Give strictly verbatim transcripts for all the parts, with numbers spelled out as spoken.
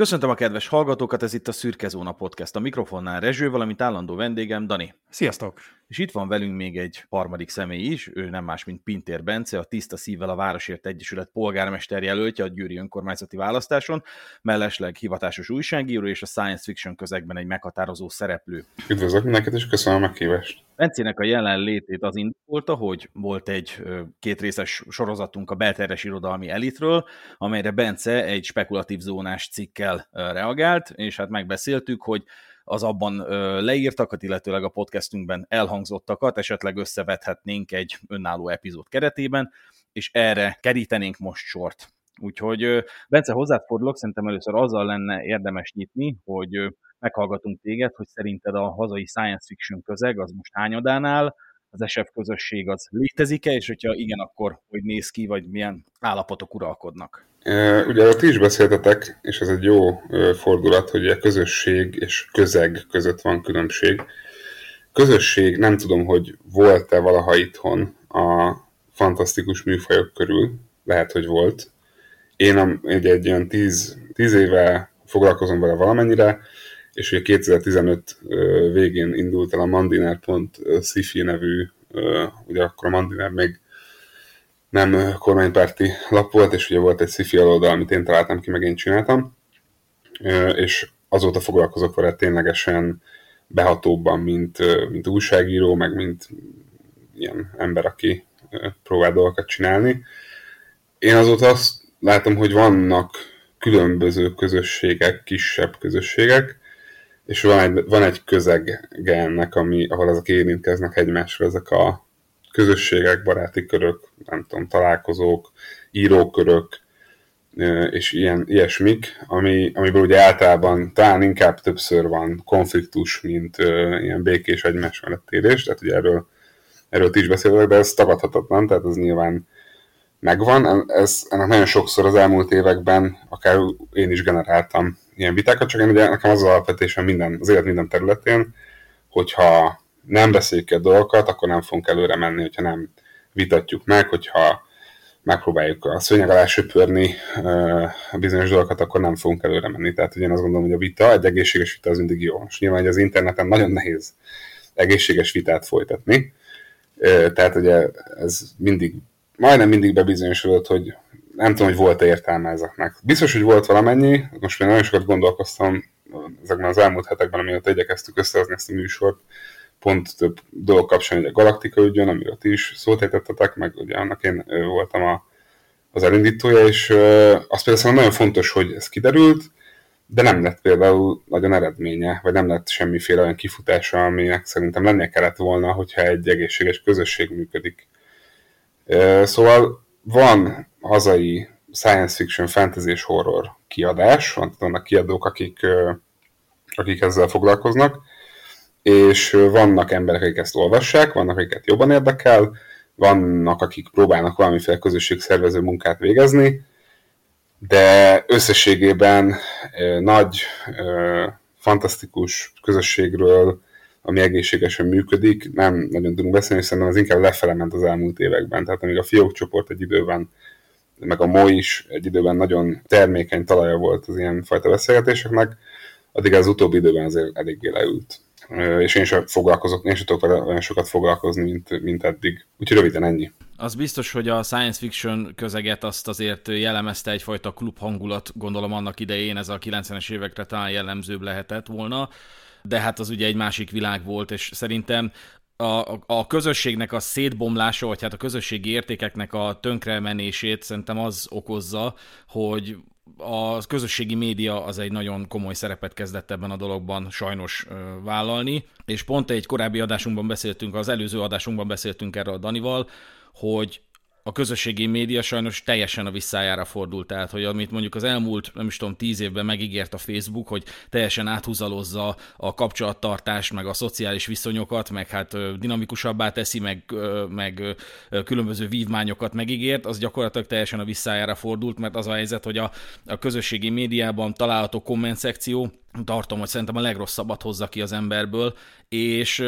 Köszöntöm a kedves hallgatókat, ez itt a Szürke Zóna Podcast. A mikrofonnál Rezső, valamint állandó vendégem, Dani. Sziasztok! És itt van velünk még egy harmadik személy is, ő nem más, mint Pintér Bence, a Tiszta Szívvel a Városért Egyesület polgármester jelöltje a Győri Önkormányzati Választáson, mellesleg hivatásos újságíró és a science fiction közegben egy meghatározó szereplő. Üdvözlök mindenkit, és köszönöm a meghívást! Bencének a jelenlétét az indokolta, hogy volt egy kétrészes sorozatunk a belterjes irodalmi elitről, amelyre Bence egy spekulatív zónás cikkel reagált, és hát megbeszéltük, hogy az abban leírtakat, illetőleg a podcastünkben elhangzottakat esetleg összevethetnénk egy önálló epizód keretében, és erre kerítenénk most sort. Úgyhogy Bence, hozzád fordulok, szerintem először azzal lenne érdemes nyitni, hogy meghallgatunk téged, hogy szerinted a hazai science fiction közeg az most hányadán áll, az es ef közösség az létezik-e, és hogyha igen, akkor hogy néz ki, vagy milyen állapotok uralkodnak? E, ugye arra ti is beszéltetek, és ez egy jó fordulat, hogy a közösség és közeg között van különbség. Közösség, nem tudom, hogy volt-e valaha itthon a fantasztikus műfajok körül, lehet, hogy volt. Én am, egy, egy olyan tíz, tíz éve foglalkozom vele valamennyire, és ugye kétezer-tizenöt végén indult el a Mandiner.sci-fi nevű, ugye akkor a Mandiner még nem kormánypárti lap volt, és ugye volt egy sci-fi aloldal, amit én találtam ki, meg én csináltam, és azóta foglalkozok vele ténylegesen behatóbban, mint, mint újságíró, meg mint ilyen ember, aki próbál dolgokat csinálni. Én azóta azt látom, hogy vannak különböző közösségek, kisebb közösségek, és van egy, van egy közege ennek, ami, ahol ezek érintkeznek egymásra, ezek a közösségek, baráti körök, nem tudom, találkozók, írókörök, és ilyen, ilyesmik, ami, amiből ugye általában talán inkább többször van konfliktus, mint uh, ilyen békés egymás mellett élés, tehát ugye erről, erről ti is beszéltek, de ez tagadhatatlan, tehát ez nyilván megvan. Ez, ennek nagyon sokszor az elmúlt években akár én is generáltam ilyen vitákat, csak én ugye nekem az alapvetésem minden, az élet minden területén, hogyha nem beszéljük el dolgokat, akkor nem fogunk előre menni, hogyha nem vitatjuk meg, hogyha megpróbáljuk a szőnyeg alá söpörni a bizonyos dolgokat, akkor nem fogunk előre menni. Tehát ugye én azt gondolom, hogy a vita, egy egészséges vita az mindig jó. És nyilván az interneten nagyon nehéz egészséges vitát folytatni. Tehát ugye ez mindig majdnem mindig bebizonyosodott, hogy nem tudom, hogy volt-e értelme ezeknek. Biztos, hogy volt valamennyi, most már nagyon sokat gondolkoztam ezekben az elmúlt hetekben, amióta igyekeztük összehozni ezt a műsort, pont több dolog kapcsán, hogy a Galaktika ügyön, amiről ti is szót ejtettetek, meg ugye annak én voltam a, az elindítója, és az például nagyon fontos, hogy ez kiderült, de nem lett például nagyon eredménye, vagy nem lett semmiféle olyan kifutása, aminek szerintem lennie kellett volna, hogyha egy egészséges közösség működik. Szóval van hazai science fiction, fantasy és horror kiadás, vannak kiadók, akik, akik ezzel foglalkoznak, és vannak emberek, akik ezt olvassák, vannak, akiket jobban érdekel, vannak, akik próbálnak valamiféle közösségszervező munkát végezni, de összességében nagy, fantasztikus közösségről, ami egészségesen működik, nem nagyon tudunk beszélni, hiszen az inkább lefele ment az elmúlt években. Tehát amíg a FIOK csoport egy időben, meg a MO is egy időben nagyon termékeny talaja volt az ilyen fajta beszélgetéseknek, addig az utóbbi időben azért eléggé leült. És én sem foglalkozok, én sem tudok olyan sokat foglalkozni, mint, mint eddig. Úgyhogy röviden ennyi. Az biztos, hogy a science fiction közeget azt azért jellemezte egyfajta klubhangulat, gondolom annak idején ez a kilencvenes évekre talán jellemzőbb lehetett volna, de hát az ugye egy másik világ volt, és szerintem a, a közösségnek a szétbomlása, vagy hát a közösségi értékeknek a tönkremenését szerintem az okozza, hogy a közösségi média az egy nagyon komoly szerepet kezdett ebben a dologban sajnos vállalni, és pont egy korábbi adásunkban beszéltünk, az előző adásunkban beszéltünk erről a Danival, hogy a közösségi média sajnos teljesen a visszájára fordult, tehát, hogy amit mondjuk az elmúlt, nem is tudom, tíz évben megígért a Facebook, hogy teljesen áthúzalozza a kapcsolattartást, meg a szociális viszonyokat, meg hát dinamikusabbá teszi, meg, meg különböző vívmányokat megígért, az gyakorlatilag teljesen a visszájára fordult, mert az a helyzet, hogy a, a közösségi médiában található komment szekció, tartom, hogy szerintem a legrosszabbat hozza ki az emberből, és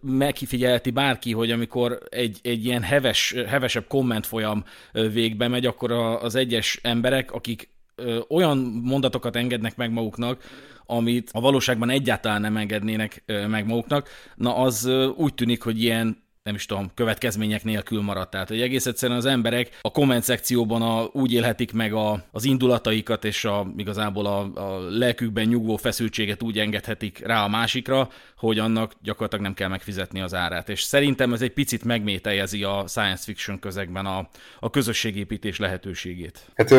megfigyelheti bárki, hogy amikor egy, egy ilyen heves, hevesebb kommentfolyam végbe megy, akkor az egyes emberek, akik ö, olyan mondatokat engednek meg maguknak, amit a valóságban egyáltalán nem engednének ö, meg maguknak, na az ö, úgy tűnik, hogy ilyen, nem is tudom, következmények nélkül maradt. Tehát, hogy egész egyszerűen az emberek a komment szekcióban a, úgy élhetik meg a, az indulataikat, és a, igazából a, a lelkükben nyugvó feszültséget úgy engedhetik rá a másikra, hogy annak gyakorlatilag nem kell megfizetni az árát. És szerintem ez egy picit megmételjezi a science fiction közegben a, a közösségépítés lehetőségét. Hát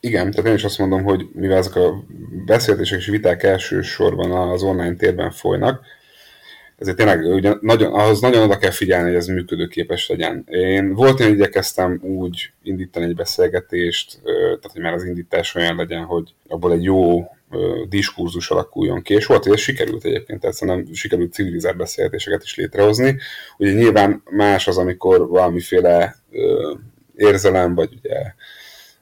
igen, tehát én is azt mondom, hogy mivel ezek a beszélgetések és viták elsősorban az online térben folynak, ezért tényleg ugye, nagyon, ahhoz nagyon oda kell figyelni, hogy ez működőképes legyen. Én volt, én igyekeztem úgy indítani egy beszélgetést, tehát hogy már az indítás olyan legyen, hogy abból egy jó diskurzus alakuljon ki, és volt, hogy ez sikerült egyébként, tehát szerintem sikerült civilizált beszélgetéseket is létrehozni. Ugye nyilván más az, amikor valamiféle érzelem, vagy ugye,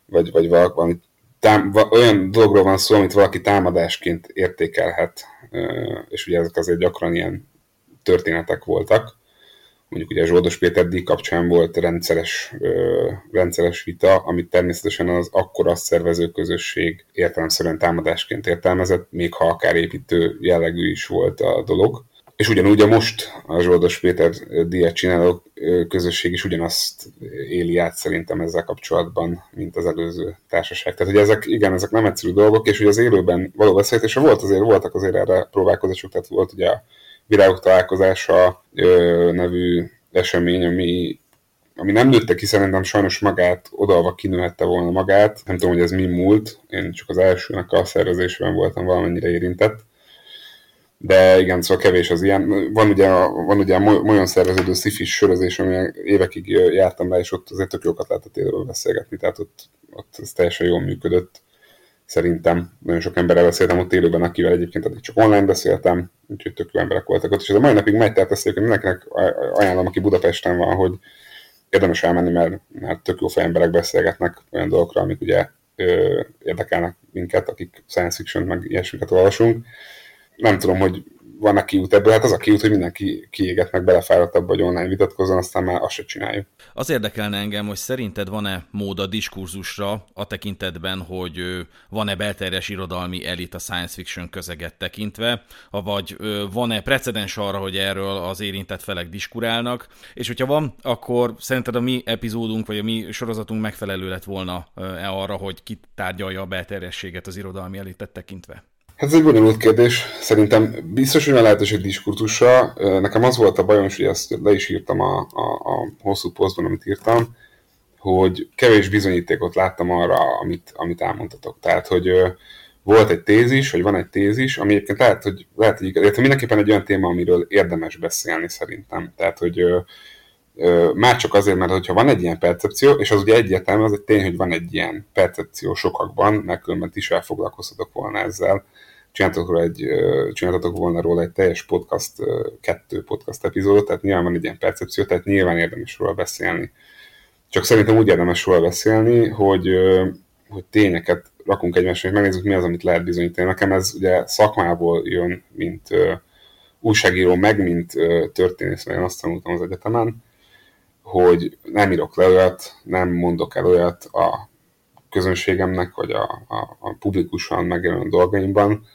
vagy, vagy valami tám, olyan dologról van szó, amit valaki támadásként értékelhet, és ugye ezek azért gyakran ilyen történetek voltak. Mondjuk ugye a Zsoldos Péter díj kapcsán volt rendszeres, ö, rendszeres vita, amit természetesen az akkora szervező közösség értelemszerűen támadásként értelmezett, még ha akár építő jellegű is volt a dolog. És ugyanúgy a most a Zsoldos Péter díjat csináló közösség is ugyanazt éli át szerintem ezzel kapcsolatban, mint az előző társaság. Tehát, hogy ezek, igen, ezek nem egyszerű dolgok, és ugye az élőben való beszélgetése volt, azért voltak azért erre próbálkozások, tehát volt ugye a Világok találkozása ö, nevű esemény, ami, ami nem nőtte ki szerintem sajnos magát, odaadva kinőhette volna magát. Nem tudom, hogy ez mi múlt, én csak az elsőnek a szervezésben voltam valamennyire érintett. De igen, szóval kevés az ilyen. Van ugye a, van ugye a Molyon szerveződő szifis sörözés, amilyen évekig jártam rá, és ott azért tök jókat lehetett élőről beszélgetni, tehát ott, ott ez teljesen jól működött. Szerintem nagyon sok emberrel beszéltem ott élőben, akivel egyébként addig csak online beszéltem, úgyhogy tök jó emberek voltak ott, és ez a mai napig megy, tehát ezt mindenkinek ajánlom, aki Budapesten van, hogy érdemes elmenni, mert, mert tök jó emberek beszélgetnek olyan dolgokra, amik ugye ö, érdekelnek minket, akik science fiction-t meg ilyesmiket olvasunk. Nem tudom, hogy van-e kiút ebből, hát az a kiút, hogy mindenki kiégett meg, belefáradt abba, hogy online vitatkozzon, aztán már azt se csináljuk. Az érdekelne engem, hogy szerinted van-e mód a diskurzusra a tekintetben, hogy van-e belterjes irodalmi elit a science fiction közeget tekintve, vagy van-e precedens arra, hogy erről az érintett felek diskurálnak, és hogyha van, akkor szerinted a mi epizódunk, vagy a mi sorozatunk megfelelő lett volna-e arra, hogy kitárgyalja a belterjességet az irodalmi elitet tekintve? Hát ez egy bonyolult kérdés. Szerintem biztos, hogy van lehetőség diskurtusra. Nekem az volt a bajom, és ugye ezt le is írtam a, a, a hosszú posztban, amit írtam, hogy kevés bizonyítékot láttam arra, amit, amit elmondtatok. Tehát, hogy volt egy tézis, vagy van egy tézis, ami egyébként lehet, hogy, lehet, hogy mindenképpen egy olyan téma, amiről érdemes beszélni szerintem. Tehát, hogy már csak azért, mert hogyha van egy ilyen percepció, és az ugye egyértelmű, az egy tény, hogy van egy ilyen percepció sokakban, mert különben is elfoglalkoztatok volna ezzel. Csináltatok, egy, csináltatok volna róla egy teljes podcast, kettő podcast epizódot, tehát nyilván van egy ilyen percepció, tehát nyilván érdemes róla beszélni. Csak szerintem úgy érdemes róla beszélni, hogy, hogy tényeket rakunk egymásra, és megnézzük, mi az, amit lehet bizonyítani. Nekem ez ugye szakmából jön, mint újságíró, meg mint történész, mert én azt tanultam az egyetemen, hogy nem írok le olyat, nem mondok el olyat a közönségemnek, vagy a, a, a publikusan megjelenő dolgaimban,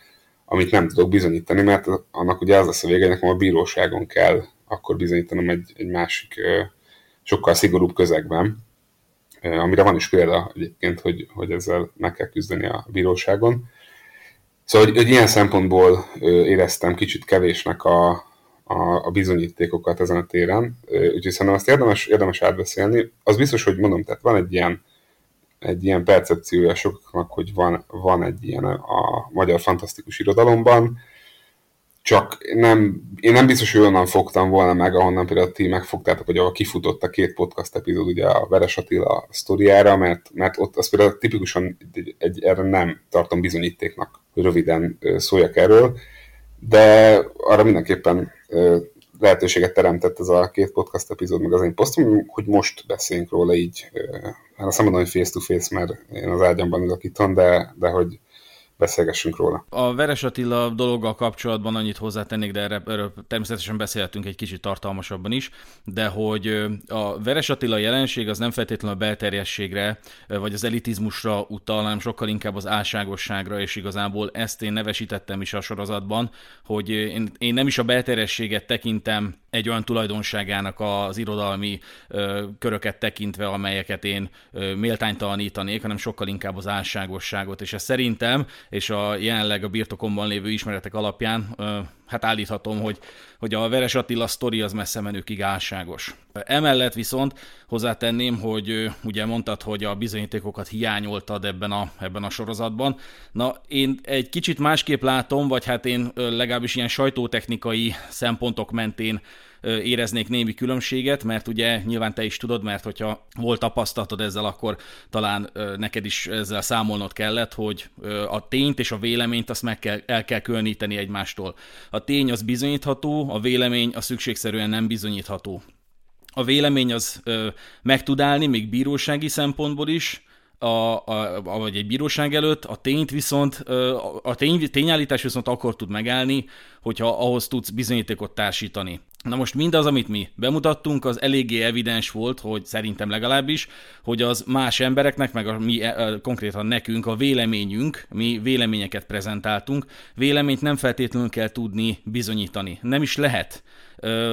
amit nem tudok bizonyítani, mert annak ugye az lesz a vége, nekem a bíróságon kell akkor bizonyítanom egy, egy másik, sokkal szigorúbb közegben, amire van is példa egyébként, hogy, hogy ezzel meg kell küzdeni a bíróságon. Szóval hogy, hogy ilyen szempontból éreztem kicsit kevésnek a a bizonyítékokat ezen a téren, úgyhogy szerintem ezt érdemes, érdemes átbeszélni. Az biztos, hogy mondom, tehát van egy ilyen, egy ilyen percepciója sokaknak, hogy van, van egy ilyen a magyar fantasztikus irodalomban, csak nem, én nem biztos, hogy onnan fogtam volna meg, ahonnan például ti megfogtátok, hogy ahol kifutott a két podcast epizód ugye a Veres Attila sztoriára, mert, mert ott az például tipikusan egy, egy, erre nem tartom bizonyítéknak, hogy röviden szóljak erről, de arra mindenképpen lehetőséget teremtett ez a két podcast epizód, meg az én posztom, hogy most beszéljünk róla így. Hát azt mondom, hogy face to face, mert én az ágyamban ülök itthon, de, de hogy beszélgessünk róla. A Veres Attila dologgal kapcsolatban annyit hozzátennék, de erre, erről természetesen beszéltünk egy kicsit tartalmasabban is, de hogy a Veres Attila jelenség az nem feltétlenül a belterjességre, vagy az elitizmusra utal, hanem sokkal inkább az álságosságra, és igazából ezt én nevesítettem is a sorozatban, hogy én, én nem is a belterjességet tekintem egy olyan tulajdonságának az irodalmi ö, köröket tekintve, amelyeket én ö, méltánytalanítanék, hanem sokkal inkább az álságosságot, és ez szerintem, és a jelenleg a birtokomban lévő ismeretek alapján ö, hát állíthatom, hogy, hogy a Veres Attila sztori az messze menőkig álságos. Emellett viszont hozzátenném, hogy ugye mondtad, hogy a bizonyítékokat hiányoltad ebben a, ebben a sorozatban. Na, én egy kicsit másképp látom, vagy hát én legalábbis ilyen sajtótechnikai szempontok mentén éreznék némi különbséget, mert ugye nyilván te is tudod, mert hogyha volt tapasztalatod ezzel, akkor talán neked is ezzel számolnod kellett, hogy a tényt és a véleményt azt meg kell, el kell különíteni egymástól. A tény az bizonyítható, a vélemény az szükségszerűen nem bizonyítható. A vélemény az ö, meg tud állni, még bírósági szempontból is, A, a, vagy egy bíróság előtt, a tényt viszont, a tény, tényállítás viszont akkor tud megállni, hogyha ahhoz tudsz bizonyítékot társítani. Na most mindaz, amit mi bemutattunk, az eléggé evidens volt, hogy szerintem legalábbis, hogy az más embereknek, meg a, mi, konkrétan nekünk a véleményünk, mi véleményeket prezentáltunk, véleményt nem feltétlenül kell tudni bizonyítani. Nem is lehet.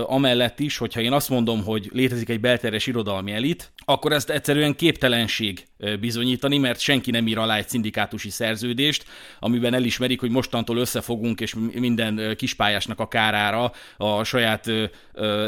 Amellett is, hogyha én azt mondom, hogy létezik egy belterjes irodalmi elit, akkor ezt egyszerűen képtelenség bizonyítani, mert senki nem ír alá egy szindikátusi szerződést, amiben elismerik, hogy mostantól összefogunk, és minden kispályásnak a kárára a saját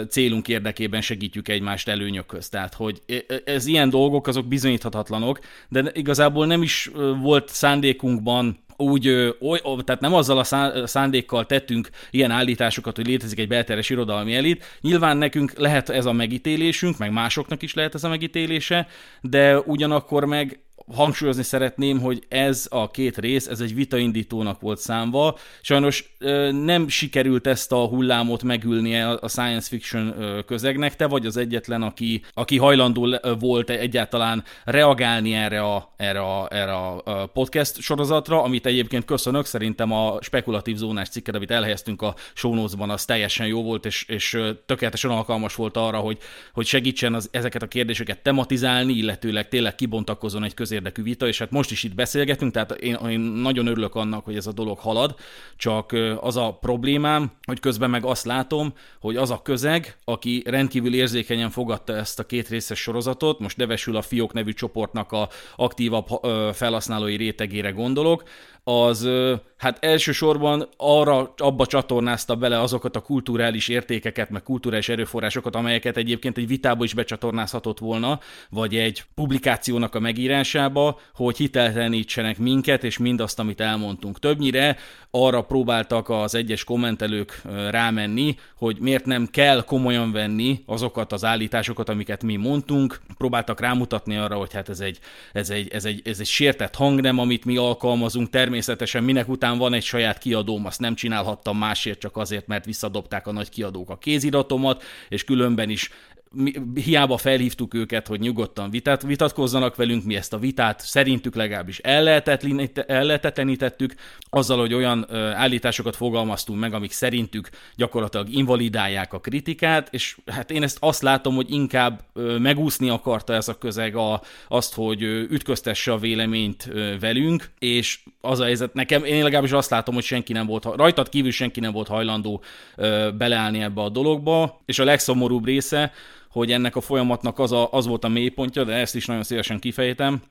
célunk érdekében segítjük egymást előnyökhöz. Tehát, hogy ez ilyen dolgok, azok bizonyíthatatlanok, de igazából nem is volt szándékunkban úgy, oly, tehát nem azzal a szándékkal tettünk ilyen állításokat, hogy létezik egy belterjes irodalmi elit. Nyilván nekünk lehet ez a megítélésünk, meg másoknak is lehet ez a megítélése, de ugyanakkor meg hangsúlyozni szeretném, hogy ez a két rész, ez egy vitaindítónak volt számva. Sajnos nem sikerült ezt a hullámot megülnie a science fiction közegnek. Te vagy az egyetlen, aki, aki hajlandó volt egyáltalán reagálni erre a, erre, a, erre a podcast sorozatra, amit egyébként köszönök. Szerintem a spekulatív zónás cikket, amit elhelyeztünk a show notes-ban, az teljesen jó volt, és, és tökéletesen alkalmas volt arra, hogy, hogy segítsen az, ezeket a kérdéseket tematizálni, illetőleg tényleg kibontakozzon egy közérdekű vita, és hát most is itt beszélgetünk, tehát én, én nagyon örülök annak, hogy ez a dolog halad, csak az a problémám, hogy közben meg azt látom, hogy az a közeg, aki rendkívül érzékenyen fogadta ezt a két részes sorozatot, most nevesül a FIOK nevű csoportnak a aktívabb felhasználói rétegére gondolok, az hát elsősorban arra, abba csatornázta bele azokat a kulturális értékeket, meg kulturális erőforrásokat, amelyeket egyébként egy vitába is becsatornázhatott volna, vagy egy publikációnak a megírásába, hogy hiteltelenítsenek minket, és mindazt, amit elmondtunk. Többnyire arra próbáltak az egyes kommentelők rámenni, hogy miért nem kell komolyan venni azokat az állításokat, amiket mi mondtunk. Próbáltak rámutatni arra, hogy hát ez egy, ez egy, ez egy, ez egy sértett hangnem, amit mi alkalmazunk, természetesen minek után van egy saját kiadóm, azt nem csinálhattam másért, csak azért, mert visszadobták a nagy kiadók a kéziratomat, és különben is mi, hiába felhívtuk őket, hogy nyugodtan vitát, vitatkozzanak velünk, mi ezt a vitát szerintük legalábbis ellehetetlenítettük, azzal, hogy olyan ö, állításokat fogalmaztunk meg, amik szerintük gyakorlatilag invalidálják a kritikát, és hát én ezt azt látom, hogy inkább ö, megúszni akarta ez a közeg a, azt, hogy ö, ütköztesse a véleményt ö, velünk, és az a helyzet nekem, én legalábbis azt látom, hogy senki nem volt, rajtad kívül senki nem volt hajlandó ö, beleállni ebbe a dologba, és a legszomorúbb része, hogy ennek a folyamatnak az, a, az volt a mélypontja, de ezt is nagyon szívesen kifejtem,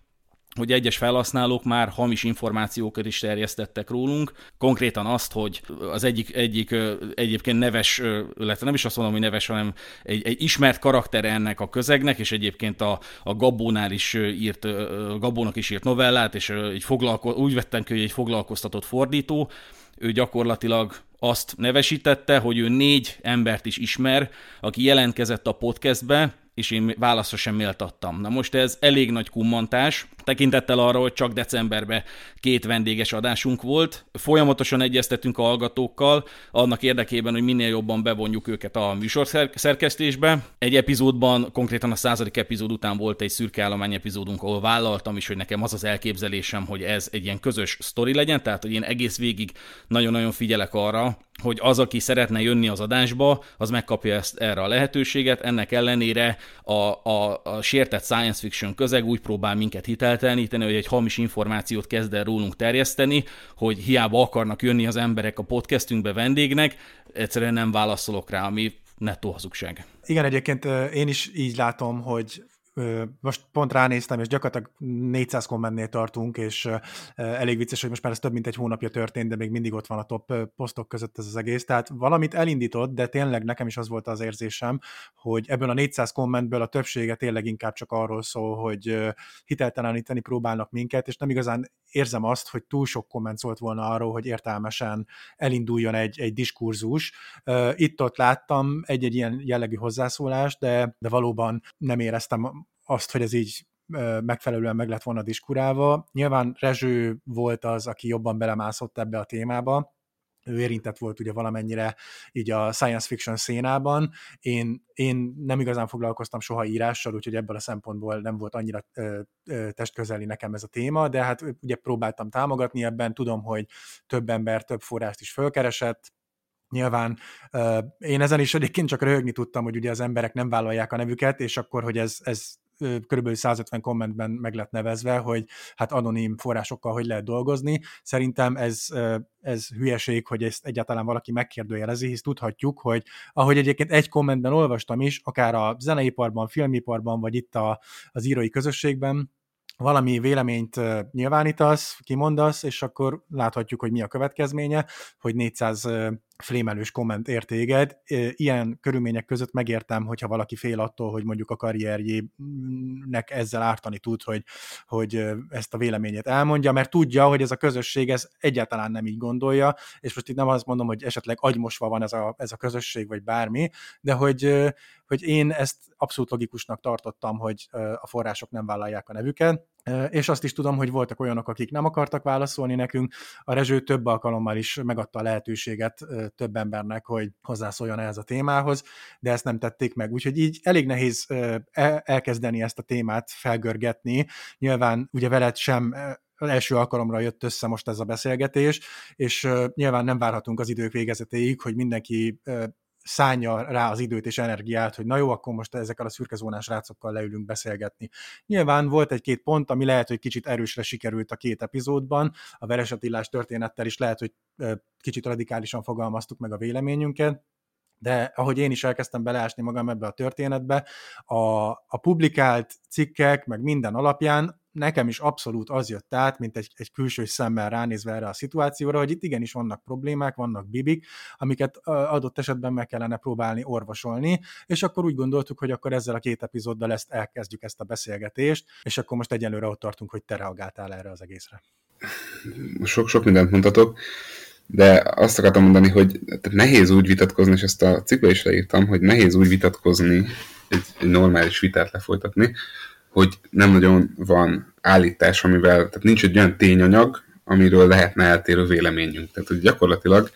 hogy egyes felhasználók már hamis információkat is terjesztettek rólunk. Konkrétan azt, hogy az egyik, egyik egyébként neves, illetve nem is azt mondom, hogy neves, hanem egy, egy ismert karaktere ennek a közegnek, és egyébként a, a Gabónál is írt, Gabónak is írt novellát, és egy foglalko, úgy vettem ki, hogy egy foglalkoztatott fordító, ő gyakorlatilag azt nevesítette, hogy ő négy embert is ismer, aki jelentkezett a podcastbe, és én válaszra sem méltattam. Na most ez elég nagy kummantás, tekintettel arra, hogy csak decemberben két vendéges adásunk volt. Folyamatosan egyeztetünk a hallgatókkal, annak érdekében, hogy minél jobban bevonjuk őket a műsorszerkesztésbe. Egy epizódban, konkrétan a századik epizód után volt egy szürke állomány epizódunk, ahol vállaltam is, hogy nekem az az elképzelésem, hogy ez egy ilyen közös sztori legyen, tehát hogy én egész végig nagyon-nagyon figyelek arra, hogy az, aki szeretne jönni az adásba, az megkapja ezt, erre a lehetőséget. Ennek ellenére a, a, a sértett science fiction közeg úgy próbál minket hitelteleníteni, hogy egy hamis információt kezd el rólunk terjeszteni, hogy hiába akarnak jönni az emberek a podcastünkbe vendégnek, egyszerűen nem válaszolok rá, ami nettó hazugság. Igen, egyébként én is így látom, hogy most pont ránéztem, és gyakorlatilag négyszáz kommentnél tartunk, és elég vicces, hogy most már ez több mint egy hónapja történt, de még mindig ott van a top posztok között ez az egész. Tehát valamit elindított, de tényleg nekem is az volt az érzésem, hogy ebből a négyszáz kommentből a többsége tényleg inkább csak arról szól, hogy hitelteleníteni próbálnak minket, és nem igazán érzem azt, hogy túl sok komment szólt volna arról, hogy értelmesen elinduljon egy, egy diskurzus. Itt-ott láttam egy-egy ilyen jellegű hozzászólást, de, de valóban nem éreztem azt, hogy ez így megfelelően meg lett volna diskurálva. Nyilván Rezső volt az, aki jobban belemászott ebbe a témába. Ő érintett volt ugye valamennyire így a science fiction szénában. Én, én nem igazán foglalkoztam soha írással, úgyhogy ebből a szempontból nem volt annyira ö, ö, testközeli nekem ez a téma, de hát ugye próbáltam támogatni ebben, tudom, hogy több ember több forrást is fölkeresett. Nyilván ö, én ezen is egyébként csak röhögni tudtam, hogy ugye az emberek nem vállalják a nevüket, és akkor, hogy ez, ez körülbelül százötven kommentben meg lett nevezve, hogy hát anonim forrásokkal hogy lehet dolgozni. Szerintem ez, ez hülyeség, hogy ezt egyáltalán valaki megkérdőjelezi, hisz tudhatjuk, hogy ahogy egyébként egy kommentben olvastam is, akár a zeneiparban, filmiparban, vagy itt a, az írói közösségben, valami véleményt nyilvánítasz, kimondasz, és akkor láthatjuk, hogy mi a következménye, hogy négyszáz flémelős komment ért téged. Ilyen körülmények között megértem, hogyha valaki fél attól, hogy mondjuk a karrierjének ezzel ártani tud, hogy, hogy ezt a véleményét elmondja, mert tudja, hogy ez a közösség ez egyáltalán nem így gondolja, és most itt nem azt mondom, hogy esetleg agymosva van ez a, ez a közösség, vagy bármi, de hogy, hogy én ezt abszolút logikusnak tartottam, hogy a források nem vállalják a nevüket, és azt is tudom, hogy voltak olyanok, akik nem akartak válaszolni nekünk. A Rezső több alkalommal is megadta a lehetőséget több embernek, hogy hozzászóljon ehhez a témához, de ezt nem tették meg. Úgyhogy így elég nehéz elkezdeni ezt a témát felgörgetni. Nyilván ugye veled sem az első alkalomra jött össze most ez a beszélgetés, és nyilván nem várhatunk az idők végezetéig, hogy mindenki szánja rá az időt és energiát, hogy na jó, akkor most ezekkel a szürkezónás rácokkal leülünk beszélgetni. Nyilván volt egy-két pont, ami lehet, hogy kicsit erősre sikerült a két epizódban, a Veres Attilás történettel is lehet, hogy kicsit radikálisan fogalmaztuk meg a véleményünket, de ahogy én is elkezdtem beleásni magam ebbe a történetbe, a, a publikált cikkek, meg minden alapján nekem is abszolút az jött át, mint egy, egy külső szemmel ránézve erre a szituációra, hogy itt igenis vannak problémák, vannak bibik, amiket adott esetben meg kellene próbálni orvosolni, és akkor úgy gondoltuk, hogy akkor ezzel a két epizóddal ezt elkezdjük, ezt a beszélgetést, és akkor most egyelőre ott tartunk, hogy te reagáltál erre az egészre. Sok-sok mindent mondtatok, de azt akartam mondani, hogy nehéz úgy vitatkozni, és ezt a cikkbe is leírtam, hogy nehéz úgy vitatkozni, egy, egy normális vitát lefolytatni, hogy nem nagyon van állítás, amivel, tehát nincs egy olyan tényanyag, amiről lehetne eltérő véleményünk. Tehát, hogy gyakorlatilag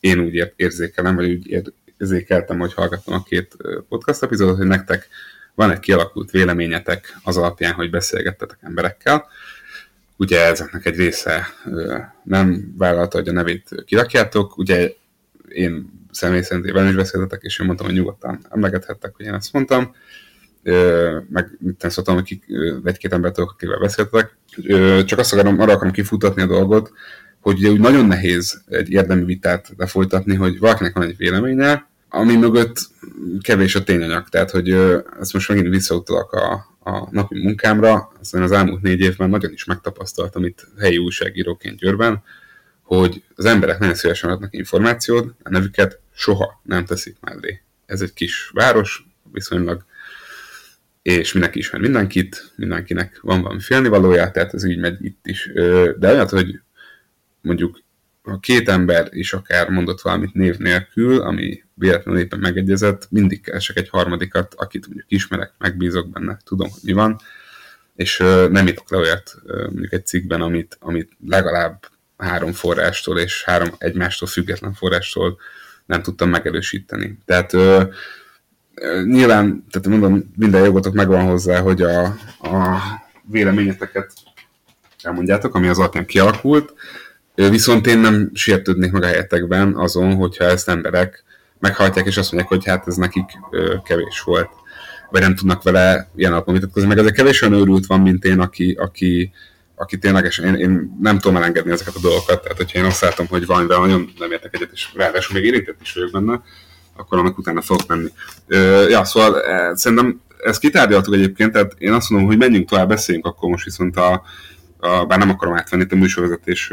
én úgy érzékelem, vagy úgy érzékeltem, hogy hallgattam a két podcast epizódot, hogy nektek van egy kialakult véleményetek az alapján, hogy beszélgettetek emberekkel. Ugye ezeknek egy része nem vállalta, hogy a nevét kirakjátok. Ugye én személy szerint én is beszéltetek, és én mondtam, hogy nyugodtan emlegethettek, hogy én ezt mondtam. Meg nem szóltam, hogy egy-két embertől, akivel beszéltek. Csak azt akarom, arra akarom kifutatni a dolgot, hogy ugye úgy nagyon nehéz egy érdemi vitát lefolytatni, hogy valakinek van egy véleménye, ami mögött kevés a tényanyag. Tehát, hogy ezt most megint visszautalak a, a napi munkámra, aztán az elmúlt négy évben nagyon is megtapasztaltam itt helyi újságíróként Győrben, hogy az emberek nagyon szívesen adnak információt, a nevüket soha nem teszik mellé. Ez egy kis város, viszonylag, és mindenki ismer mindenkit, mindenkinek van valami félnivalója, tehát ez így megy itt is. De olyat, hogy mondjuk ha két ember is akár mondott valamit név nélkül, ami véletlenül éppen megegyezett, mindig keresek egy harmadikat, akit mondjuk ismerek, megbízok benne, tudom, hogy mi van, és nem jutok le olyat mondjuk egy cikkben, amit, amit legalább három forrástól és három egymástól független forrástól nem tudtam megerősíteni. Tehát nyilván, tehát mondom, minden jogotok megvan hozzá, hogy a, a véleményeteket elmondjátok, ami az alapján kialakult, viszont én nem sértődnék meg a helyetekben azon, hogyha ezt emberek meghallják, és azt mondják, hogy hát ez nekik kevés volt, vagy nem tudnak vele ilyen alapon vitatkozni. Meg azért kevés olyan őrült van, mint én, aki, aki, aki ténylegesen, én, én nem tudom elengedni ezeket a dolgokat, tehát hogyha én azt látom, hogy valamivel nagyon nem értek egyet, és ráadásul még érintett is vagyok benne, akkor annak utána fogok menni. Ö, ja, szóval eh, szerintem ezt kitárgyaltuk egyébként, tehát én azt mondom, hogy menjünk tovább, beszéljünk akkor most viszont a, a bár nem akarom átvenni itt a műsorvezetés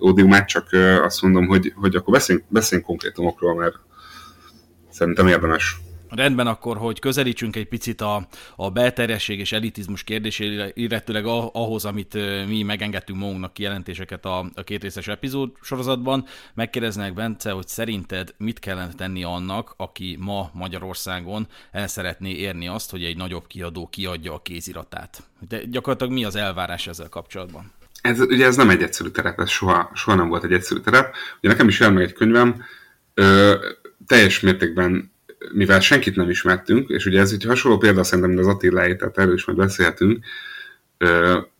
ódiumát, csak ö, azt mondom, hogy, hogy akkor beszéljünk, beszéljünk konkrétumokról, mert szerintem érdemes. Rendben akkor, hogy közelítsünk egy picit a, a belterjesség és elitizmus kérdésére, illetőleg ahhoz, amit mi megengedtünk magunknak kijelentéseket a, a két részes epizód sorozatban. Megkérdeznek, Bence, hogy szerinted mit kellene tenni annak, aki ma Magyarországon el szeretné érni azt, hogy egy nagyobb kiadó kiadja a kéziratát? De gyakorlatilag mi az elvárás ezzel kapcsolatban? Ez, ugye ez nem egy egyszerű terep, ez soha, soha nem volt egy egyszerű terep. Ugye nekem is jel meg egy könyvem, ö, teljes mértékben mivel senkit nem ismertünk, és ugye ez egy hasonló példa szerintem, mint az Attiláé, tehát erről is majd beszélhetünk,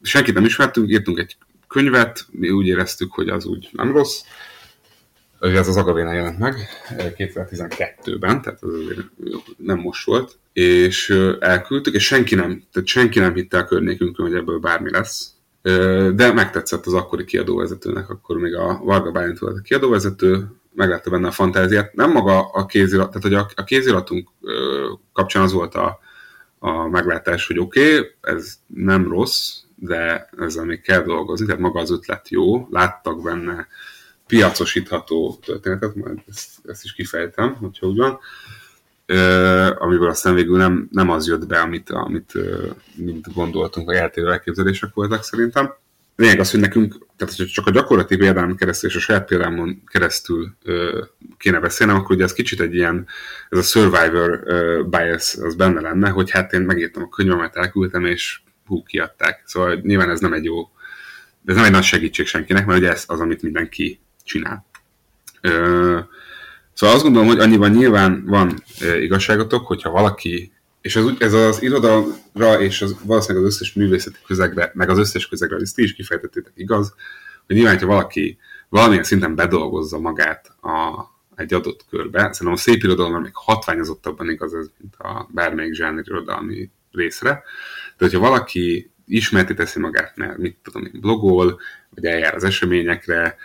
senkit nem ismertünk, írtunk egy könyvet, mi úgy éreztük, hogy az úgy nem rossz, ez az Agavénál jelent meg, kétezer-tizenkettőben, tehát az nem most volt, és elküldtük, és senki nem, tehát senki nem hitte a környékünkön, hogy ebből bármi lesz, de megtetszett az akkori kiadóvezetőnek, akkor még a Varga Bálint volt a kiadóvezető, meglátta benne a fantáziát. Nem maga a kézirat, tehát hogy a kéziratunk kapcsán az volt a, a meglátás, hogy oké, okay, ez nem rossz, de ezzel még kell dolgozni, tehát maga az ötlet jó, láttak benne piacosítható történetet, majd ezt, ezt is kifejtem, hogyha úgy van, amiből aztán végül nem, nem az jött be, amit, amit mint gondoltunk, vagy eltérő elképzelések voltak szerintem. Lényeg az, hogy nekünk, tehát hogyha csak a gyakorlati példán keresztül és a saját példámon keresztül ö, kéne beszélnem, akkor ugye ez kicsit egy ilyen, ez a survivor ö, bias az benne lenne, hogy hát én megírtam a könyvemet, elküldtem, és hú, kiadták. Szóval nyilván ez nem egy jó, ez nem egy nagy segítség senkinek, mert ugye ez az, amit mindenki csinál. Ö, szóval azt gondolom, hogy annyiban nyilván van ö, igazságotok, hogyha valaki, és ez, ez az irodalra, és az, valószínűleg az összes művészeti közegre, meg az összes közegre, ezt ti is kifejtettétek, igaz, hogy nyilván, ha valaki valamilyen szinten bedolgozza magát a, egy adott körbe, szerintem a szép irodalomra még hatványozottabban igaz ez, mint a bármelyik zsáner irodalmi részre, de hogyha valaki ismerté teszi magát, mert mit tudom én, blogol, vagy eljár az eseményekre,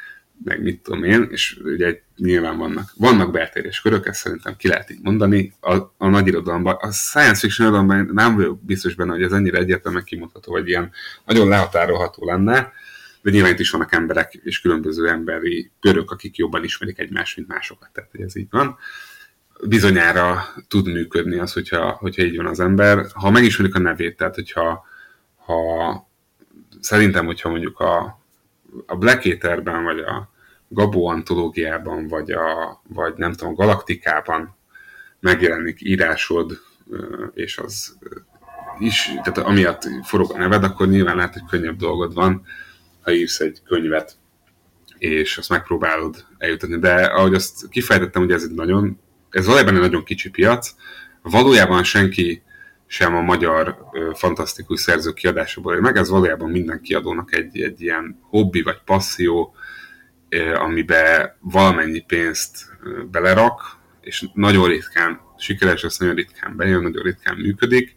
meg mit tudom én, és ugye nyilván vannak, vannak beltérés körök, ezt szerintem ki lehet így mondani, a, a nagy irodalomban, a science fiction irodalomban nem vagyok biztos benne, hogy ez ennyire egyértelműen kimondható, vagy ilyen nagyon lehatárolható lenne, de nyilván itt is vannak emberek és különböző emberi körök, akik jobban ismerik egymást, mint másokat, tehát hogy ez így van. Bizonyára tud működni az, hogyha, hogyha így van az ember, ha megismerik a nevét, tehát hogyha ha, szerintem, hogyha mondjuk a a Blackhaterben, vagy a Gábó antológiában, vagy, a, vagy nem tudom, a Galaktikában megjelenik írásod, és az is, tehát amiatt forog a neved, akkor nyilván lehet, hogy könnyebb dolgod van, ha írsz egy könyvet, és azt megpróbálod eljutatni. De ahogy azt kifejtettem, ugye ez egy nagyon, ez valójában egy nagyon kicsi piac, valójában senki sem a magyar ö, fantasztikus szerző kiadásából, meg ez valójában minden kiadónak egy, egy ilyen hobbi vagy passzió, ö, amiben valamennyi pénzt ö, belerak, és nagyon ritkán sikeres, az nagyon ritkán bejön, nagyon ritkán működik,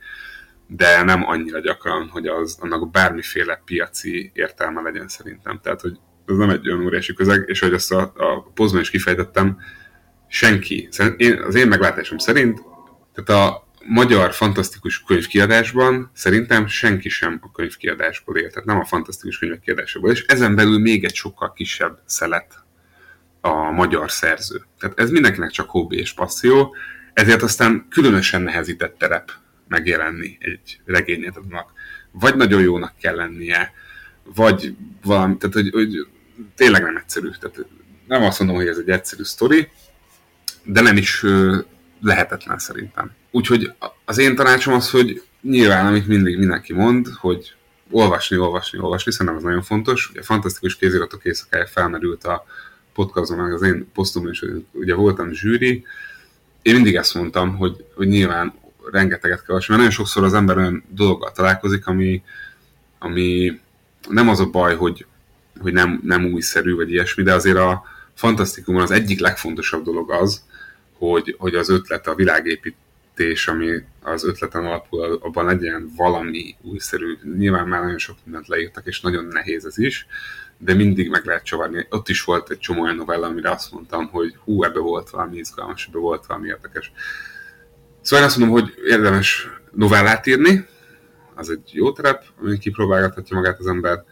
de nem annyira gyakran, hogy az, annak bármiféle piaci értelme legyen szerintem. Tehát, hogy ez nem egy olyan óriási közeg, és hogy azt a, a pozban is kifejtettem, senki, én, az én meglátásom szerint, tehát a magyar fantasztikus könyvkiadásban szerintem senki sem a könyvkiadásból él, tehát nem a fantasztikus könyvek kiadásából, és ezen belül még egy sokkal kisebb szelet a magyar szerző. Tehát ez mindenkinek csak hobbi és passzió, ezért aztán különösen nehezített terep megjelenni egy regényednek. Vagy nagyon jónak kell lennie, vagy valami, tehát hogy, hogy tényleg nem egyszerű. Tehát nem azt mondom, hogy ez egy egyszerű sztori, de nem is lehetetlen szerintem. Úgyhogy az én tanácsom az, hogy nyilván, amit mindig mindenki mond, hogy olvasni, olvasni, olvasni, szerintem ez nagyon fontos. Ugye a Fantasztikus Kéziratok Éjszakája felmerült a podcaston, meg az én posztomban is, ugye voltam zsűri. Én mindig ezt mondtam, hogy, hogy nyilván rengeteget kell olvasni, mert nagyon sokszor az ember olyan dologgal találkozik, ami, ami nem az a baj, hogy, hogy nem, nem újszerű, vagy ilyesmi, de azért a fantasztikumban az egyik legfontosabb dolog az, hogy, hogy az ötlet, a világépítés, ami az ötleten alapul, abban legyen valami újszerű. Nyilván már nagyon sok mindent leírtak, és nagyon nehéz ez is, de mindig meg lehet csavarni. Ott is volt egy csomó olyan novella, amire azt mondtam, hogy hú, ebbe volt valami izgalmas, ebbe volt valami érdekes. Szóval azt mondom, hogy érdemes novellát írni, az egy jó terep, amin kipróbálgathatja magát az ember,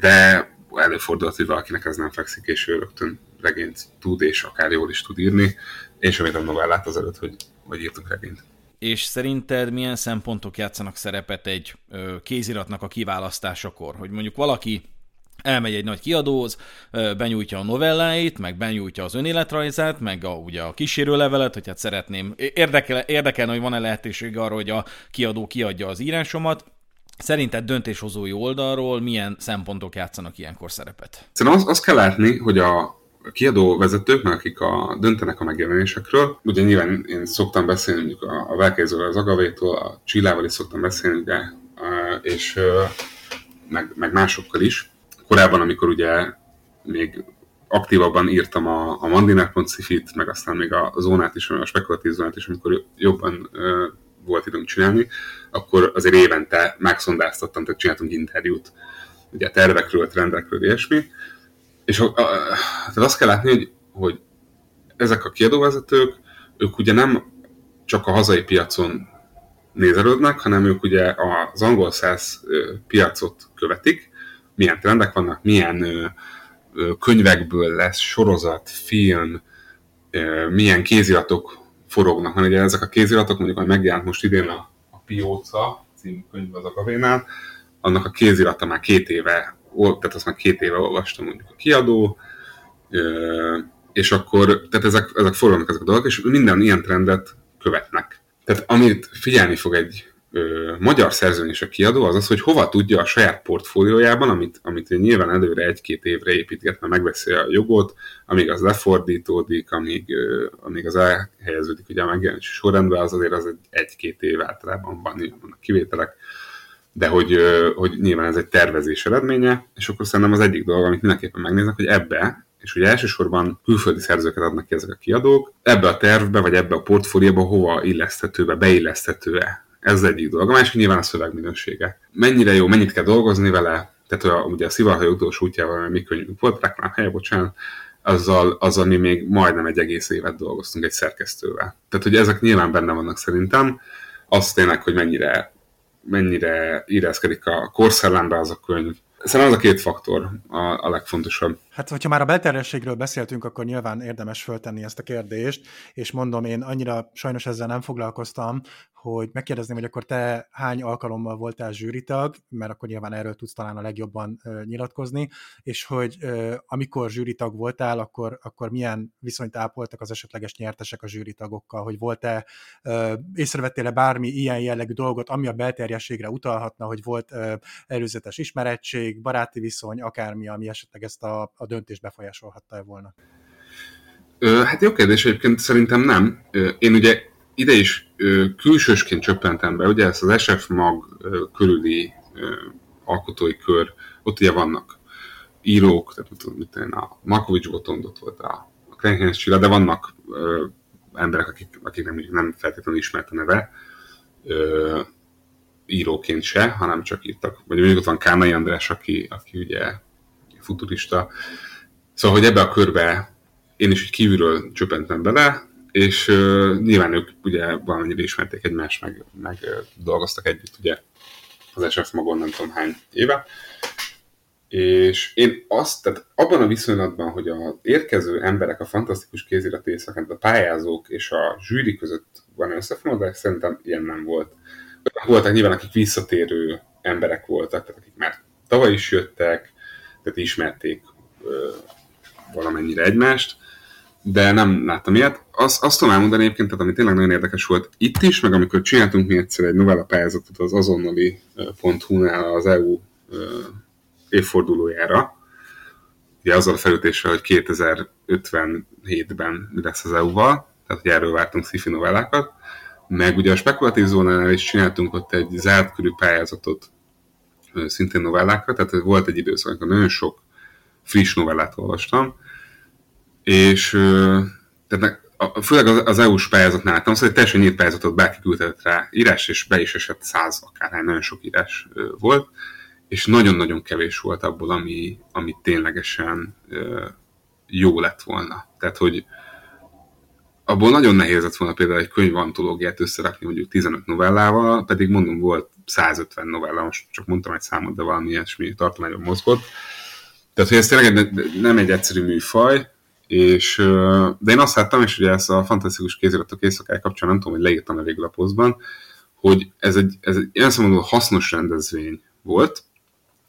de előfordulhat, hogy valakinek ez nem fekszik, és ő rögtön regényt tud, és akár jól is tud írni. Én sem értem novellát azelőtt, hogy, hogy írtunk regényt. És szerinted milyen szempontok játszanak szerepet egy kéziratnak a kiválasztásakor? Hogy mondjuk valaki elmegy egy nagy kiadóhoz, benyújtja a novelláit, meg benyújtja az önéletrajzát, meg a, ugye a kísérőlevelet, hogy hát szeretném, érdekel, érdekelne, hogy van-e lehetőség arra, hogy a kiadó kiadja az írásomat. Szerinted döntéshozói oldalról milyen szempontok játszanak ilyenkor szerepet? Szerintem azt az kell látni, hogy a kiadó vezetőknek, akik a, döntenek a megjelenésekről, ugye nyilván én szoktam beszélni mondjuk a, a Velkei Zoltán, az Agavétól, a Csillával is szoktam beszélni, ugye, és meg, meg másokkal is. Korábban, amikor ugye még aktívabban írtam a, a Mandiner.sci-fit, meg aztán még a zónát is, a spekulatív zónát is, amikor jobban ö, volt időm csinálni, akkor azért évente megszondáztattam, tehát csináltunk interjút ugye tervekről, trendekről, ilyesmi. És a, a, tehát azt kell látni, hogy, hogy ezek a kiadóvezetők, ők ugye nem csak a hazai piacon nézelődnek, hanem ők ugye az angol száz piacot követik, milyen trendek vannak, milyen ö, ö, könyvekből lesz sorozat, film, ö, milyen kéziratok forognak. Mert ugye ezek a kéziratok, mondjuk, ami megjelent most idén a, a Pióca című könyv az Agavénál, annak a kézirata már két éve, tehát azt már két éve olvastam mondjuk a kiadó, ö, és akkor, tehát ezek, ezek forognak ezek a dolgok, és minden ilyen trendet követnek. Tehát amit figyelni fog egy magyar szerzőn és a kiadó, az az, hogy hova tudja a saját portfóliójában, amit, amit nyilván előre egy-két évre építget, mert megveszi a jogot, amíg az lefordítódik, amíg, amíg az elhelyeződik ugye a megjelenési sorrendben, az azért az egy-két év általában van, vannak kivételek, de hogy, hogy nyilván ez egy tervezés eredménye, és akkor szerintem az egyik dolog, amit mindenképpen megnéznek, hogy ebbe, és ugye elsősorban külföldi szerzőket adnak ki ezek a kiadók, ebbe a tervbe, vagy ebbe a portfólióba hova illeszthető-e, beilleszthető-e. Ez egyik dolog. A másik nyilván a szövegminősége. Mennyire jó, mennyit kell dolgozni vele, tehát a, ugye a Szivarhajó utolsó útjával, mi könyvünk volt, reklámhelye, bocsánat, azzal, azzal mi még majdnem egy egész évet dolgoztunk egy szerkesztővel. Tehát, hogy ezek nyilván benne vannak szerintem. Azt tényleg, hogy mennyire, mennyire íreszkedik a korszellámra az a könyv. Szerintem az a két faktor a, a legfontosabb. Hát, hogyha már a belterjességről beszéltünk, akkor nyilván érdemes föltenni ezt a kérdést, és mondom, én annyira sajnos ezzel nem foglalkoztam, hogy megkérdezném, hogy akkor te hány alkalommal voltál zsűritag, mert akkor nyilván erről tudsz talán a legjobban ö, nyilatkozni, és hogy ö, amikor zsűritag voltál, akkor, akkor milyen viszonyt ápoltak az esetleges nyertesek a zsűritagokkal, hogy volt-e, ö, észrevettél-e bármi ilyen jellegű dolgot, ami a belterjességre utalhatna, hogy volt ö, előzetes ismerettség, baráti viszony, akármi, ami esetleg ezt a, a döntést befolyásolhatta-e volna? Ö, hát jó kérdés, egyébként szerintem nem. Ö, én ugye ide is ö, külsősként csöppentem be, ugye ez az es ef Mag ö, körüli ö, alkotói kör, ott ugye vannak írók, tehát mit tudom, mit tudom, a Markovics Botondot volt a, a Krenkensz Csilla, de vannak ö, emberek, akik, akik nem, nem feltétlenül ismert a neve, ö, íróként se, hanem csak írtak, vagy mondjuk ott van Kánai András, aki, aki ugye futurista. Szóval, hogy ebbe a körbe én is így kívülről csöppentem bele, és uh, nyilván ők ugye valamennyire ismerték egymást, meg, meg uh, dolgoztak együtt ugye az es ef Magon nem tudom hány éve. És én azt, tehát abban a viszonylatban, hogy az érkező emberek a Fantasztikus Kézirat Éjszakán, a pályázók és a zsűri között van összefonódás, szerintem ilyen nem volt. Voltak nyilván, akik visszatérő emberek voltak, tehát akik már tavaly is jöttek, tehát ismerték ö, valamennyire egymást, de nem láttam ilyet. Azt, azt tudom elmondani egyébként, tehát ami tényleg nagyon érdekes volt itt is, meg amikor csináltunk mi egyszer egy novella pályázatot az azonnali pont hu-nál az é u ö, évfordulójára, ugye azzal a felütéssel, hogy kétezer-ötvenhétben mi lesz az é u-val, tehát hogy erről vártunk sci-fi novellákat, meg ugye a spekulatív zónánál is csináltunk ott egy zárt körű pályázatot szintén novellákra, tehát volt egy időszak, amikor nagyon sok friss novellát olvastam, és tehát főleg az é u-s pályázatnál láttam, szóval egy teljesen nyílt pályázatot bárki küldhetett rá írás, és be is esett száz akárhány, nagyon sok írás volt, és nagyon-nagyon kevés volt abból, ami, ami ténylegesen jó lett volna. Tehát, hogy abból nagyon nehéz lett volna például egy könyv antológiát összerakni mondjuk tizenöt novellával, pedig mondom, volt százötven novella, most csak mondtam egy számot, de valami ilyesmi tartományban mozgott. Tehát, hogy ez tényleg nem egy egyszerű műfaj, és, de én azt láttam, és ugye ezt a Fantasztikus Kéziratok Éjszakája kapcsán nem tudom, hogy leírtam-e végül a posztban, hogy ez egy, ez egy ilyen szóval hasznos rendezvény volt,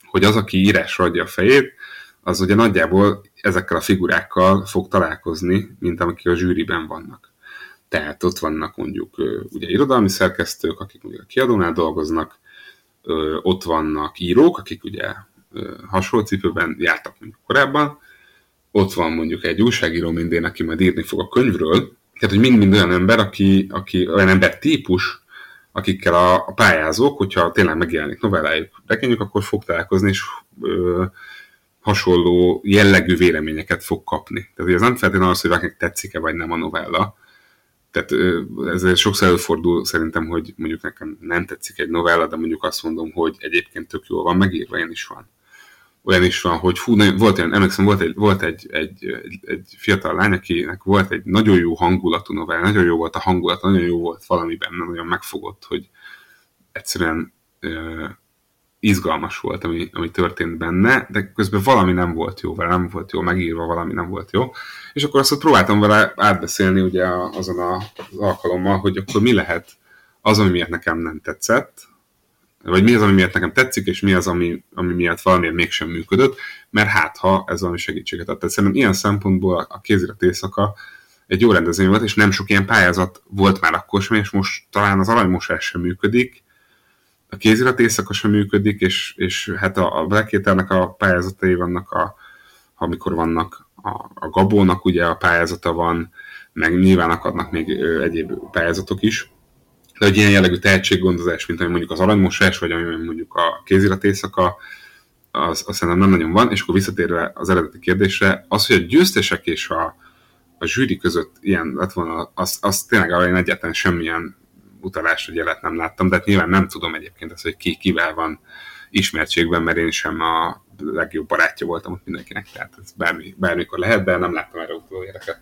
hogy az, aki írásra adja a fejét, az ugye nagyjából ezekkel a figurákkal fog találkozni, mint amik a zsűriben vannak. Tehát ott vannak mondjuk ugye irodalmi szerkesztők, akik mondjuk a kiadónál dolgoznak, ott vannak írók, akik ugye hasonló cipőben jártak mondjuk korábban, ott van mondjuk egy újságíró mindén, aki majd írni fog a könyvről, tehát hogy mind-mind olyan ember, aki, aki olyan ember típus, akikkel a, a pályázók, hogyha tényleg megjelenik novellájuk, regényük, akkor fog találkozni, és ö, hasonló jellegű véleményeket fog kapni. Tehát ez nem feltétlenül az, hogy valakinek tetszik-e vagy nem a novella. Tehát ezért sokszor előfordul szerintem, hogy mondjuk nekem nem tetszik egy novella, de mondjuk azt mondom, hogy egyébként tök jól van megírva, én is van. Olyan is van, hogy hú, nagyon, volt olyan, emlékszem, volt, egy, volt egy, egy, egy, egy fiatal lány, akinek volt egy nagyon jó hangulatú novella, nagyon jó volt a hangulat, nagyon jó volt valamiben, nagyon megfogott, hogy egyszerűen ö, izgalmas volt, ami, ami történt benne, de közben valami nem volt jó vele, nem volt jó megírva, valami nem volt jó. És akkor azt próbáltam vele átbeszélni ugye azon az alkalommal, hogy akkor mi lehet az, ami miért nekem nem tetszett, vagy mi az, ami miatt nekem tetszik, és mi az, ami, ami miatt valamiért mégsem működött, mert hát, ha ez valami segítséget ad. Tehát szerintem ilyen szempontból a Kézirat éjszaka egy jó rendezvény volt, és nem sok ilyen pályázat volt már akkor sem, és most talán az aranymosás sem működik, a Kézirat éjszaka sem működik, és, és hát a, a Blackhéternek a pályázatai vannak, a, amikor vannak a, a Gabónak ugye a pályázata van, meg nyilván akadnak még egyéb pályázatok is, de egy ilyen jellegű tehetséggondozás, mint ami mondjuk az aranymosás, vagy ami mondjuk a Kézirat éjszaka, az, az szerintem nem nagyon van, és akkor visszatérve az eredeti kérdésre, az, hogy a győztesek és a, a zsűri között ilyen lett volna, az, az tényleg arra én egyáltalán semmilyen utalást, hogy jelet nem láttam, de hát nyilván nem tudom egyébként ezt, hogy ki kivel van ismertségben, mert én sem a legjobb barátja voltam ott mindenkinek, tehát ez bármi, bármikor lehet, de nem láttam erre utoléreket.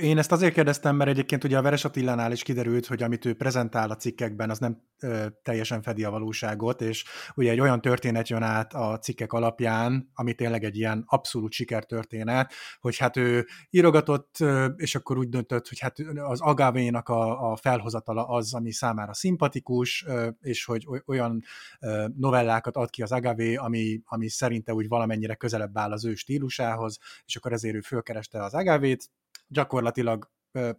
Én ezt azért kérdeztem, mert egyébként ugye a Veres Attilánál is kiderült, hogy amit ő prezentál a cikkekben, az nem ö, teljesen fedi a valóságot, és ugye egy olyan történet jön át a cikkek alapján, ami tényleg egy ilyen abszolút sikertörténet, hogy hát ő írogatott, és akkor úgy döntött, hogy hát az Agávénak a, a felhozatala az, ami számára szimpatikus, és hogy olyan novellákat ad ki az Agávé, ami, ami szerinte úgy valamennyire közelebb áll az ő stílusához, és akkor ezért ő fölkereste az Agávét, gyakorlatilag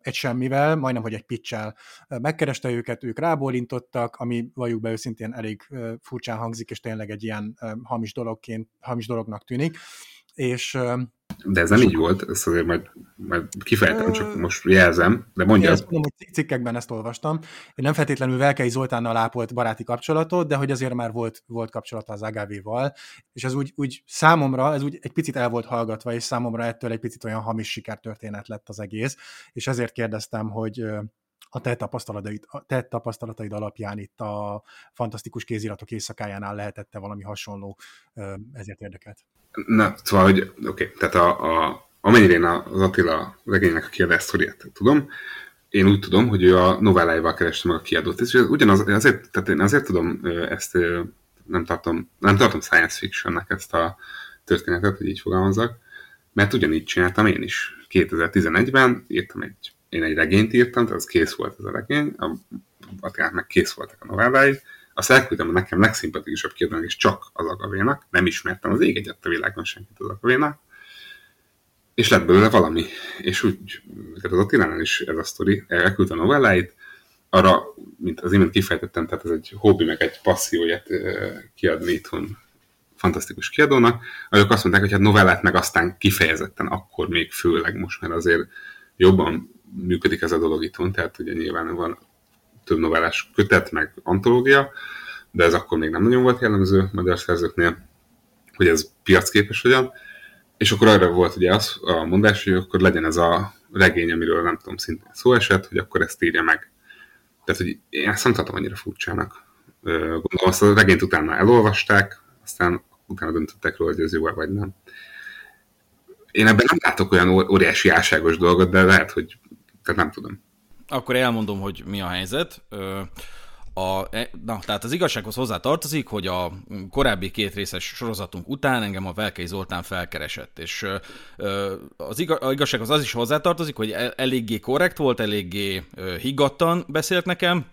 egy semmivel, majdnem, hogy egy pitch-el megkereste őket, ők rábólintottak, ami valljuk be őszintén elég furcsán hangzik, és tényleg egy ilyen hamis dologként, hamis dolognak tűnik. És, de ez nem így volt, ezt azért majd, majd kifejtem, csak most jelzem, de mondja. Ezt mondom, hogy cikkekben ezt olvastam. Én nem feltétlenül Velkei Zoltánnal ápolt baráti kapcsolatot, de hogy azért már volt, volt kapcsolata az Agávéval, és ez úgy, úgy számomra, ez úgy egy picit el volt hallgatva, és számomra ettől egy picit olyan hamis sikertörténet lett az egész, és ezért kérdeztem, hogy a te tapasztalataid, a te tapasztalataid alapján itt a Fantasztikus Kéziratok Éjszakájánál lehetett-e valami hasonló, ezért érdekelt. Na, szóval, hogy oké, okay, tehát a, a, amennyire én az Attila regénynek a kiadás sztoriát tudom, én úgy tudom, hogy ő a novelláival kereste meg a kiadót, és ugyanaz, azért, tehát én azért tudom ezt, nem tartom, nem tartom science fictionnek ezt a történetet, hogy így fogalmazzak, mert ugyanígy csináltam én is. kétezer-tizenegyben írtam egy, én egy regényt írtam, tehát az kész volt ez a regény, a, Attilát meg kész voltak a novellái, Azt elküldtem a nekem legszimpatikusabb kérdőnek, és csak az Agavénak, nem ismertem az ég egyet a világon senkit az Agavénak, és lett belőle valami. És úgy, az Attilánál is ez a sztori, elküldte a novelláit, arra, mint az imént kifejtettem, tehát ez egy hobbi, meg egy passzióját kiadni itthon fantasztikus kiadónak, azok azt mondták, hogy hát novellát meg aztán kifejezetten akkor még főleg most, mert azért jobban működik ez a dolog itthon, tehát ugye nyilván van több novellás kötet, meg antológia, de ez akkor még nem nagyon volt jellemző magyar szerzőknél, hogy ez piacképes hogyan, és akkor arra volt ugye az a mondás, hogy akkor legyen ez a regény, amiről nem tudom, szintén szó esett, hogy akkor ezt írja meg. Tehát, hogy én ezt nem tartom annyira furcsának. Gondolom, azt a regényt utána elolvasták, aztán utána döntöttek róla, hogy ez jó vagy nem. Én ebben nem látok olyan óriási álságos dolgot, de lehet, hogy tehát nem tudom. Akkor elmondom, hogy mi a helyzet. A, na, tehát az igazsághoz hozzá tartozik, hogy a korábbi két részes sorozatunk után engem a Velkei Zoltán felkeresett, és az igazsághoz az is hozzá tartozik, hogy eléggé korrekt volt, eléggé higgadtan beszélt nekem,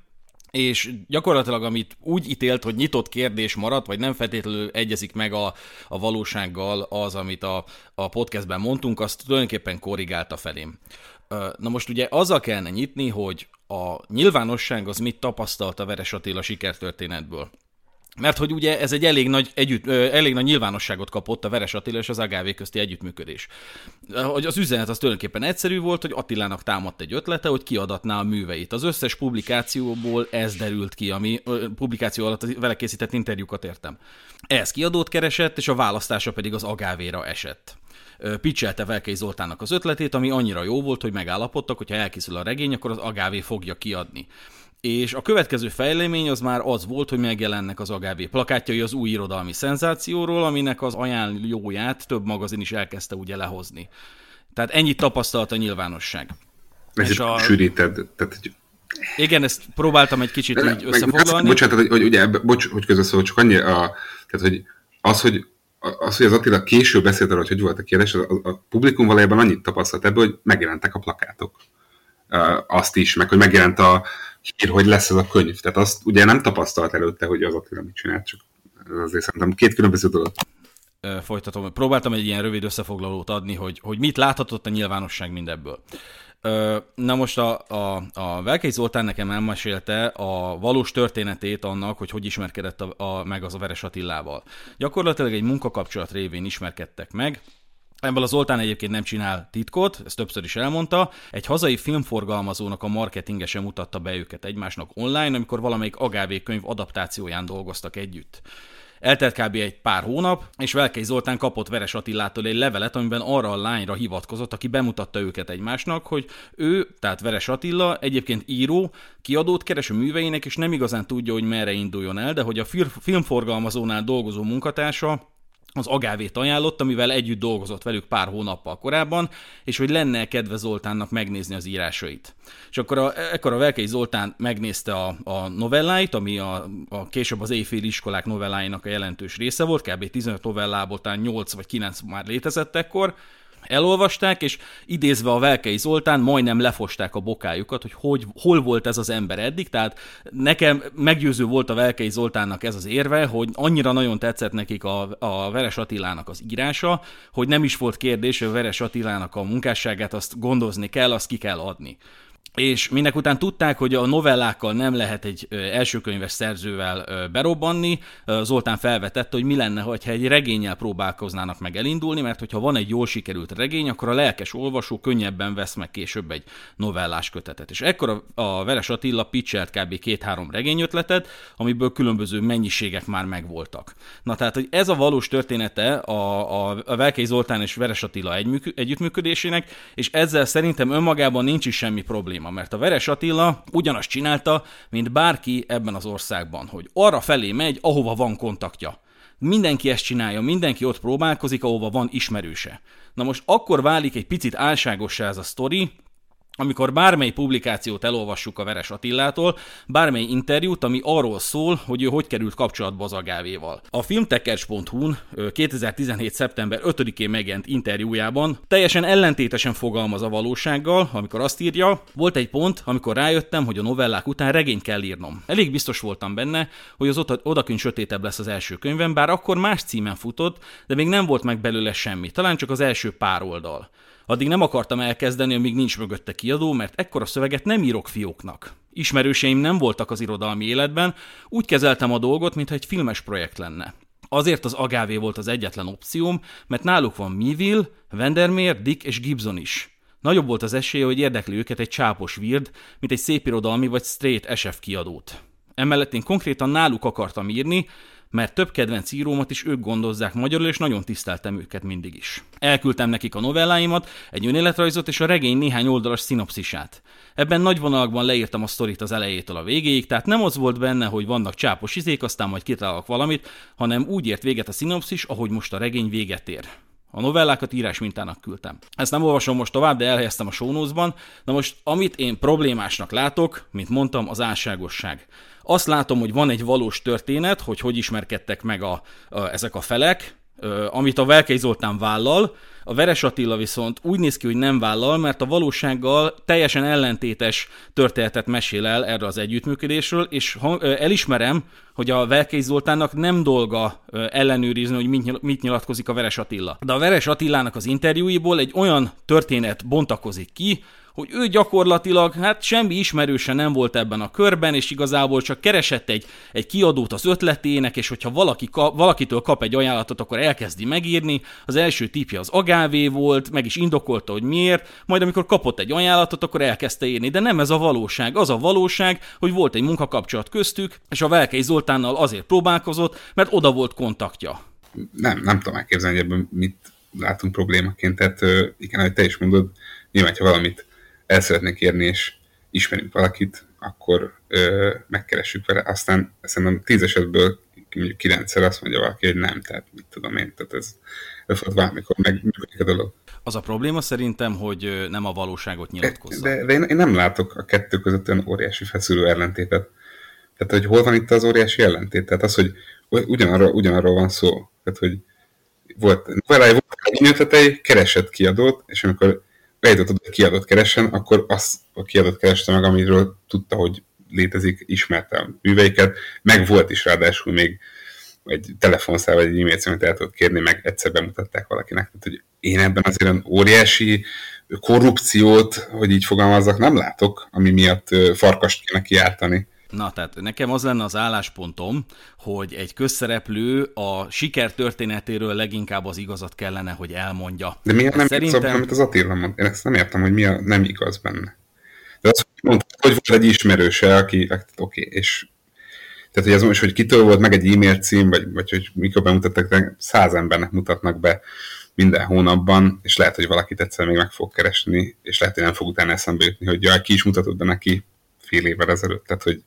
és gyakorlatilag amit úgy ítélt, hogy nyitott kérdés maradt, vagy nem feltétlenül egyezik meg a, a valósággal az, amit a, a podcastben mondtunk, azt tulajdonképpen korrigálta felém. Na most ugye azzal kellene nyitni, hogy a nyilvánosság az mit tapasztalt a Veres Attila sikertörténetből. Mert hogy ugye ez egy elég nagy, együtt, elég nagy nyilvánosságot kapott a Veres Attila és az Agávé közti együttműködés. Az üzenet az tulajdonképpen egyszerű volt, hogy Attilának támadt egy ötlete, hogy kiadatná a műveit. Az összes publikációból ez derült ki, ami publikáció alatt vele készített interjúkat értem. Ehhez kiadót keresett, és a választása pedig az Agávéra esett. Pitchelte Velkei Zoltánnak az ötletét, ami annyira jó volt, hogy megállapodtak, hogy ha elkészül a regény, akkor az Agávé fogja kiadni. És a következő fejlemény az már az volt, hogy megjelennek az Agávé plakátjai az új irodalmi szenzációról, aminek az ajánlóját több magazin is elkezdte ugye lehozni. Tehát ennyit tapasztalt a nyilvánosság. Ez és a... sűríted, tehát... Igen, ezt próbáltam egy kicsit de, úgy összefoglalni. Bocsánat, hogy, hogy ugye, bocs, hogy közösszól, csak annyi a... Tehát, hogy az, hogy az, hogy az Attila később beszélt arra, hogy hogy volt a kérdés, a, a, a publikum valójában annyit tapasztalt ebből, hogy megjelentek a plakátok. Azt is, meg hogy megjelent a hír, hogy lesz ez a könyv. Tehát azt ugye nem tapasztalt előtte, hogy az Attila mit csinált, csak azért szerintem két különböző dolog. Folytatom. Próbáltam egy ilyen rövid összefoglalót adni, hogy, hogy mit láthatott a nyilvánosság mindebből. Na most a, a, a Velkei Zoltán nekem elmesélte a valós történetét annak, hogy hogy ismerkedett a, a, meg az a Veres Attilával. Gyakorlatilag egy munkakapcsolat révén ismerkedtek meg. Ebből a Zoltán egyébként nem csinál titkot, ezt többször is elmondta. Egy hazai filmforgalmazónak a marketingese mutatta be őket egymásnak online, amikor valamelyik Agávé könyv adaptációján dolgoztak együtt. Eltelt kb. Egy pár hónap, és Velkei Zoltán kapott Veres Attilától egy levelet, amiben arra a lányra hivatkozott, aki bemutatta őket egymásnak, hogy ő, tehát Veres Attila, egyébként író, kiadót keres a műveinek, és nem igazán tudja, hogy merre induljon el, de hogy a filmforgalmazónál dolgozó munkatársa az Agávét ajánlott, amivel együtt dolgozott velük pár hónappal korábban, és hogy lenne kedve Zoltánnak megnézni az írásait. És akkor a, ekkor a Velkei Zoltán megnézte a, a novelláit, ami a, a később az éjféli iskolák novelláinak a jelentős része volt, kb. tizenöt novellából talán nyolc vagy kilenc már létezett ekkor, elolvasták, és idézve a Velkei Zoltán majdnem lefosták a bokájukat, hogy, hogy hol volt ez az ember eddig, tehát nekem meggyőző volt a Velkei Zoltánnak ez az érve, hogy annyira nagyon tetszett nekik a, a Veres Attilának az írása, hogy nem is volt kérdés, hogy a Veres Attilának a munkásságát azt gondozni kell, azt ki kell adni. És minek után tudták, hogy a novellákkal nem lehet egy elsőkönyves szerzővel berobbanni, Zoltán felvetette, hogy mi lenne, ha egy regénnyel próbálkoznának meg elindulni, mert hogyha van egy jól sikerült regény, akkor a lelkes olvasó könnyebben vesz meg később egy novellás kötetet. És ekkor a Veres Attila pitchelt kb. két-három regényötletet, amiből különböző mennyiségek már megvoltak. Na tehát, hogy ez a valós története a, a Velkei Zoltán és Veres Attila együttműködésének, és ezzel szerintem önmagában nincs is semmi probléma. Mert a Veres Attila ugyanazt csinálta, mint bárki ebben az országban, hogy arra felé megy, ahova van kontaktja. Mindenki ezt csinálja, mindenki ott próbálkozik, ahova van ismerőse. Na most akkor válik egy picit álságossá ez a sztori, amikor bármely publikációt elolvassuk a Veres Attilától, bármely interjút, ami arról szól, hogy ő hogy került kapcsolatba az Agávéval. A Filmtekercs.hu-n kétezer-tizenhét szeptember ötödikén megjelent interjújában teljesen ellentétesen fogalmaz a valósággal, amikor azt írja, volt egy pont, amikor rájöttem, hogy a novellák után regényt kell írnom. Elég biztos voltam benne, hogy az Odakint sötétebb lesz az első könyvem, bár akkor más címen futott, de még nem volt meg belőle semmi, talán csak az első pár oldal. Addig nem akartam elkezdeni, amíg nincs mögötte kiadó, mert ekkora szöveget nem írok fióknak. Ismerőseim nem voltak az irodalmi életben, úgy kezeltem a dolgot, mintha egy filmes projekt lenne. Azért az Agávé volt az egyetlen opcióm, mert náluk van Miéville, Vandermeer, Dick és Gibson is. Nagyobb volt az esélye, hogy érdekli őket egy csápos vird, mint egy szépirodalmi vagy straight es ef kiadót. Emellett én konkrétan náluk akartam írni, mert több kedvenc írómat is ők gondozzák magyarul, és nagyon tiszteltem őket mindig is. Elküldtem nekik a novelláimat, egy önéletrajzot és a regény néhány oldalas szinopszisát. Ebben nagy vonalakban leírtam a sztorit az elejétől a végéig, tehát nem az volt benne, hogy vannak csápos izék, aztán majd kitalálok valamit, hanem úgy ért véget a szinopszis, ahogy most a regény véget ér. A novellákat írás mintának küldtem. Ezt nem olvasom most tovább, de elhelyeztem a show notes-ban. Na most, amit én problémásnak látok, mint mondtam, az álságosság. Azt látom, hogy van egy valós történet, hogy hogy ismerkedtek meg a, a, ezek a felek, ö, amit a Velkei Zoltán vállal, a Veres Attila viszont úgy néz ki, hogy nem vállal, mert a valósággal teljesen ellentétes történetet mesél el erről az együttműködésről, és elismerem, hogy a Velkei Zoltánnak nem dolga ellenőrizni, hogy mit nyilatkozik a Veres Attila. De a Veres Attilának az interjúiból egy olyan történet bontakozik ki, hogy ő gyakorlatilag hát semmi ismerőse nem volt ebben a körben, és igazából csak keresett egy, egy kiadót az ötletének, és hogyha valaki kap, valakitől kap egy ajánlatot, akkor elkezdi megírni. Az első típje az Agávé volt, meg is indokolta, hogy miért, majd amikor kapott egy ajánlatot, akkor elkezdte írni. De nem ez a valóság. Az a valóság, hogy volt egy munkakapcsolat köztük, és a Velkei Zoltánnal azért próbálkozott, mert oda volt kontaktja. Nem, nem tudom elképzelni, hogy ebben mit látunk problémaként. Tehát igen, ahogy te is mondod, nyilván, ha valamit el szeretnék érni, és ismerünk valakit, akkor ö, megkeressük vele. Aztán szerintem tíz esetből mondjuk kilencszer azt mondja valaki, hogy nem, tehát mit tudom én, tehát ez öfot valamikor megműködik a dolog. Az a probléma szerintem, hogy nem a valóságot nyilatkozza. De, de én, én nem látok a kettő között olyan óriási feszülő ellentétet. Tehát, hogy hol van itt az óriási ellentét? Tehát az, hogy ugyanarról, ugyanarról van szó. Tehát, hogy volt, volt egy ötletei, keresett kiadót, és amikor bejutott, hogy kiadót keressen, akkor azt a kiadót kereste meg, amiről tudta, hogy létezik, ismerte a műveiket, meg volt is ráadásul még egy telefonszál, vagy egy e-mail címet el tudott kérni, meg egyszer bemutatták valakinek. Tehát, hogy én ebben azért olyan óriási korrupciót, hogy így fogalmazzak, nem látok, ami miatt farkast kéne kiártani. Na, tehát nekem az lenne az álláspontom, hogy egy közszereplő a siker történetéről leginkább az igazat kellene, hogy elmondja. De miért nem Szerintem... igaz, amit az Attila mond? Én ezt nem értem, hogy mi a nem igaz benne. De azt mondtad, hogy volt egy ismerőse, aki, oké, okay, és tehát, hogy az most, hogy kitől volt, meg egy e-mail cím, vagy, vagy hogy mikor bemutattak, száz embernek mutatnak be minden hónapban, és lehet, hogy valakit egyszer még meg fog keresni, és lehet, hogy nem fog utána eszembe jutni, hogy jaj, ki is mutatott be neki fél évvel ezelőtt, tehát hogy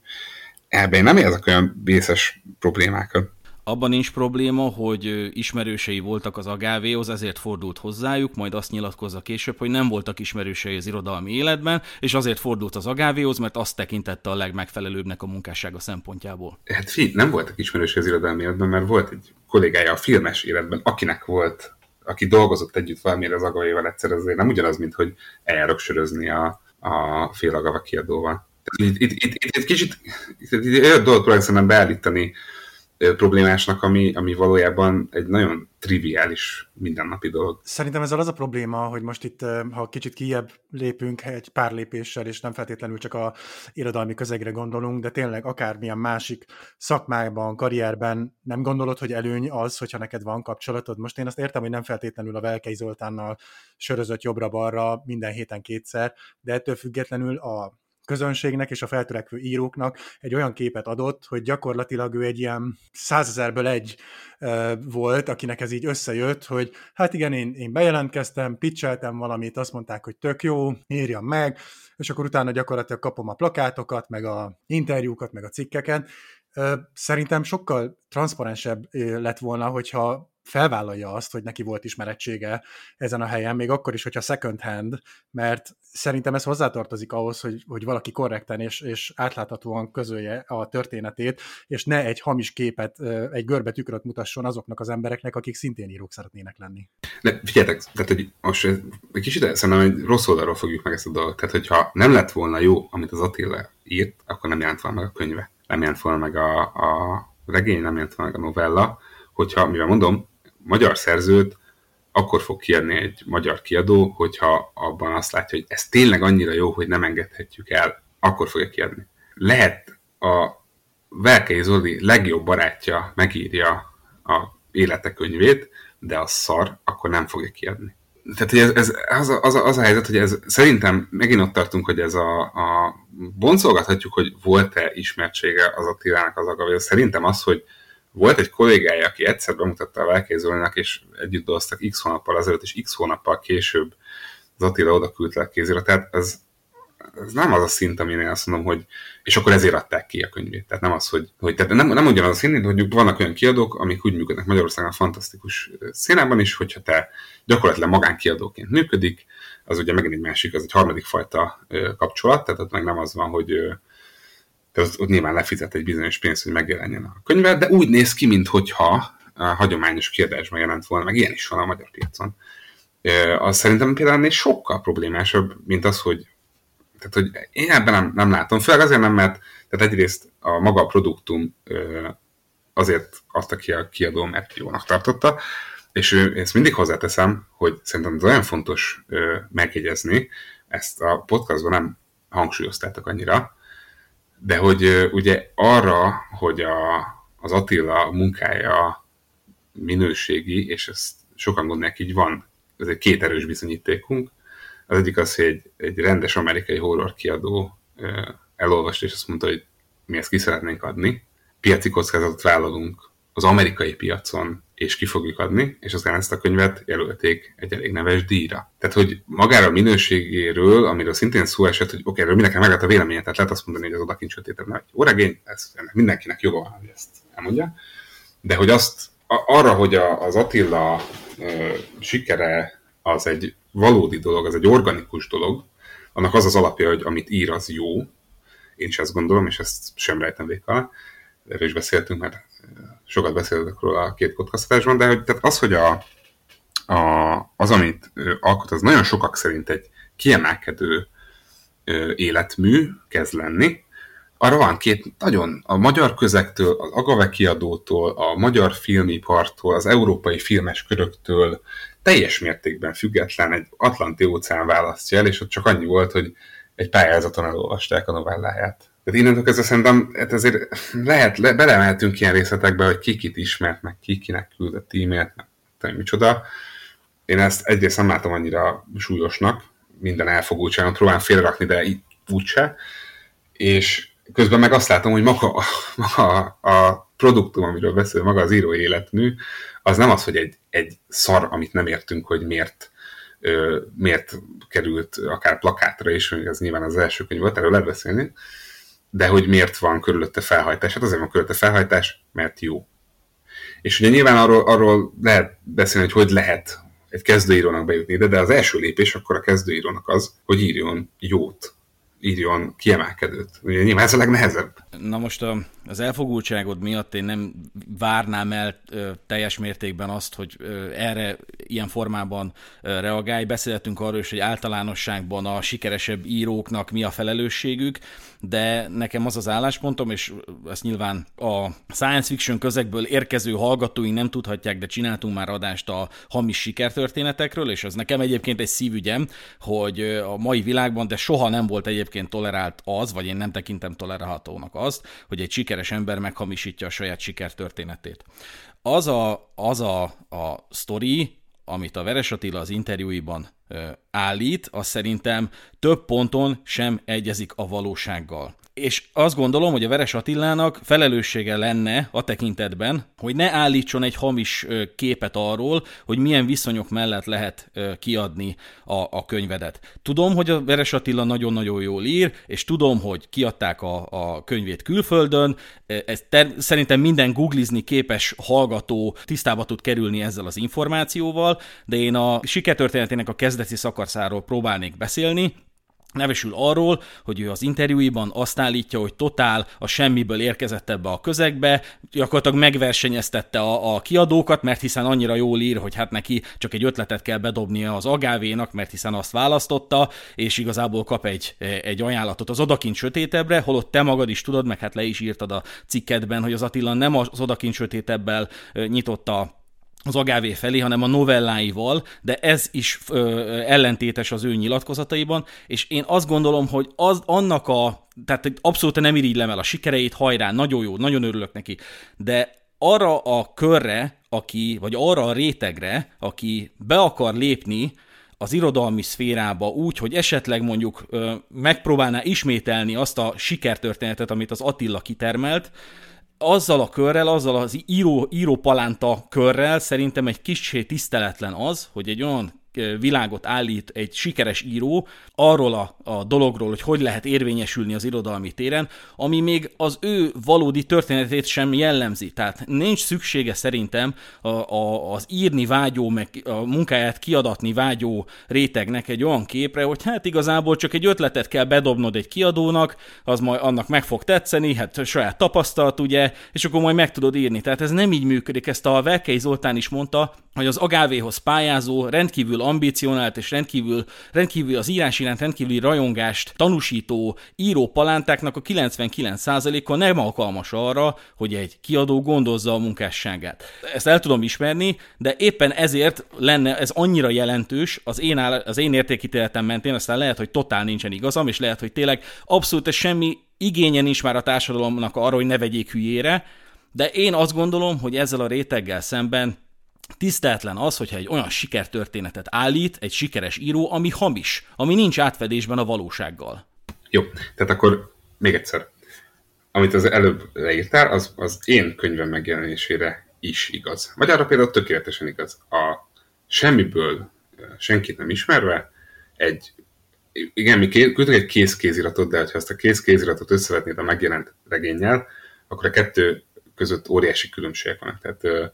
ebben nem érzek olyan vészes problémákat. Abban nincs probléma, hogy ismerősei voltak az Agávéhoz, ezért fordult hozzájuk, majd azt nyilatkozza később, hogy nem voltak ismerősei az irodalmi életben, és azért fordult az Agávéhoz, mert azt tekintette a legmegfelelőbbnek a munkássága szempontjából. Hát fi, nem voltak ismerősei az irodalmi életben, mert volt egy kollégája a filmes életben, akinek volt, aki dolgozott együtt valamire az Agavéval egyszer, azért nem ugyanaz, mint hogy eljárok sörözni a, a fél Agava kiadóval. Itt, itt, itt, itt, itt kicsit olyan dolgot próbálok szerintem beállítani problémásnak, ami, ami valójában egy nagyon triviális mindennapi dolog. Szerintem ezzel az a probléma, hogy most itt, ha kicsit kijebb lépünk egy pár lépéssel, és nem feltétlenül csak a irodalmi közegre gondolunk, de tényleg akármilyen másik szakmában, karrierben nem gondolod, hogy előny az, hogyha neked van kapcsolatod. Most én azt értem, hogy nem feltétlenül a Velkei Zoltánnal sörözött jobbra-balra minden héten kétszer, de ettől függetlenül a közönségnek és a feltörekvő íróknak egy olyan képet adott, hogy gyakorlatilag ő egy ilyen százezerből egy e, volt, akinek ez így összejött, hogy hát igen, én, én bejelentkeztem, pitcheltem valamit, azt mondták, hogy tök jó, írjam meg, és akkor utána gyakorlatilag kapom a plakátokat, meg a interjúkat, meg a cikkeket, Szerintem sokkal transzparensebb lett volna, hogyha felvállalja azt, hogy neki volt ismerettsége ezen a helyen, még akkor is, hogyha second hand, mert szerintem ez hozzátartozik ahhoz, hogy, hogy valaki korrekten és, és átláthatóan közölje a történetét, és ne egy hamis képet, egy görbe tükröt mutasson azoknak az embereknek, akik szintén írók szeretnének lenni. De figyeljetek, tehát, hogy most egy kicsit szerintem, hogy rossz oldalról fogjuk meg ezt a dolgot. Tehát, hogyha nem lett volna jó, amit az Attila írt, akkor nem jelent volna meg a könyve, nem jelent volna meg a, a regény, nem jelent volna meg a novella, hogyha, mivel mondom, magyar szerzőt akkor fog kiadni egy magyar kiadó, hogyha abban azt látja, hogy ez tényleg annyira jó, hogy nem engedhetjük el, akkor fogja kiadni. Lehet a Velkei Zoli legjobb barátja megírja a élete könyvét, de az szar, akkor nem fogja kiadni. Tehát hogy ez, ez, az, a, az, a, az a helyzet, hogy ez, szerintem megint ott tartunk, hogy ez a, a boncolgathatjuk, hogy volt-e ismertsége az Attilának az Agavéhoz. Szerintem az, hogy volt egy kollégája, aki egyszer bemutatta a Velkei Zolinak, és együtt dolgoztak x hónappal azelőtt, és x hónappal később az Attila oda küldte a kéziratát. Ez, ez nem az a szint, amin én azt mondom, hogy... És akkor ezért adták ki a könyvét. Tehát nem az, hogy... hogy tehát nem, nem ugyanaz a szint, hogy vannak olyan kiadók, amik úgy működnek Magyarországon a fantasztikus színában is, hogyha te gyakorlatilag magánkiadóként működik, az ugye megint egy másik, az egy harmadik fajta kapcsolat, tehát ott meg nem az van, hogy... Tehát ott nyilván lefizet egy bizonyos pénzt, hogy megjelenjen a könyve, de úgy néz ki, minthogyha a hagyományos kiadásban jelent volna, meg ilyen is van a magyar piacon. Az szerintem például sokkal problémásabb, mint az, hogy, tehát, hogy én ebben nem, nem látom, főleg azért nem, mert tehát egyrészt a maga a produktum azért azt, aki a kiadó, mert jónak tartotta, és ezt mindig hozzáteszem, hogy szerintem ez olyan fontos megjegyezni, ezt a podcastban nem hangsúlyoztátok annyira, de hogy ugye arra, hogy a, az Attila munkája minőségi, és ezt sokan gondolják, így van, ez egy két erős bizonyítékunk. Az egyik az, hogy egy, egy rendes amerikai horror kiadó elolvast, és azt mondta, hogy mi ezt ki szeretnénk adni. Piaci kockázatot vállalunk az amerikai piacon, és ki fogjuk adni, és aztán ezt a könyvet jelölték egy elég neves díjra. Tehát, hogy magára a minőségéről, amiről szintén szó esett, hogy oké, okay, erről mindenkinek meg lett a véleménye, tehát lehet azt mondani, hogy az Odakint sötétebb nem egy óregény, ez mindenkinek joga van, hogy ezt elmondja, de hogy azt, arra, hogy az Attila ö, sikere az egy valódi dolog, az egy organikus dolog, annak az az alapja, hogy amit ír, az jó, én is ezt gondolom, és ezt sem rejtem vék alá, erről is beszéltünk, mert sokat beszéltek róla a két podcastadásban, de hogy, tehát az, hogy a, a, az, amit alkot, az nagyon sokak szerint egy kiemelkedő ö, életmű kezd lenni. Arra van két nagyon, a magyar közektől, az Agávé kiadótól, a magyar filmipartól, az európai filmes köröktől teljes mértékben független, egy Atlanti-óceán választja el, és ott csak annyi volt, hogy egy pályázaton elolvasták a novelláját. Tehát innentől kezdve szerintem hát azért lehet, le, belemehetünk ilyen részletekbe, hogy ki kit ismert, meg ki kinek küldött e-mailt, nem tudom micsoda. Én ezt egyrészt nem látom annyira súlyosnak, minden elfogultságon próbálom félrakni, de itt úgyse. És közben meg azt látom, hogy maga a, maga a produktum, amiről beszél, maga az író életmű, az nem az, hogy egy, egy szar, amit nem értünk, hogy miért ö, miért került akár plakátra is, hogy ez nyilván az első könyv volt, erről lehet beszélni, de hogy miért van körülötte felhajtás. Hát azért van körülötte felhajtás, mert jó. És ugye nyilván arról, arról lehet beszélni, hogy hogy lehet egy kezdőírónak bejutni ide, de az első lépés akkor a kezdőírónak az, hogy írjon jót, írjon kiemelkedőt. Ugye nyilván ez a legnehezebb. Na most az elfogultságod miatt én nem várnám el teljes mértékben azt, hogy erre ilyen formában reagálj. Beszéltünk arról is, hogy általánosságban a sikeresebb íróknak mi a felelősségük, de nekem az az álláspontom, és ezt nyilván a science fiction közegből érkező hallgatói nem tudhatják, de csináltunk már adást a hamis sikertörténetekről, és az nekem egyébként egy szívügyem, hogy a mai világban, de soha nem volt egyébként tolerált az, vagy én nem tekintem tolerálhatónak azt, hogy egy sikeres ember meghamisítja a saját sikertörténetét. Az a, az a, a sztori, amit a Veres Attila az interjúiban állít, az szerintem több ponton sem egyezik a valósággal. és azt gondolom, hogy a Veres Attilának felelőssége lenne a tekintetben, hogy ne állítson egy hamis képet arról, hogy milyen viszonyok mellett lehet kiadni a, a könyvedet. Tudom, hogy a Veres Attila nagyon-nagyon jól ír, és tudom, hogy kiadták a, a könyvét külföldön. Ez ter- szerintem minden googlizni képes hallgató tisztába tud kerülni ezzel az információval, de én a sikertörténetének a kezdeti szakaszáról próbálnék beszélni, nevesül arról, hogy ő az interjúiban azt állítja, hogy totál a semmiből érkezett ebbe a közegbe, gyakorlatilag megversenyeztette a, a kiadókat, mert hiszen annyira jól ír, hogy hát neki csak egy ötletet kell bedobnia az Agávénak, mert hiszen azt választotta, és igazából kap egy, egy ajánlatot az Odakint sötétebbre, holott te magad is tudod, meg hát le is írtad a cikkedben, hogy az Attila nem az Odakint sötétebbel nyitotta az Agávé felé, hanem a novelláival, de ez is ö, ellentétes az ő nyilatkozataiban, és én azt gondolom, hogy az, annak a, tehát abszolút nem irigylem el a sikereit, hajrá, nagyon jó, nagyon örülök neki, de arra a körre, aki, vagy arra a rétegre, aki be akar lépni az irodalmi szférába úgy, hogy esetleg mondjuk ö, megpróbálná ismételni azt a sikertörténetet, amit az Attila kitermelt, azzal a körrel, azzal az író, írópalánta körrel szerintem egy kicsit tiszteletlen az, hogy egy olyan világot állít egy sikeres író arról a, a dologról, hogy hogy lehet érvényesülni az irodalmi téren, ami még az ő valódi történetét sem jellemzi. Tehát nincs szüksége szerintem a, a, az írni vágyó, meg a munkáját kiadatni vágyó rétegnek egy olyan képre, hogy hát igazából csak egy ötletet kell bedobnod egy kiadónak, az majd annak meg fog tetszeni, hát saját tapasztalat, ugye, és akkor majd meg tudod írni. Tehát ez nem így működik, ezt a Velkei Zoltán is mondta, hogy az Agávéhoz pályázó rendkívül ambicionált és rendkívül, rendkívül az írás iránt rendkívüli rajongást tanúsító írópalántáknak a kilencvenkilenc százaléka nem alkalmas arra, hogy egy kiadó gondozza a munkásságát. Ezt el tudom ismerni, de éppen ezért lenne ez annyira jelentős az én, áll, az én értékítéletem mentén, aztán lehet, hogy totál nincsen igazam, és lehet, hogy tényleg abszolút semmi igénye nincs már a társadalomnak arra, hogy ne vegyék hülyére, de én azt gondolom, hogy ezzel a réteggel szemben tiszteletlen az, hogyha egy olyan sikertörténetet állít egy sikeres író, ami hamis, ami nincs átfedésben a valósággal. Jó, tehát akkor még egyszer. Amit az előbb leírtál, az az én könyvem megjelenésére is igaz. Vagy arra például tökéletesen igaz. A semmiből senkit nem ismerve egy, igen, mi küldtünk egy kézkéziratot, de ha ezt a kézkéziratot összevetnéd a megjelent regénnyel, akkor a kettő között óriási különbségek vannak. Tehát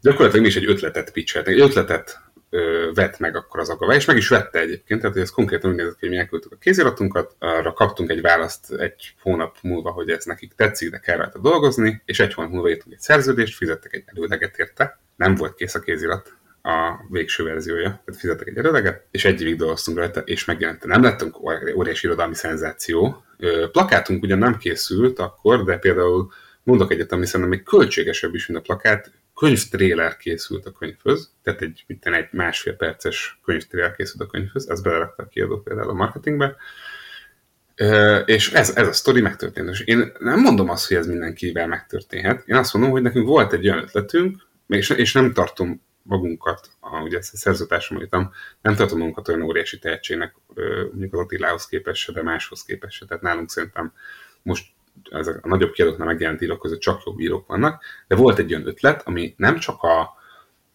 gyakorlatilag mi is egy ötletet pitcheltek, egy ötletet ö, vett meg akkor az Agávé, és meg is vette egyébként, tehát ez konkrétan úgy nézett, hogy mi elküldtük a kéziratunkat, arra kaptunk egy választ egy hónap múlva, hogy ez nekik tetszik, de kell rajta dolgozni, és egy hónap múlva írtunk egy szerződést, fizettek egy előleget érte, nem volt kész a kézirat, a végső verziója, tehát fizettek egy előleget, és egy évig dolgoztunk rajta, és megjelent. Nem lettünk óriási irodalmi szenzáció. Ö, plakátunk ugyan nem készült akkor, de például mondok egyet, ami szerintem még költségesebb is, mint a plakát. Könyvtréler készült a könyvhöz, tehát egy, egy másfél perces könyvtréler készült a könyvhöz, ezt belerakta a kiadó például a marketingbe, e, és ez, ez a sztori megtörtént. És én nem mondom azt, hogy ez mindenkivel megtörténhet, én azt mondom, hogy nekünk volt egy olyan ötletünk, és, és nem tartom magunkat, a, ugye ezt a szerzőtársam mondtam, nem tartom magunkat olyan óriási tehetségnek, mondjuk az Attilához képest se, de máshoz képest se, tehát nálunk szerintem most ezek a nagyobb kiadóknál megjelent írók között csak jobb írók vannak, de volt egy olyan ötlet, ami nem csak a,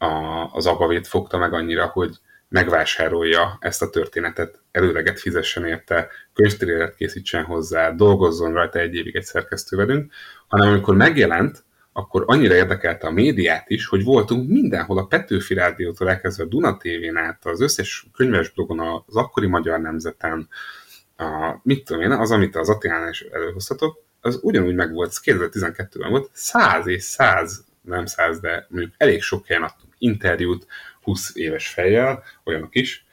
a, az Agavét fogta meg annyira, hogy megvásárolja ezt a történetet, előleget fizessen érte, könyvtrélet készítsen hozzá, dolgozzon rajta egy évig egy szerkesztő velünk, hanem amikor megjelent, akkor annyira érdekelte a médiát is, hogy voltunk mindenhol, a Petőfi Rádiótól elkezdve a Duna tévén át, az összes könyves blogon, az akkori Magyar Nemzeten, a, mit tudom én, az, amit az Attilánál is előhoztatok, az ugyanúgy megvolt, kétezer-tizenkettőben volt, száz és száz, nem száz, de mondjuk elég sok helyen adtunk interjút, húsz éves fejjel, olyanok is.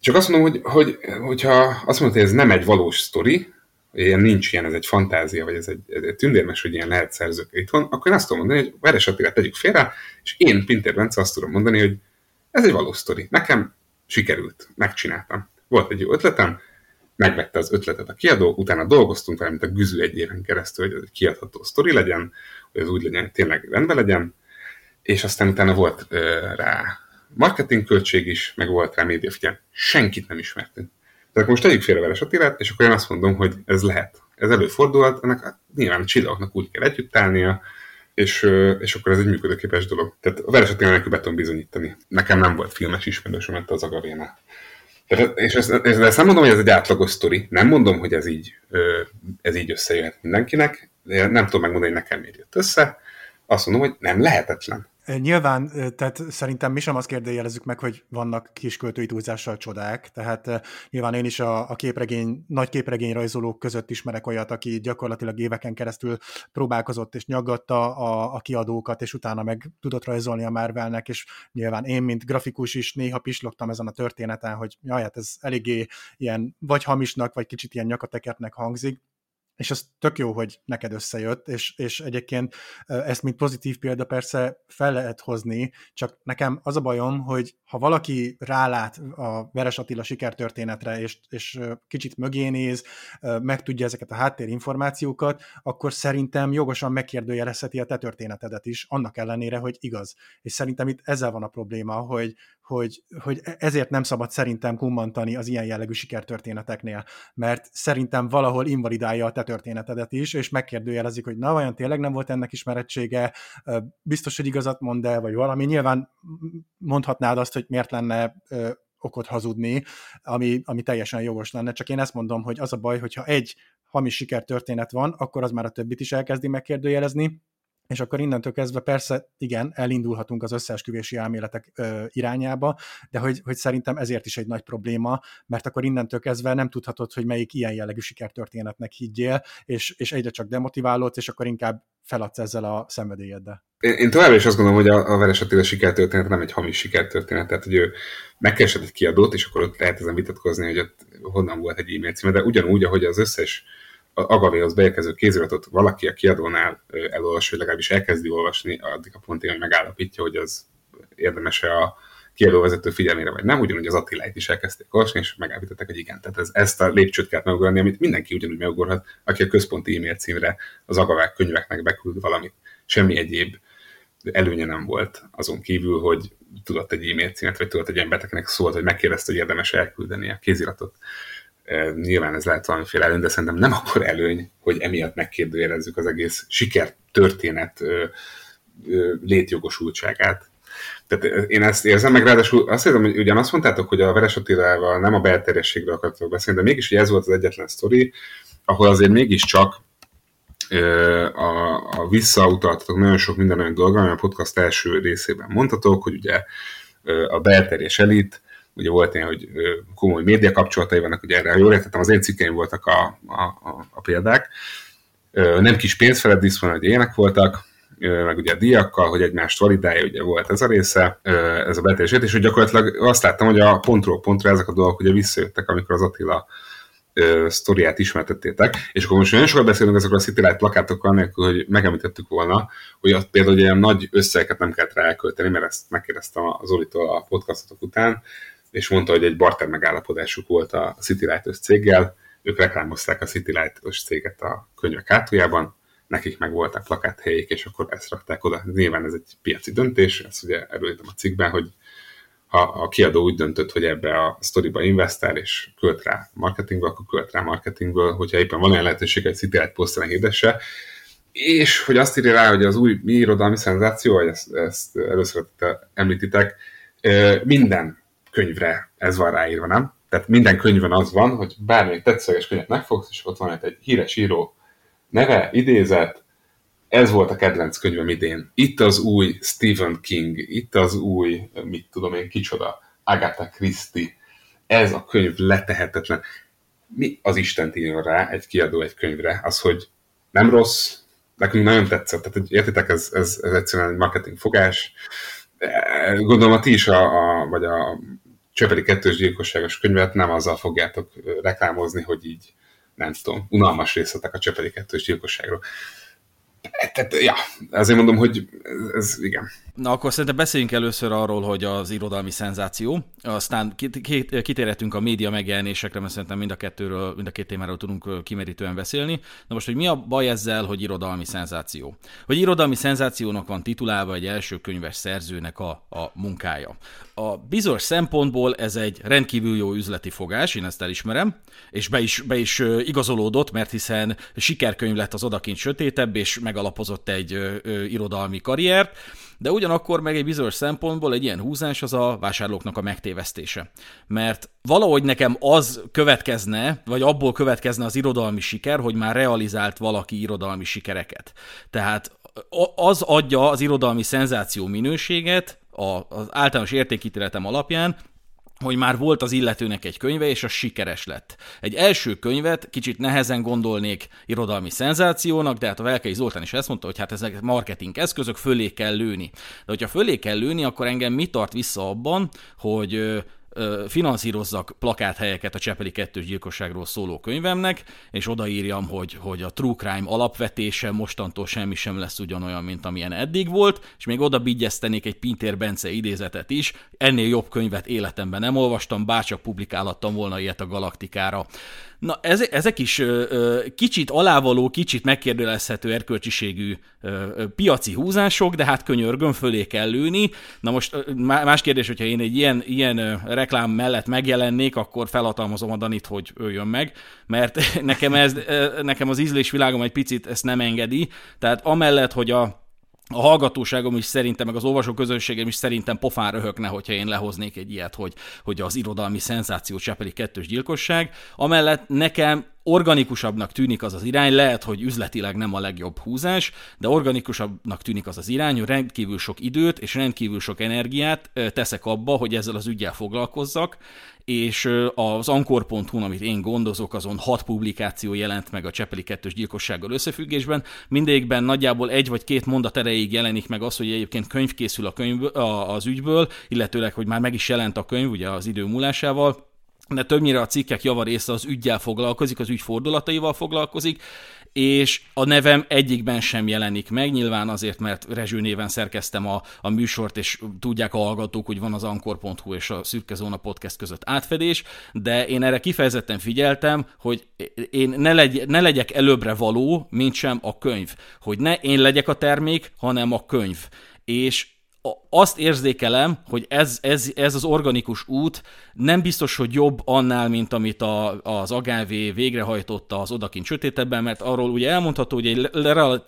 Csak azt mondom, hogy, hogy hogyha azt mondod, hogy ez nem egy valós sztori, ilyen nincs ilyen, ez egy fantázia, vagy ez egy, ez egy tündérmes, hogy ilyen lehet szerzők itthon, akkor én azt tudom mondani, hogy Veres Attilát tegyük félre, és én, Pintér Bence, azt tudom mondani, hogy ez egy valós sztori. Nekem sikerült, megcsináltam. Volt egy jó ötletem, megvette az ötletet a kiadó, utána dolgoztunk vele, mint a güzű egy éven keresztül, hogy ez egy kiadható sztori legyen, hogy ez úgy legyen, tényleg rendben legyen, és aztán utána volt uh, rá marketing költség is, meg volt rá média figyelm. Senkit nem ismertünk. Tehát most tegyük félre Veres Attilát, és akkor én azt mondom, hogy ez lehet. ez előfordulhat, ennek a, nyilván a csillagoknak úgy kell együtt állnia, és, és akkor ez egy működőképes dolog. Tehát a Veres Attilán nekünk beton bizonyítani. Nekem nem volt filmes ismerősöm, mert az Agavénál. Tehát, és ezt, ezt nem mondom, hogy ez egy átlagos sztori. Nem mondom, hogy ez így, ez így összejöhet mindenkinek. De nem tudom megmondani, hogy nekem miért jött össze. Azt mondom, hogy nem lehetetlen. Nyilván, tehát szerintem mi sem azt kérdőjelezzük meg, hogy vannak kis költői túlzással csodák, tehát nyilván én is a, a képregény, nagy képregényrajzolók között ismerek olyat, aki gyakorlatilag éveken keresztül próbálkozott és nyaggatta a, a kiadókat, és utána meg tudott rajzolni a Marvelnek, és nyilván én, mint grafikus is néha pislogtam ezen a történeten, hogy jaj, hát ez eléggé ilyen vagy hamisnak, vagy kicsit ilyen nyakatekertnek hangzik. És az tök jó, hogy neked összejött, és, és egyébként ezt, mint pozitív példa persze fel lehet hozni, csak nekem az a bajom, hogy ha valaki rálát a Veres Attila sikertörténetre, és, és kicsit mögé néz, megtudja ezeket a háttérinformációkat, akkor szerintem jogosan megkérdőjelezheti a te történetedet is, annak ellenére, hogy igaz. És szerintem itt ezzel van a probléma, hogy, hogy, hogy ezért nem szabad szerintem kummantani az ilyen jellegű sikertörténeteknél, mert szerintem valahol invalidálja a te történetedet is, és megkérdőjelezik, hogy na, vajon tényleg nem volt ennek ismerettsége, biztos, hogy igazat mond el, vagy valami. Nyilván mondhatnád azt, hogy miért lenne okot hazudni, ami, ami teljesen jogos lenne, csak én ezt mondom, hogy az a baj, hogyha egy hamis sikertörténet van, akkor az már a többit is elkezdi megkérdőjelezni, és akkor innentől kezdve persze, igen, elindulhatunk az összeesküvési elméletek ö, irányába, de hogy, hogy szerintem ezért is egy nagy probléma, mert akkor innentől kezdve nem tudhatod, hogy melyik ilyen jellegű sikertörténetnek higgyél, és, és egyre csak demotiválódsz, és akkor inkább feladsz ezzel a szenvedélyeddel. Én, én továbbra is azt gondolom, hogy a, a Veres Attila sikertörténet nem egy hamis sikertörténet, tehát hogy ő megkeresett egy kiadót, és akkor ott lehet ezen vitatkozni, hogy ott honnan volt egy e-mail címe, de ugyanúgy, ahogy az összes Agavéhoz beérkező kéziratot valaki a kiadónál elolvas, vagy legalábbis elkezdi olvasni, addig a pontig, hogy megállapítja, hogy az érdemes-e a kiadóvezető figyelmére, vagy nem. Ugyanúgy az Attiláit is elkezdték olvasni, és megállapították, hogy igen. Tehát ez, ezt a lépcsőt kell megugorni, amit mindenki ugyanúgy megugorhat, aki a központi e-mail címre az Agavák könyveknek beküld valamit. Semmi egyéb előnye nem volt azon kívül, hogy tudott egy e-mail címet, vagy tudott egy embereknek szólt, hogy megkérdezte, hogy érdemes elküldeni a kéziratot. Nyilván ez lehet valamiféle előny, de szerintem nem akkor előny, hogy emiatt megkérdőjelezzük az egész sikertörténet létjogosultságát. Tehát én ezt érzem, meg ráadásul azt érzem, hogy ugyanazt mondtátok, hogy a Veres Attilával nem a belterjességről akartok beszélni, de mégis ez volt az egyetlen sztori, ahol azért mégiscsak a, a visszautaltatok nagyon sok minden olyan dolga, ami a podcast első részében mondtatok, hogy ugye a belterjes elit, ugye volt ilyen, hogy komoly média kapcsolatai vannak, ugye erre jól értettem, az én cikkeim voltak a, a, a, a példák. Nem kis pénz felett diszponál, hogy ilyenek voltak, meg ugye a díjakkal, hogy egymást validálja, ugye volt ez a része, ez a betérését, és hogy gyakorlatilag azt láttam, hogy a pontról pontra ezek a dolgok ugye visszajöttek, amikor az Attila sztoriát ismertettétek, és akkor most nagyon sokat beszélünk ezekről a Citylight plakátokkal, nélkül, hogy megemlítettük volna, hogy ott például ilyen nagy összegeket nem kellett rá elkölteni, mert ezt megkérdeztem az Zolitól a podcastotok után, és mondta, hogy egy barter megállapodásuk volt a Citylight-os céggel, ők reklámozták a Citylight-os céget a könyvek hátuljában, nekik meg voltak plakáthelyék, és akkor ezt rakták oda. Nyilván ez egy piaci döntés, ezt ugye erőlítem a cikkben, hogy ha a kiadó úgy döntött, hogy ebbe a sztoriba investál, és költ rá marketingből, akkor költ rá marketingből, hogyha éppen van olyan lehetőség, hogy Citylight poszteren hirdesse, és hogy azt írja rá, hogy az új mi irodalmi szenzáció, hogy ezt, ezt először említitek, minden könyvre ez van ráírva, nem? Tehát minden könyvön az van, hogy bármilyen tetszőleges könyvet megfogsz, és ott van egy híres író neve, idézet, ez volt a kedvenc könyvem idén. Itt az új Stephen King, itt az új, mit tudom én, kicsoda, Agatha Christie. Ez a könyv letehetetlen. Mi az Istent írjon rá egy kiadó egy könyvre? Az, hogy nem rossz, nekünk nagyon tetszett. Tehát értitek, ez, ez, ez egyszerűen egy marketing fogás. Gondolom, a ti is a, a, vagy a Csepeli kettős gyilkosságos könyvet nem azzal fogjátok reklámozni, hogy így, nem tudom, unalmas részletek a Csepeli kettős gyilkosságról. Tehát, ja, azért mondom, hogy ez, ez igen. Na akkor szerintem beszéljünk először arról, hogy az irodalmi szenzáció, aztán kitérhetünk a média megjelenésekre, mert szerintem mind a kettőről, mind a két témáról tudunk kimerítően beszélni. Na most, hogy mi a baj ezzel, hogy irodalmi szenzáció? Hogy irodalmi szenzációnak van titulálva egy első könyves szerzőnek a, a munkája. A bizonyos szempontból ez egy rendkívül jó üzleti fogás, én ezt elismerem, és be is, be is igazolódott, mert hiszen sikerkönyv lett az Odakint sötétebb, és megalapozott egy ö, ö, irodalmi karriert, de ugyanakkor meg egy bizonyos szempontból egy ilyen húzás az a vásárlóknak a megtévesztése. Mert valahogy nekem az következne, vagy abból következne az irodalmi siker, hogy már realizált valaki irodalmi sikereket. Tehát az adja az irodalmi szenzáció minőséget az általános értékítéletem alapján, hogy már volt az illetőnek egy könyve, és az sikeres lett. Egy első könyvet kicsit nehezen gondolnék irodalmi szenzációnak, de hát a Velkei Zoltán is ezt mondta, hogy hát ezek marketing eszközök, fölé kell lőni. De hogyha fölé kell lőni, akkor engem mi tart vissza abban, hogy finanszírozzak plakáthelyeket a Csepeli kettős gyilkosságról szóló könyvemnek, és odaírjam, hogy, hogy a true crime alapvetése mostantól semmi sem lesz ugyanolyan, mint amilyen eddig volt, és még oda bigyeztenék egy Pintér Bence idézetet is, ennél jobb könyvet életemben nem olvastam, bárcsak publikálhattam volna ilyet a Galaktikára. Na, ezek is kicsit alávaló, kicsit megkérdőjelezhető erkölcsiségű piaci húzások, de hát könyörgöm, fölé kell lőni. Na most más kérdés, hogyha én egy ilyen, ilyen reklám mellett megjelennék, akkor felhatalmazom a Danit, hogy öljön meg, mert nekem, ez, nekem az ízlésvilágom egy picit ezt nem engedi. Tehát amellett, hogy a A hallgatóságom is szerintem, meg az olvasóközönségem is szerintem pofán röhögne, hogyha én lehoznék egy ilyet, hogy, hogy az irodalmi szenzáció Csepeli kettős gyilkosság. Amellett nekem organikusabbnak tűnik az az irány, lehet, hogy üzletileg nem a legjobb húzás, de organikusabbnak tűnik az az irány, hogy rendkívül sok időt és rendkívül sok energiát teszek abba, hogy ezzel az üggyel foglalkozzak, és az Ankor.hu-n, amit én gondozok, azon hat publikáció jelent meg a Csepeli kettős gyilkossággal összefüggésben, mindegyikben nagyjából egy vagy két mondat erejéig jelenik meg az, hogy egyébként könyv készül a könyv, az ügyből, illetőleg, hogy már meg is jelent a könyv ugye az idő múlásával, de többnyire a cikkek javarésze az üggyel foglalkozik, az ügy fordulataival foglalkozik, és a nevem egyikben sem jelenik meg, nyilván azért, mert Rezső néven szerkeztem a, a műsort, és tudják a hallgatók, hogy van az Ankor.hu és a Szürke Zóna podcast között átfedés, de én erre kifejezetten figyeltem, hogy én ne, legy, ne legyek előbbre való, mint sem a könyv, hogy ne én legyek a termék, hanem a könyv, és azt érzékelem, hogy ez, ez, ez az organikus út nem biztos, hogy jobb annál, mint amit a, az Agávé végrehajtotta az Odakint sötétebben, mert arról ugye elmondható, hogy egy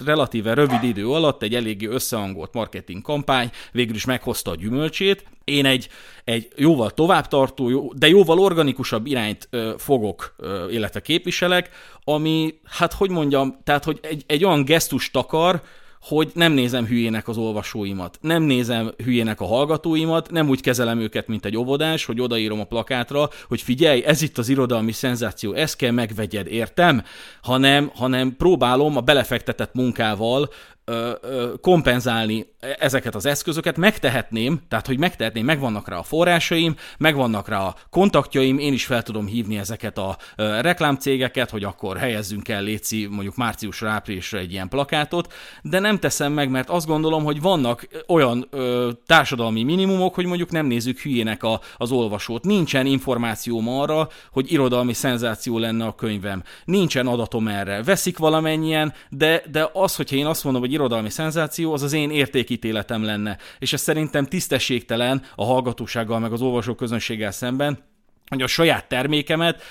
relatíve rövid idő alatt egy eléggé összehangolt marketing kampány végül is meghozta a gyümölcsét. Én egy, egy jóval továbbtartó, de jóval organikusabb irányt fogok, illetve képviselek, ami, hát hogy mondjam, tehát hogy egy, egy olyan gesztust takar, hogy nem nézem hülyének az olvasóimat, nem nézem hülyének a hallgatóimat, nem úgy kezelem őket, mint egy óvodás, hogy odaírom a plakátra, hogy figyelj, ez itt az irodalmi szenzáció, ezt kell megvegyed, értem? Hanem, hanem próbálom a belefektetett munkával ö, ö, kompenzálni ezeket az eszközöket, megtehetném, tehát hogy megtehetném, megvannak rá a forrásaim, megvannak rá a kontaktjaim, én is fel tudom hívni ezeket a ö, reklámcégeket, hogy akkor helyezzünk el, léci, mondjuk márciusra, áprilisra egy ilyen plakátot, de nem teszem meg, mert azt gondolom, hogy vannak olyan ö, társadalmi minimumok, hogy mondjuk nem nézzük hülyének a, az olvasót. Nincsen információm arra, hogy irodalmi szenzáció lenne a könyvem. Nincsen adatom erre. Veszik valamennyien, de, de az, hogyha én azt mondom, hogy irodalmi szenzáció, az az én értékítéletem lenne. És ez szerintem tisztességtelen a hallgatósággal, meg az olvasóközönséggel szemben, hogy a saját termékemet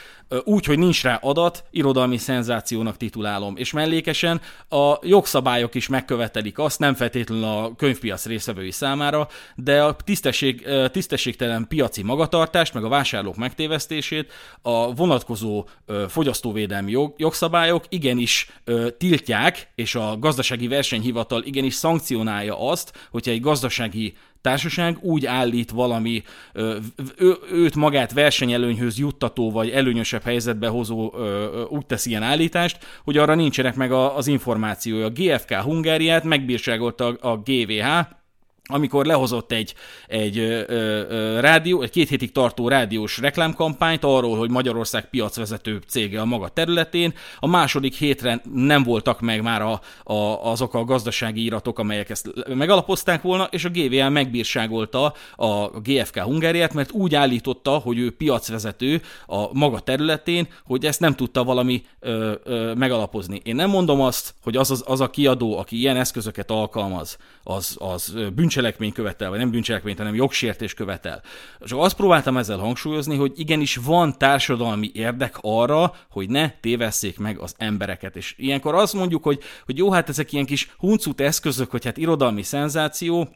úgy, hogy nincs rá adat, irodalmi szenzációnak titulálom. És mellékesen a jogszabályok is megkövetelik azt, nem feltétlenül a könyvpiac részvevői számára, de a tisztesség, tisztességtelen piaci magatartást, meg a vásárlók megtévesztését a vonatkozó fogyasztóvédelmi jog, jogszabályok igenis tiltják, és a gazdasági versenyhivatal igenis szankcionálja azt, hogyha egy gazdasági társaság úgy állít valami ő, őt magát versenyelőnyhöz juttató, vagy előnyösebb helyzetbe hozó, úgy tesz ilyen állítást, hogy arra nincsenek meg az információja. A gé ef ká Hungáriát megbírságolta a gé vé há, amikor lehozott egy, egy ö, ö, rádió, egy két hétig tartó rádiós reklámkampányt arról, hogy Magyarország piacvezető cége a maga területén. A második hétre nem voltak meg már a, a, azok a gazdasági iratok, amelyek ezt megalapozták volna, és a gé vé el megbírságolta a gé ef ká Hungáriát, mert úgy állította, hogy ő piacvezető a maga területén, hogy ezt nem tudta valami ö, ö, megalapozni. Én nem mondom azt, hogy az, az, az a kiadó, aki ilyen eszközöket alkalmaz, az, az bűncselekmény követel, vagy nem bűncselekményt, hanem jogsértés követel. Csak azt próbáltam ezzel hangsúlyozni, hogy igenis van társadalmi érdek arra, hogy ne tévesszék meg az embereket. És ilyenkor azt mondjuk, hogy, hogy jó, hát ezek ilyen kis huncut eszközök, hogy hát irodalmi szenzáció,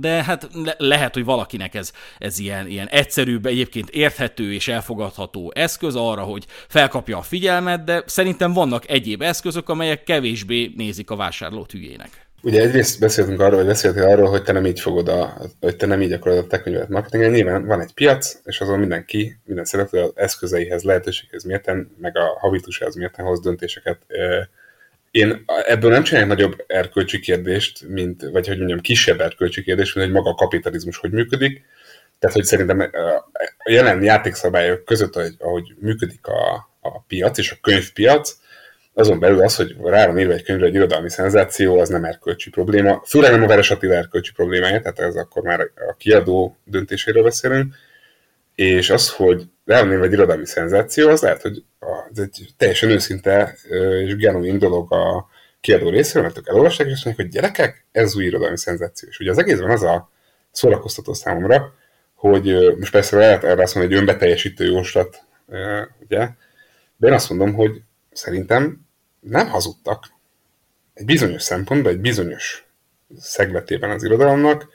de hát le- lehet, hogy valakinek ez, ez ilyen, ilyen egyszerűbb, egyébként érthető és elfogadható eszköz arra, hogy felkapja a figyelmet, de szerintem vannak egyéb eszközök, amelyek kevésbé nézik a vásárlót hülyének. Ugye egyrészt beszéltünk arról, vagy beszéltél arról, hogy te nem így fogod a, hogy te nem így akarod a te könyvedet marketingelni. Nyilván van egy piac, és azon mindenki, minden szereplő az eszközeihez, lehetőséghez mérten, meg a habitusához mérten hoz döntéseket. Én ebből nem csinálok nagyobb erkölcsi kérdést, mint, vagy hogy mondjam, kisebb erkölcsi kérdést, mint hogy maga a kapitalizmus hogy működik. Tehát, hogy szerintem a jelen játékszabályok között, ahogy működik a, a piac és a könyvpiac, azon belül az, hogy rá van írva egy könyvre egy irodalmi szenzáció, az nem erkölcsi probléma. Főleg nem a Veres Attila erkölcsi problémája, tehát ez akkor már a kiadó döntéséről beszélünk. És az, hogy rá van írva egy irodalmi szenzáció, az lehet, hogy az egy teljesen őszinte és genuin dolog a kiadó részéről, mert ők elolvasták, és azt mondják, hogy gyerekek, ez új irodalmi szenzáció. És ugye az egészben az a szórakoztató számomra, hogy most persze lehet erre azt mondani, hogy önbeteljesítő jóslat, ugye? De én azt mondom, hogy szerintem nem hazudtak egy bizonyos szempontban, egy bizonyos szegletében az irodalomnak,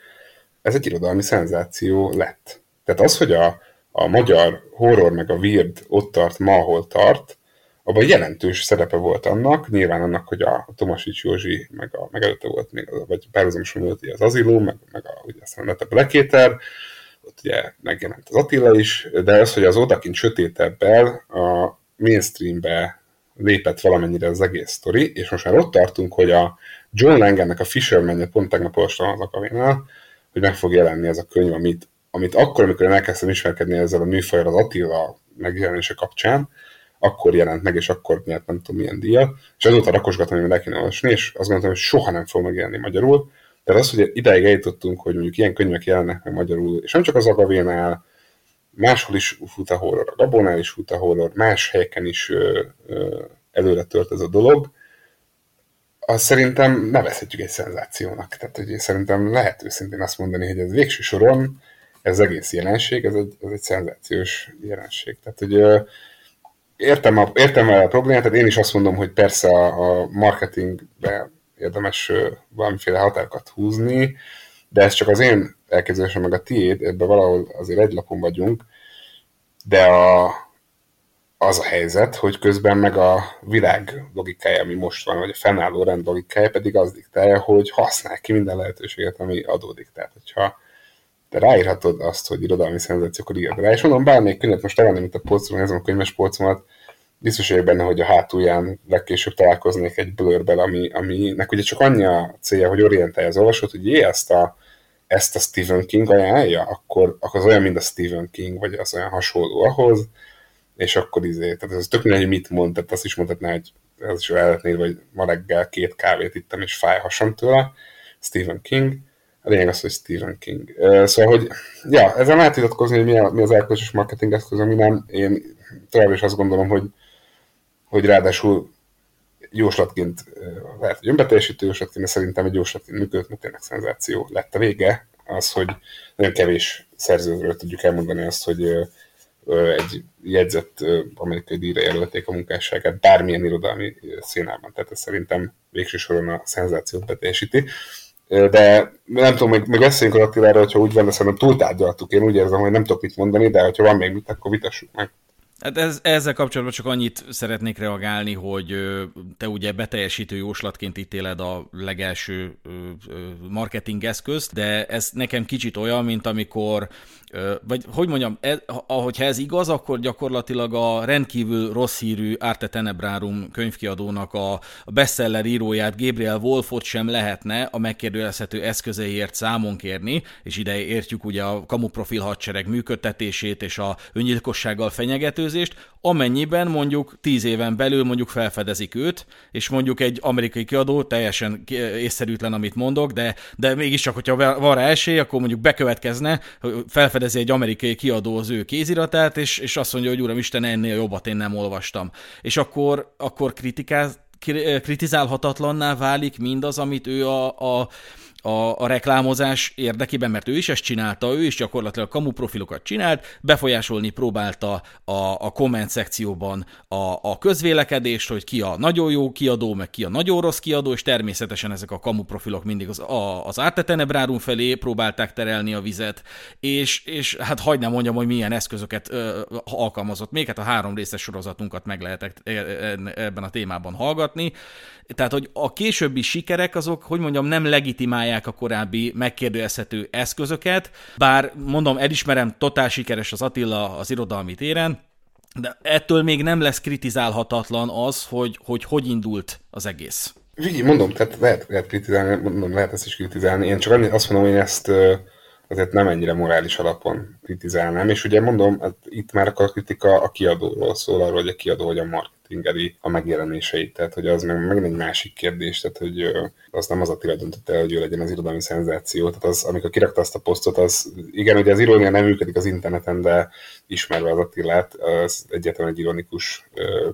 ez egy irodalmi szenzáció lett. Tehát az, hogy a, a magyar horror meg a weird ott tart, ma hol tart, abban jelentős szerepe volt annak, nyilván annak, hogy a Tomasics Józsi, meg, a, meg előtte volt még, az, vagy párhuzamosan volt az Aziló, meg, meg a, ugye aztán lett a Blekéter, ott ugye megjelent az Attila is, de az, hogy az Odakint sötétebbel a mainstreambe lépett valamennyire az egész sztori, és most már ott tartunk, hogy a John Langennek a Fisherman-je pont tegnap olvastam az Agavénál, hogy meg fog jelenni ez a könyv, amit, amit akkor, amikor én elkezdtem ismerkedni ezzel a műfajjal az Attila megjelenése kapcsán, akkor jelent meg, és akkor nyert nem tudom milyen díjat, és azóta rakosgatom, hogy le kéne olvasni, és azt gondoltam, hogy soha nem fog megjelenni magyarul. Tehát az, hogy ideig eljutottunk, hogy mondjuk ilyen könyvek jelennek meg magyarul, és nem csak az Agavénál, máshol is fut a horror, a Gabonál is fut a horror, más helyeken is ö, ö, előre tört ez a dolog, azt szerintem nevezhetjük egy szenzációnak. Tehát, hogy szerintem lehet őszintén azt mondani, hogy ez végső soron, ez egész jelenség, ez egy, ez egy szenzációs jelenség. Tehát, hogy ö, értem, a, értem a problémát, tehát én is azt mondom, hogy persze a, a marketingbe érdemes ö, valamiféle határokat húzni, de ez csak az én elképzelésem meg a tiéd, ebben valahol azért egy lapon vagyunk, de a, az a helyzet, hogy közben meg a világ logikája, ami most van, vagy a fennálló rend logikája pedig az diktálja, hogy használj ki minden lehetőséget, ami adódik. Tehát, hogyha te ráírhatod azt, hogy irodalmi szenzáció, akkor írd rá. És mondom, bármelyik könyvet most elvenni, mint a polcon, nézem a könyves polcomat, biztos vagyok benne, hogy a hátulján legkésőbb találkoznék egy blurrel, ami, aminek ugye csak annyi a célja, hogy orientálja az olvasót, hogy jé, ezt a, ezt a Stephen King ajánlja, akkor, akkor az olyan, mint a Stephen King, vagy az olyan hasonló ahhoz, és akkor izé, tehát ez tök mindegy, hogy mit mond, tehát azt is mondhatná, hogy ez is elhetnéd, vagy ma reggel két kávét ittem, és fáj hasam tőle, Stephen King, a lényeg az, hogy Stephen King. Szóval, hogy ja, ezzel lehet vitatkozni, hogy mi, a, mi az elkölcsös marketing eszköz, ami nem, én tovább is azt gondolom, hogy hogy ráadásul jóslatként, lehet, hogy önbeteljesítő jóslatként, de szerintem egy jóslatként működött, mert tényleg szenzáció lett a vége. Az, hogy nagyon kevés szerzőről tudjuk elmondani azt, hogy egy jegyzett amerikai díjra jelölték a munkásságát bármilyen irodalmi színában. Tehát ez szerintem végső soron a szenzációt beteljesíti. De nem tudom, még, még beszéljünk az Attilára, hogyha úgy van, de szerintem túltárgyaltuk. Én úgy érzem, hogy nem tudok mit mondani, de hogyha van még mit, akkor vitassuk meg. Hát ez, ezzel kapcsolatban csak annyit szeretnék reagálni, hogy te ugye beteljesítő jóslatként ítéled a legelső marketing eszközt, de ez nekem kicsit olyan, mint amikor, vagy hogy mondjam, ez, ahogyha ez igaz, akkor gyakorlatilag a rendkívül rossz hírű Arte Tenebrárum könyvkiadónak a bestseller íróját, Gabriel Wolfot sem lehetne a megkérdőjelezhető eszközeiért számon kérni, és ide értjük ugye a kamuprofil hadsereg működtetését és a öngyilkossággal fenyegető, amennyiben mondjuk tíz éven belül mondjuk felfedezik őt, és mondjuk egy amerikai kiadó, teljesen észszerűtlen, amit mondok, de, de mégiscsak, hogyha van rá esély, akkor mondjuk bekövetkezne, felfedezi egy amerikai kiadó az ő kéziratát, és, és azt mondja, hogy Uramisten, ennél jobbat én nem olvastam. És akkor, akkor kritikáz, kritizálhatatlanná válik mindaz, amit ő a... a A, a reklámozás érdekében, mert ő is ezt csinálta, ő is gyakorlatilag kamu profilokat csinált, befolyásolni próbálta a, a komment szekcióban a, a közvélekedést, hogy ki a nagyon jó kiadó, meg ki a nagyon rossz kiadó, és természetesen ezek a kamu profilok mindig az, a, az Arte Tenebrárum felé próbálták terelni a vizet, és, és hát hagyd ne mondjam, hogy milyen eszközöket ö, alkalmazott. Még hát a három részes sorozatunkat meg lehet ebben a témában hallgatni. Tehát, hogy a későbbi sikerek azok, hogy mondjam, nem legitimálják a korábbi megkérdőjelezhető eszközöket, bár mondom, elismerem, totál sikeres az Attila az irodalmi téren, de ettől még nem lesz kritizálhatatlan az, hogy hogy, hogy indult az egész. Így mondom, tehát lehet, lehet kritizálni, mondom, lehet ezt is kritizálni. Én csak azt mondom, hogy ezt azért nem ennyire morális alapon kritizálnám, és ugye mondom, hát itt már a kritika a kiadóról szól, arról, hogy a kiadó vagy a marketingeli a megjelenéseit, tehát hogy az meg, meg egy másik kérdés, tehát hogy az nem az Attila döntött el, hogy ő legyen az irodalmi szenzáció, tehát az, amikor kirakta azt a posztot, az igen, ugye az irónia nem működik az interneten, de ismerve az Attilát, az egyáltalán egy ironikus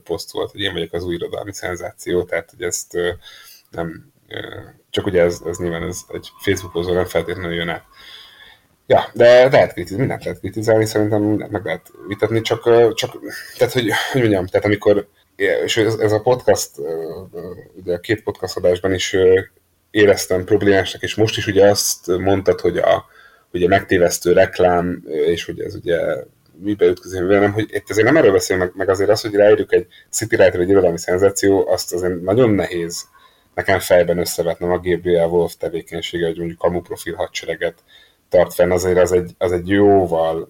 poszt volt, hogy én vagyok az új irodalmi szenzáció, tehát hogy ezt nem, csak ugye ez, ez nyilván ez egy Facebookozó nem feltétlenül jön át. Ja, de lehet kritizálni, mindent lehet kritizálni, szerintem meg lehet vitatni, csak, csak tehát, hogy, hogy mondjam, tehát amikor, és ez a podcast, ugye a két podcast adásban is éreztem problémásnak, és most is ugye azt mondtad, hogy a, hogy a megtévesztő reklám, és hogy ez ugye mibe ütközik, nem, hogy itt azért nem erről beszélünk, meg, meg azért az, hogy ráírjuk egy City Writer, egy irodalmi szenzáció, azt azért nagyon nehéz nekem fejben összevetnem a Gabriel Wolf tevékenysége, hogy mondjuk kamuprofil hadsereget tart fenn, azért az egy, az egy jóval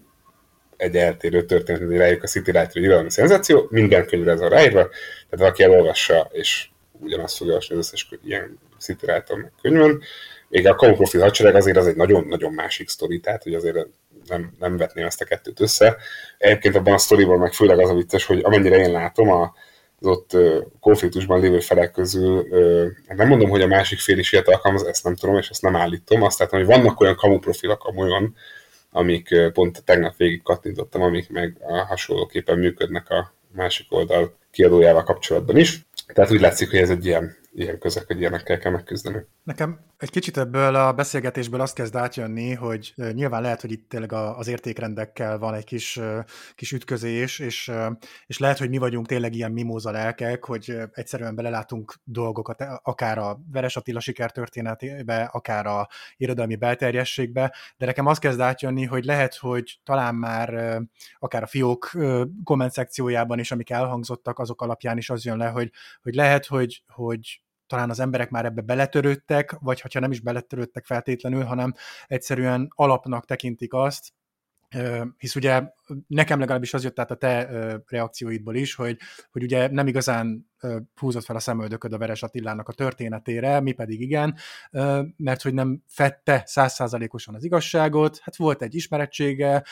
egy eltérő történet, hogy rájuk a City Light-ra irodalmi szenzáció, minden könyvre ez van ráírva, tehát valaki elolvassa, és ugyanazt fogja olvasni az összes ilyen City Light-on meg könyvön. Még a kamuprofil hadsereg azért az egy nagyon-nagyon másik sztori, tehát hogy azért nem, nem vetném ezt a kettőt össze. Egyébként abban a sztoriból meg főleg az a vicces, hogy amennyire én látom, a az ott konfliktusban lévő felek közül, nem mondom, hogy a másik fél is ilyet alkalmaz, ezt nem tudom, és ezt nem állítom. Azt látom, hogy vannak olyan kamuprofilok a Molyon, amik pont tegnap végig kattintottam, amik meg hasonlóképpen működnek a másik oldal kiadójával kapcsolatban is. Tehát úgy látszik, hogy ez egy ilyen, ilyen közeg, hogy ilyenekkel kell megküzdeni. Nekem egy kicsit ebből a beszélgetésből azt kezd átjönni, hogy nyilván lehet, hogy itt tényleg az értékrendekkel van egy kis, kis ütközés, és, és lehet, hogy mi vagyunk tényleg ilyen mimóza lelkek, hogy egyszerűen belelátunk dolgokat, akár a Veres Attila sikertörténetébe, akár a irodalmi belterjességbe, de nekem azt kezd átjönni, hogy lehet, hogy talán már akár a fiók komment szekciójában is, amik elhangzottak, azok alapján is az jön le, hogy, hogy lehet, hogy, hogy talán az emberek már ebbe beletörődtek, vagy ha nem is beletörődtek feltétlenül, hanem egyszerűen alapnak tekintik azt, hisz ugye nekem legalábbis az jött át a te reakcióidból is, hogy, hogy ugye nem igazán húzott fel a szemöldököd a Veres Attilának a történetére, mi pedig igen, mert hogy nem fedte száz százalékosan az igazságot, hát volt egy ismerettsége,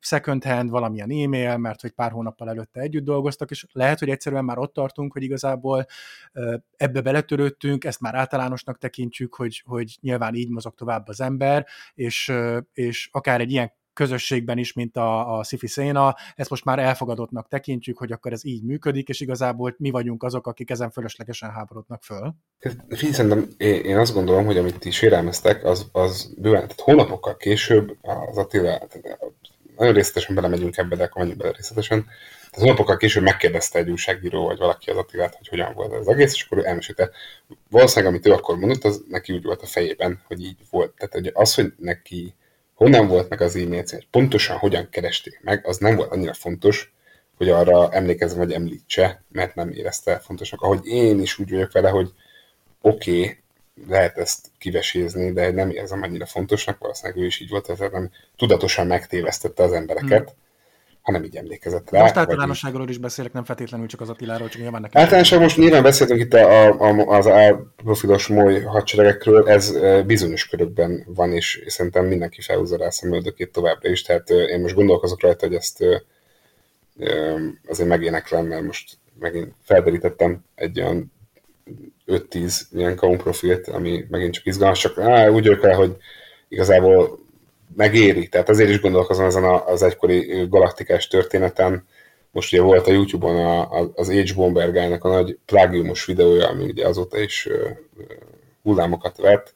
second hand, valamilyen e-mail, mert hogy pár hónappal előtte együtt dolgoztak, és lehet, hogy egyszerűen már ott tartunk, hogy igazából ebbe beletörődtünk, ezt már általánosnak tekintjük, hogy, hogy nyilván így mozog tovább az ember, és, és akár egy ilyen közösségben is, mint a, a sci-fi széna, ezt most már elfogadottnak tekintjük, hogy akkor ez így működik, és igazából mi vagyunk azok, akik ezen fölöslegesen háborodnak föl. Szerintem én azt gondolom, hogy amit ti sérelmeztek, az, az bőven, tehát hónapokkal később az Attila, nagyon részletesen belemegyünk ebbe, de akkor menjünk bele részletesen, tehát hónapokkal később megkérdezte egy újságíró, vagy valaki az Attilát, hogy hogyan volt ez az egész, és akkor ő elmesélte. Valószínűleg, amit ő akkor mondott, az neki úgy volt a fejében, hogy így volt. Tehát az, hogy neki honnan volt meg az e-mail cím, pontosan hogyan keresték meg, az nem volt annyira fontos, hogy arra emlékezem, hogy említse, mert nem érezte fontosnak. Ahogy én is úgy vagyok vele, hogy oké, okay, lehet ezt kivesézni, de nem érzem annyira fontosnak, valószínűleg ő is így volt, ezért nem tudatosan megtévesztette az embereket, hmm. hanem így emlékezett rá. Most általánosságról is beszélek, nem feltétlenül csak az Attiláról, csak nyilván nekem. Általánosság most nyilván beszéltünk itt a, a, az álprofilos moly hadseregekről, ez bizonyos körökben van, és szerintem mindenki felhúzza rá a szemöldökét továbbra is, tehát én most gondolkozok rajta, hogy ezt azért megéneklem, mert most megint felderítettem egy olyan öt-tíz ilyen kaum profilt, ami megint csak izgalmas, csak á, úgy örök el, hogy igazából megéri. Tehát azért is gondolkozom ezen az egykori galaktikás történeten. Most ugye volt a YouTube-on a, a, az H. Bomber Guy-nak a nagy plágiumos videója, ami ugye azóta is uh, hullámokat vett.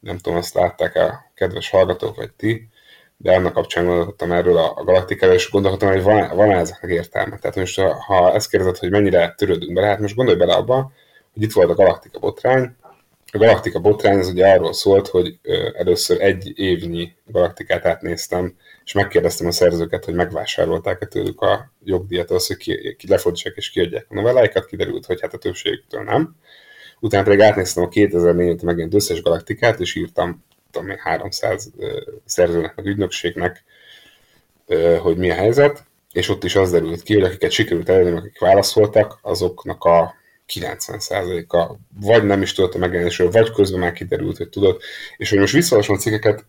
Nem tudom, azt látták a kedves hallgatók, vagy ti, de annak kapcsán gondolkodtam erről a, a galaktikáról, és gondolkodtam, hogy van, van ezeknek értelme. Tehát most, ha ezt kérdezed, hogy mennyire törődünk bele, hát most gondolj bele abba, hogy itt volt a Galaktika botrány. A Galaktika botrány az ugye arról szólt, hogy először egy évnyi Galaktikát átnéztem, és megkérdeztem a szerzőket, hogy megvásárolták-e tőlük a jogdíjat, az, hogy ki, ki lefordítsák és kiadják a novelláikat, kiderült, hogy hát a többségüktől nem. Utána pedig átnéztem a kétezer-négyben megjelent összes Galaktikát, és írtam tudom én, háromszáz szerzőnek, meg ügynökségnek, hogy mi a helyzet, és ott is az derült ki, hogy akiket sikerült elérni, akik válaszoltak, azoknak a kilencven százaléka vagy nem is tudott a megjelenésről, vagy közben már kiderült, hogy tudott. És hogy most visszaolvasom a cikkeket,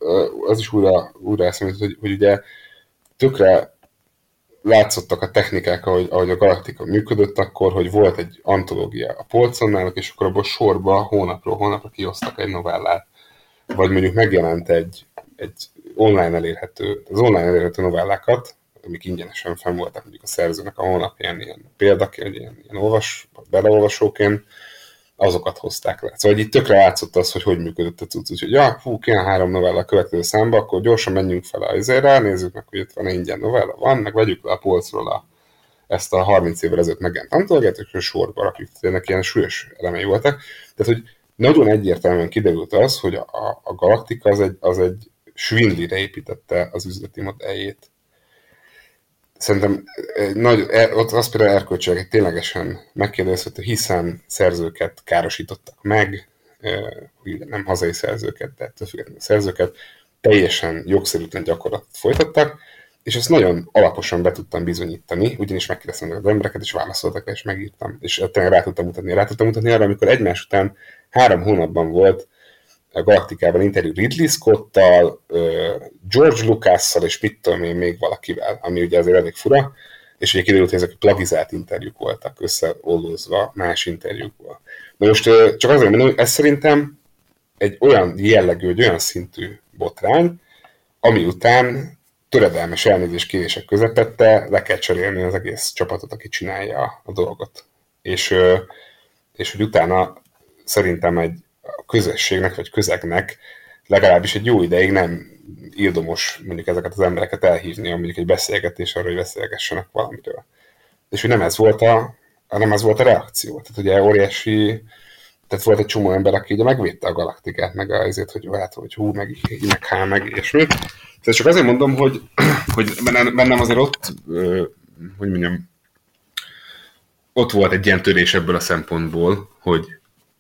az is újra, újra eszemlített, hogy, hogy ugye tökre látszottak a technikák, ahogy, ahogy a Galaktika működött akkor, hogy volt egy antológia a polcon náluk, és akkor abban sorba hónapról hónapra kiosztak egy novellát. Vagy mondjuk megjelent egy, egy online elérhető, az online elérhető novellákat, amik ingyenesen fenn voltak mondjuk a szerzőnek a honlapján, ilyen példaként, ilyen, ilyen olvas, beleolvasóként, azokat hozták le. Szóval így tökre látszott az, hogy hogy működött a cucc. Úgyhogy, ja, hú, kéne három novella a következő számba, akkor gyorsan menjünk fel a izére, nézzük meg, hogy itt van ingyen novella, van, meg vegyük le a polcról a, ezt a harminc évvel ezelőtt megjelent antológiát, és sorba rakjuk, ennek ilyen súlyos elemei voltak. Tehát, hogy nagyon egyértelműen kiderült az, hogy a, a, a Galaktika az egy, az egy svindlire építette az üzleti modelljét. Szerintem nagy, ott az például erkölcsileg ténylegesen megkérdezhető, hiszen szerzőket károsítottak meg, nem hazai szerzőket, de ettől függetlenül szerzőket, teljesen jogszerűtlen gyakorlatot folytattak, és ezt nagyon alaposan be tudtam bizonyítani, ugyanis megkérdeztem az embereket, és válaszoltak, és megírtam. És tényleg rá tudtam mutatni, rá tudtam mutatni arra, amikor egymás után három hónapban volt a Galaktikában interjú Ridley Scotttal, George Lucasszal, és mit tudom én még valakivel, ami ugye azért elég fura, és ugye kiderült, hogy ezek plagizált interjúk voltak, összeollózva más interjúkból. Na most csak azért mondom, hogy ez szerintem egy olyan jellegű, egy olyan szintű botrány, ami után töredelmes elnézés kérések közepette le kell cserélni az egész csapatot, aki csinálja a dolgot. És, és hogy utána szerintem egy a közösségnek, vagy közegnek legalábbis egy jó ideig nem írdomos mondjuk ezeket az embereket elhívni, mondjuk egy beszélgetés arra, hogy beszélgessenek valamiről. És hogy nem ez volt a, nem ez volt a reakció. Tehát ugye óriási, tehát volt egy csomó ember, aki ugye megvédte a Galaktikát, meg azért, hogy hát, hogy hú, meg így, meg há, meg ilyesmi. Tehát csak azért mondom, hogy, hogy bennem azért ott, hogy mondjam, ott volt egy ilyen törés ebből a szempontból, hogy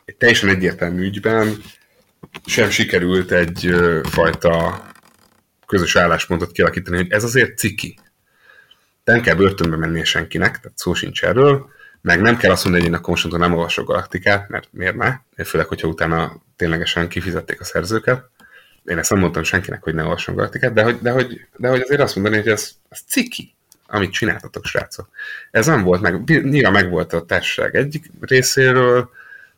egy teljesen egyértelmű ügyben sem sikerült egyfajta közös álláspontot kialakítani, hogy ez azért ciki. De nem kell börtönbe mennie senkinek, tehát szó sincs erről, meg nem kell azt mondani, hogy én akkor mostantól nem olvasok Galaktikát, mert miért ne? Főleg, hogyha utána ténylegesen kifizették a szerzőket. Én ezt nem mondtam senkinek, hogy ne olvasom Galaktikát, de hogy, de, hogy, de hogy azért azt mondani, hogy ez, ez ciki, amit csináltatok, srácok. Ez nem volt meg, nyilván megvolt a társaság egyik részéről,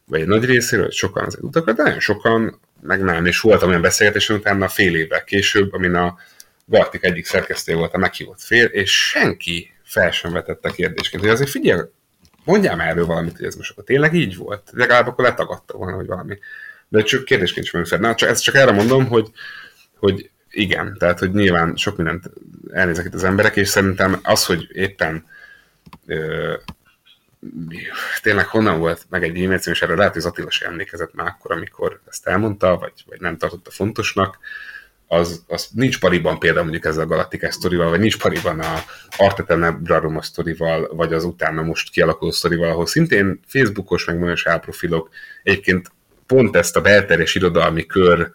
vagy egy nagy részéről, sokan azért utakra, de nagyon sokan, meg nem, és voltam olyan beszélgetésen utána fél évvel később, amin a Galaktika egyik szerkesztője volt a meghívott fél, és senki fel sem vetette kérdésként, hogy azért figyelj, mondjál már erről valamit, hogy ez most akkor tényleg így volt, legalább akkor letagadta volna, hogy valami. De csak kérdésként sem fel. Na, csak, ezt csak erre mondom, hogy, hogy igen, tehát, hogy nyilván sok mindent elnézek itt az emberek, és szerintem az, hogy éppen ö, tényleg honnan volt meg egy e-mail cím, és erre lehet, hogy az Attila sem emlékezett már akkor, amikor ezt elmondta, vagy, vagy nem tartotta fontosnak. az, az nincs pariban például mondjuk ezzel a Galaktikás sztorival, vagy nincs pariban a Artetenebraruma sztorival, vagy az utána most kialakuló sztorival, ahol szintén Facebookos, meg más álprofilok egyébként pont ezt a belterjes irodalmi kör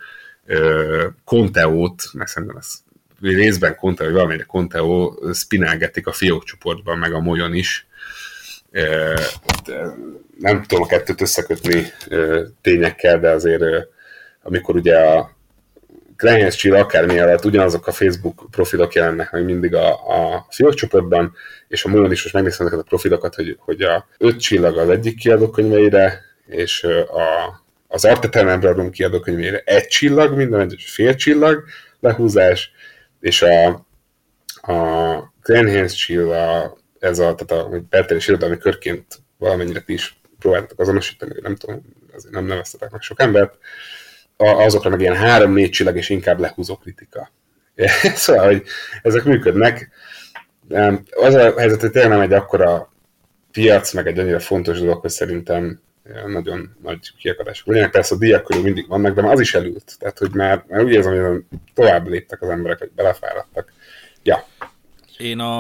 ö, konteót, mert szerintem ez részben konteó, vagy valamelyre konteó, spinálgetik a fiók csoportban, meg a Molyon is. Ö, nem tudom a kettőt összekötni ö, tényekkel, de azért ö, amikor ugye a Krenkensz Csilla akármi alatt ugyanazok a Facebook profilok jelennek meg mindig a, a fiók csoportban, és a Molyon is most megnéztem ezeket a profilokat, hogy, hogy a öt csillag az egyik kiadókönyveire, és a, az Artetenebrarum kiadókönyveire egy csillag, minden egyes fél csillag lehúzás, és a, a Krenkensz Csilla, ez a, tehát a belterjes irodalmi körként valamennyire is próbáltak azonosítani, nem tudom, azért nem neveztetek meg sok embert, azokra meg ilyen három-négy csillag és inkább lehúzó kritika. Szóval, hogy ezek működnek. Az a helyzet, hogy tényleg nem egy akkora piac, meg egy annyira fontos dolog, hogy szerintem nagyon nagy kiakadások legyenek. Persze a díjak körül mindig vannak, de már az is elült. Tehát, hogy már, már úgy érzem, hogy tovább léptek az emberek, hogy belefáradtak. Ja. Én a...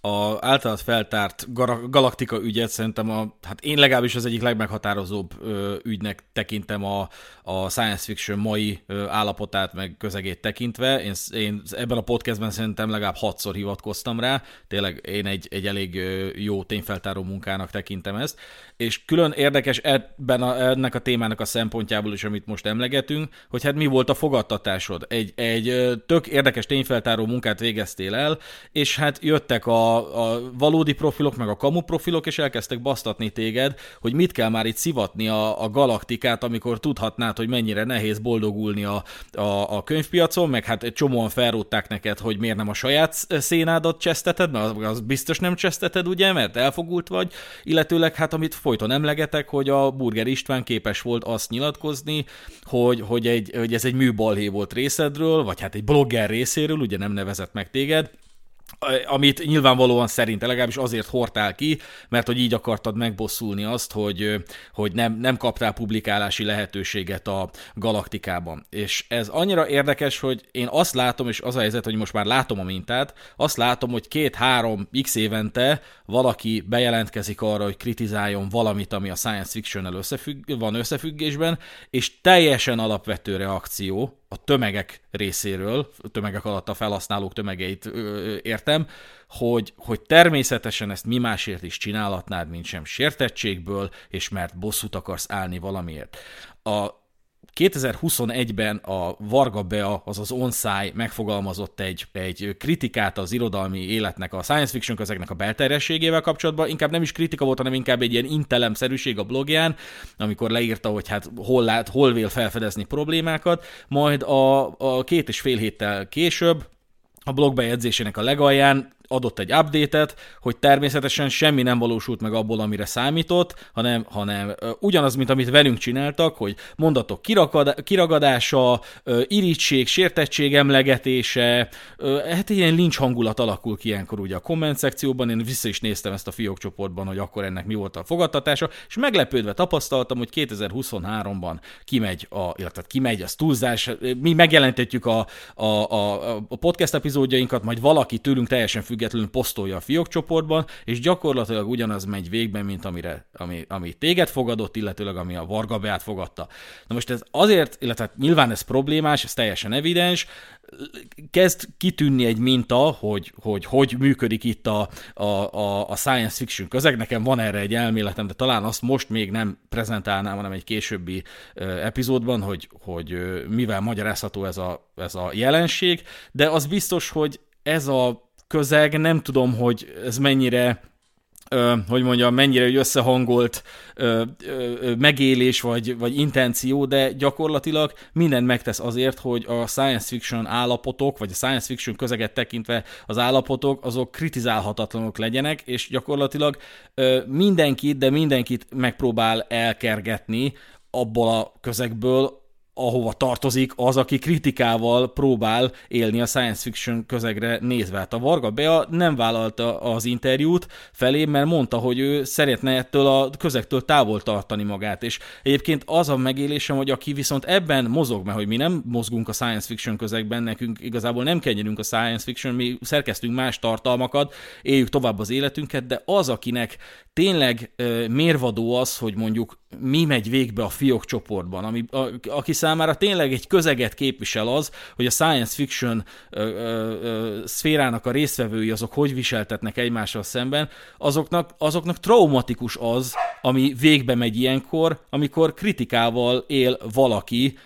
a általad feltárt Galaktika ügyet szerintem, a, hát én legalábbis az egyik legmeghatározóbb ö, ügynek tekintem a, a science fiction mai ö, állapotát, meg közegét tekintve. Én, én ebben a podcastben szerintem legalább hatszor hivatkoztam rá. Tényleg én egy, egy elég jó tényfeltáró munkának tekintem ezt. És külön érdekes ebben a, ennek a témának a szempontjából is, amit most emlegetünk, hogy hát mi volt a fogadtatásod. Egy, egy tök érdekes tényfeltáró munkát végeztél el, és hát jöttek a A, a valódi profilok, meg a kamu profilok, és elkezdtek basztatni téged, hogy mit kell már itt szivatni a, a Galaktikát, amikor tudhatnád, hogy mennyire nehéz boldogulni a, a, a könyvpiacon, meg hát csomóan felrótták neked, hogy miért nem a saját szénádat cseszteted, mert az, az biztos nem cseszteted, ugye, mert elfogult vagy, illetőleg hát amit folyton emlegetek, hogy a Burger István képes volt azt nyilatkozni, hogy, hogy, egy, hogy ez egy műbalhé volt részedről, vagy hát egy blogger részéről, ugye nem nevezett meg téged, amit nyilvánvalóan szerint legalábbis azért hordtál ki, mert hogy így akartad megbosszulni azt, hogy, hogy nem, nem kaptál publikálási lehetőséget a Galaktikában. És ez annyira érdekes, hogy én azt látom, és az a helyzet, hogy most már látom a mintát, azt látom, hogy két-három x évente valaki bejelentkezik arra, hogy kritizáljon valamit, ami a science fiction-nel összefügg, van összefüggésben, és teljesen alapvető reakció a tömegek részéről, tömegek alatt a felhasználók tömegeit ö, értem, hogy, hogy természetesen ezt mi másért is csinálhatnád, mint sem sértettségből, és mert bosszút akarsz állni valamiért. A kétezer-huszonegyben a Varga Bea, azaz Onszáj megfogalmazott egy, egy kritikát az irodalmi életnek, a science fiction közegnek a belterjességével kapcsolatban. Inkább nem is kritika volt, hanem inkább egy ilyen intelemszerűség a blogján, amikor leírta, hogy hát hol lát, hol vél felfedezni problémákat. Majd a, a két és fél héttel később a blog bejegyzésének a legalján adott egy update-et, hogy természetesen semmi nem valósult meg abból, amire számított, hanem, hanem ugyanaz, mint amit velünk csináltak, hogy mondatok kirakad, kiragadása, irítség, sértettség emlegetése, hát ilyen lincs hangulat alakul ki ilyenkor ugye a komment szekcióban, én vissza is néztem ezt a fiók csoportban, hogy akkor ennek mi volt a fogadtatása, és meglepődve tapasztaltam, hogy kétezer-huszonháromban kimegy, a, illetve kimegy, az túlzás, mi megjelentetjük a, a, a, a podcast epizódjainkat, majd valaki tőlünk teljesen függ függetlenül posztolja a fiók csoportban, és gyakorlatilag ugyanaz megy végben, mint amire, ami, ami téged fogadott, illetőleg ami a Varga Beát fogadta. Na most ez azért, illetve nyilván ez problémás, ez teljesen evidens, kezd kitűnni egy minta, hogy hogy, hogy működik itt a, a, a science fiction közeg. Nekem van erre egy elméletem, de talán azt most még nem prezentálnám, hanem egy későbbi epizódban, hogy, hogy mivel magyarázható ez a, ez a jelenség, de az biztos, hogy ez a közeg, nem tudom, hogy ez mennyire, ö, hogy mondjam, mennyire összehangolt ö, ö, megélés vagy, vagy intenció, de gyakorlatilag mindent megtesz azért, hogy a science fiction állapotok, vagy a science fiction közeget tekintve az állapotok, azok kritizálhatatlanok legyenek, és gyakorlatilag ö, mindenkit, de mindenkit megpróbál elkergetni abból a közegből, ahova tartozik az, aki kritikával próbál élni a science fiction közegre nézve. Hát a Varga Bea nem vállalta az interjút felé, mert mondta, hogy ő szeretne ettől a közektől távol tartani magát. És egyébként az a megélésem, hogy aki viszont ebben mozog, mert hogy mi nem mozgunk a science fiction közegben, nekünk igazából nem kenyerünk a science fiction, mi szerkesztünk más tartalmakat, éljük tovább az életünket, de az, akinek tényleg mérvadó az, hogy mondjuk mi megy végbe a fiók csoportban, ami, a, aki számára tényleg egy közeget képvisel az, hogy a science fiction ö, ö, szférának a résztvevői azok hogy viseltetnek egymással szemben, azoknak, azoknak traumatikus az, ami végbe megy ilyenkor, amikor kritikával él valaki,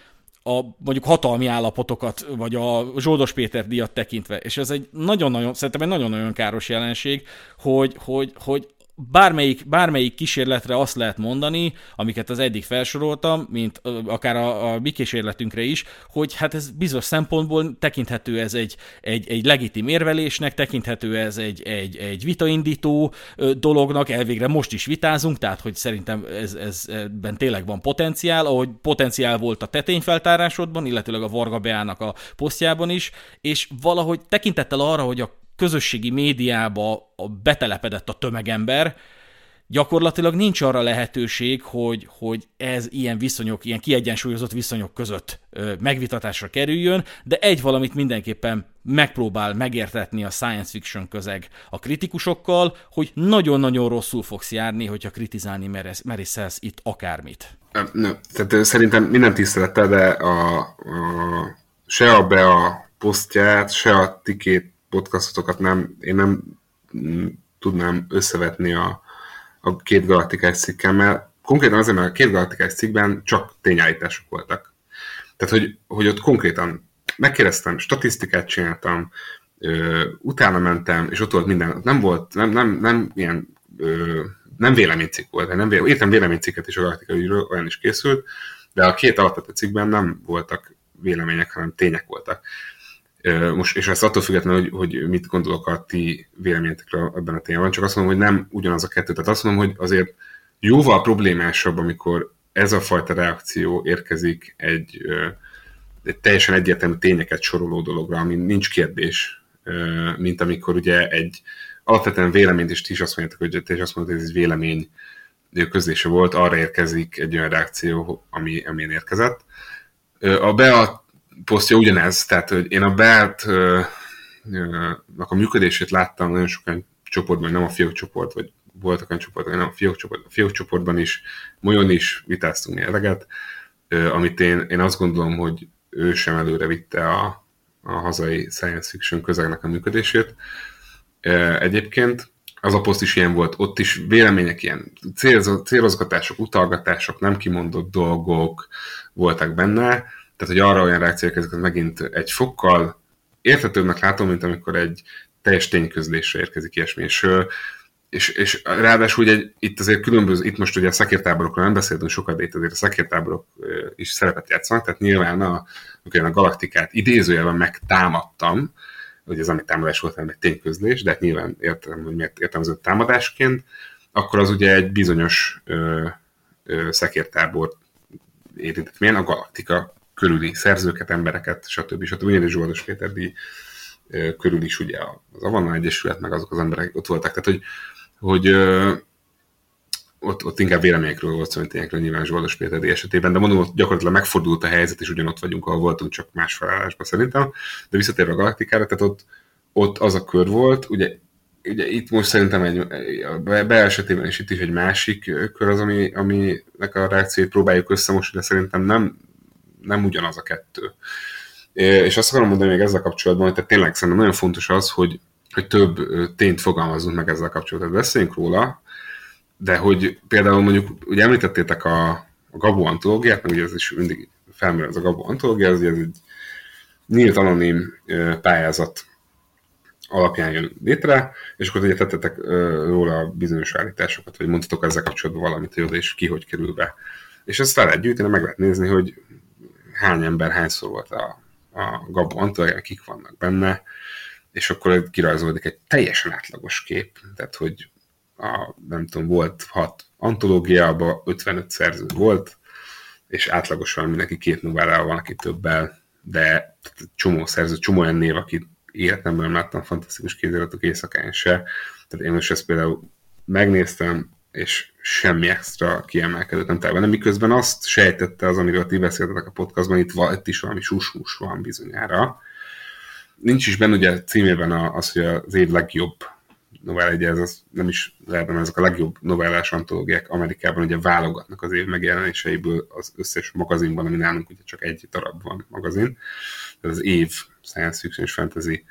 a mondjuk hatalmi állapotokat, vagy a Zsoldos Péter díjat tekintve. És ez egy nagyon-nagyon, szerintem egy nagyon-nagyon káros jelenség, hogy, hogy, hogy Bármelyik, bármelyik kísérletre azt lehet mondani, amiket az eddig felsoroltam, mint akár a, a mi kísérletünkre is, hogy hát ez bizonyos szempontból tekinthető ez egy, egy, egy legitim érvelésnek, tekinthető ez egy, egy, egy vitaindító dolognak, elvégre most is vitázunk, tehát hogy szerintem ez, ez, ebben tényleg van potenciál, ahogy potenciál volt a te tényfeltárásodban, illetőleg a Varga Beának a posztjában is, és valahogy tekintettel arra, hogy a közösségi médiába betelepedett a tömegember, gyakorlatilag nincs arra lehetőség, hogy, hogy ez ilyen viszonyok, ilyen kiegyensúlyozott viszonyok között megvitatásra kerüljön, de egy valamit mindenképpen megpróbál megértetni a science fiction közeg a kritikusokkal, hogy nagyon-nagyon rosszul fogsz járni, hogyha kritizálni merészelsz itt akármit. Nem, nem. Tehát szerintem minden tisztelettel, de a, a, se a be a posztját, se a tikét podcastokat nem, én nem tudnám összevetni a, a két galaktikás cikkemmel. Konkrétan azért, mert a két galaktikás cikkben csak tényállítások voltak. Tehát, hogy, hogy ott konkrétan megkérdeztem, statisztikát csináltam, ö, utána mentem, és ott volt minden. Nem volt, nem, nem, nem ilyen, ö, nem véleménycikk volt. Nem vélemény, értem véleménycikket is a galaktikai ügyről, olyan is készült, de a két alapvető cikkben nem voltak vélemények, hanem tények voltak. Most, és ez attól függetlenül, hogy, hogy mit gondolok a ti véleményetekről ebben a témában, csak azt mondom, hogy nem ugyanaz a kettő. Tehát azt mondom, hogy azért jóval problémásabb, amikor ez a fajta reakció érkezik egy, egy teljesen egyértelmű tényeket soroló dologra, ami nincs kérdés, mint amikor ugye egy alapvetően véleményt, és ti is azt mondjátok, hogy te is azt mondod, hogy ez egy vélemény közlése volt, arra érkezik egy olyan reakció, ami, amin érkezett. A bead posztja ugyanez, tehát hogy én a Bert-nak a működését láttam nagyon sokan csoportban, nem a fiók csoport, vagy voltak olyan csoportok, nem a fiók csoport, a fiók csoportban is, Molyon is vitáztunk eleget, amit én, én azt gondolom, hogy ő sem előre vitte a, a hazai science fiction közegnek a működését. Egyébként az a poszt is ilyen volt, ott is vélemények ilyen célozgatások, utalgatások, nem kimondott dolgok voltak benne. Tehát, hogy arra olyan reakciók, ezeket megint egy fokkal érthetőbbnek látom, mint amikor egy teljes tényközlésre érkezik ilyesmi. És, és, és ráadásul ugye, itt azért különböző, itt most ugye a szekértáborokról nem beszéltünk sokat, de itt azért a szekértáborok is szerepet játszanak, tehát nyilván a, a galaktikát idézőjelben megtámadtam, ugye ez ami támadás volt, hanem egy tényközlés, de hát nyilván értem, hogy miért értelmezett támadásként, akkor az ugye egy bizonyos ö, ö, szekértábor érintett, milyen a galaktika körüli szerzőket, embereket, stb. stb. Ugyanis Zsoldos Péter díj körül is ugye az Azonnali Egyesület, meg azok az emberek ott voltak. Tehát, hogy, hogy ö, ott, ott inkább véleményekről volt szó, mint tényekről nyilván Zsoldos Péter díj esetében, de mondom, ott gyakorlatilag megfordult a helyzet, és ugyanott vagyunk, ahol voltunk, csak más felállásban szerintem. De visszatérve a Galaktikára, tehát ott, ott az a kör volt, ugye, ugye itt most szerintem egy, a Be esetében is itt is egy másik kör az, ami, aminek a reakcióit próbáljuk összemosni, de szerintem nem nem ugyanaz a kettő. És azt akarom mondani még ezzel kapcsolatban, hogy tehát tényleg szerintem nagyon fontos az, hogy, hogy több tényt fogalmazzunk meg ezzel kapcsolatban. Beszéljünk róla, de hogy például mondjuk, ugye említettétek a, a Gábó antológiát, meg ugye ez is mindig felmerül ez a Gábó antológia, ez egy nyílt anonim pályázat alapján jön létre, és akkor ugye tettetek róla bizonyos állításokat, vagy mondtatok ezzel kapcsolatban valamit, hogy oda és ki hogy kerül be. És ezt fel lehet gyűjteni, meg lehet nézni, hogy hány ember, hányszor volt a, a Gábó antológián, kik vannak benne, és akkor kirajzolódik egy teljesen átlagos kép, tehát hogy a, nem tudom, volt hat antológia, abban ötvenöt szerző volt, és átlagosan mindenki két novellával, van, aki többel, de csomó szerző, csomó olyan név, akit életemben láttam Fantasztikus Kéziratok Éjszakáján se. Tehát én most ezt például megnéztem, és semmi extra kiemelkedőt nem találva. De miközben azt sejtette az, amiről ti beszéltetek a podcastban, itt, van, itt is valami sus-hús van bizonyára. Nincs is benne ugye a címében az, hogy az év legjobb novella, ugye ez az, nem is lehetne, ezek a legjobb novellás antológiák Amerikában ugye válogatnak az év megjelenéseiből az összes magazinban, ami nálunk ugye csak egy darab van magazin. Ez az év science fiction és fantasy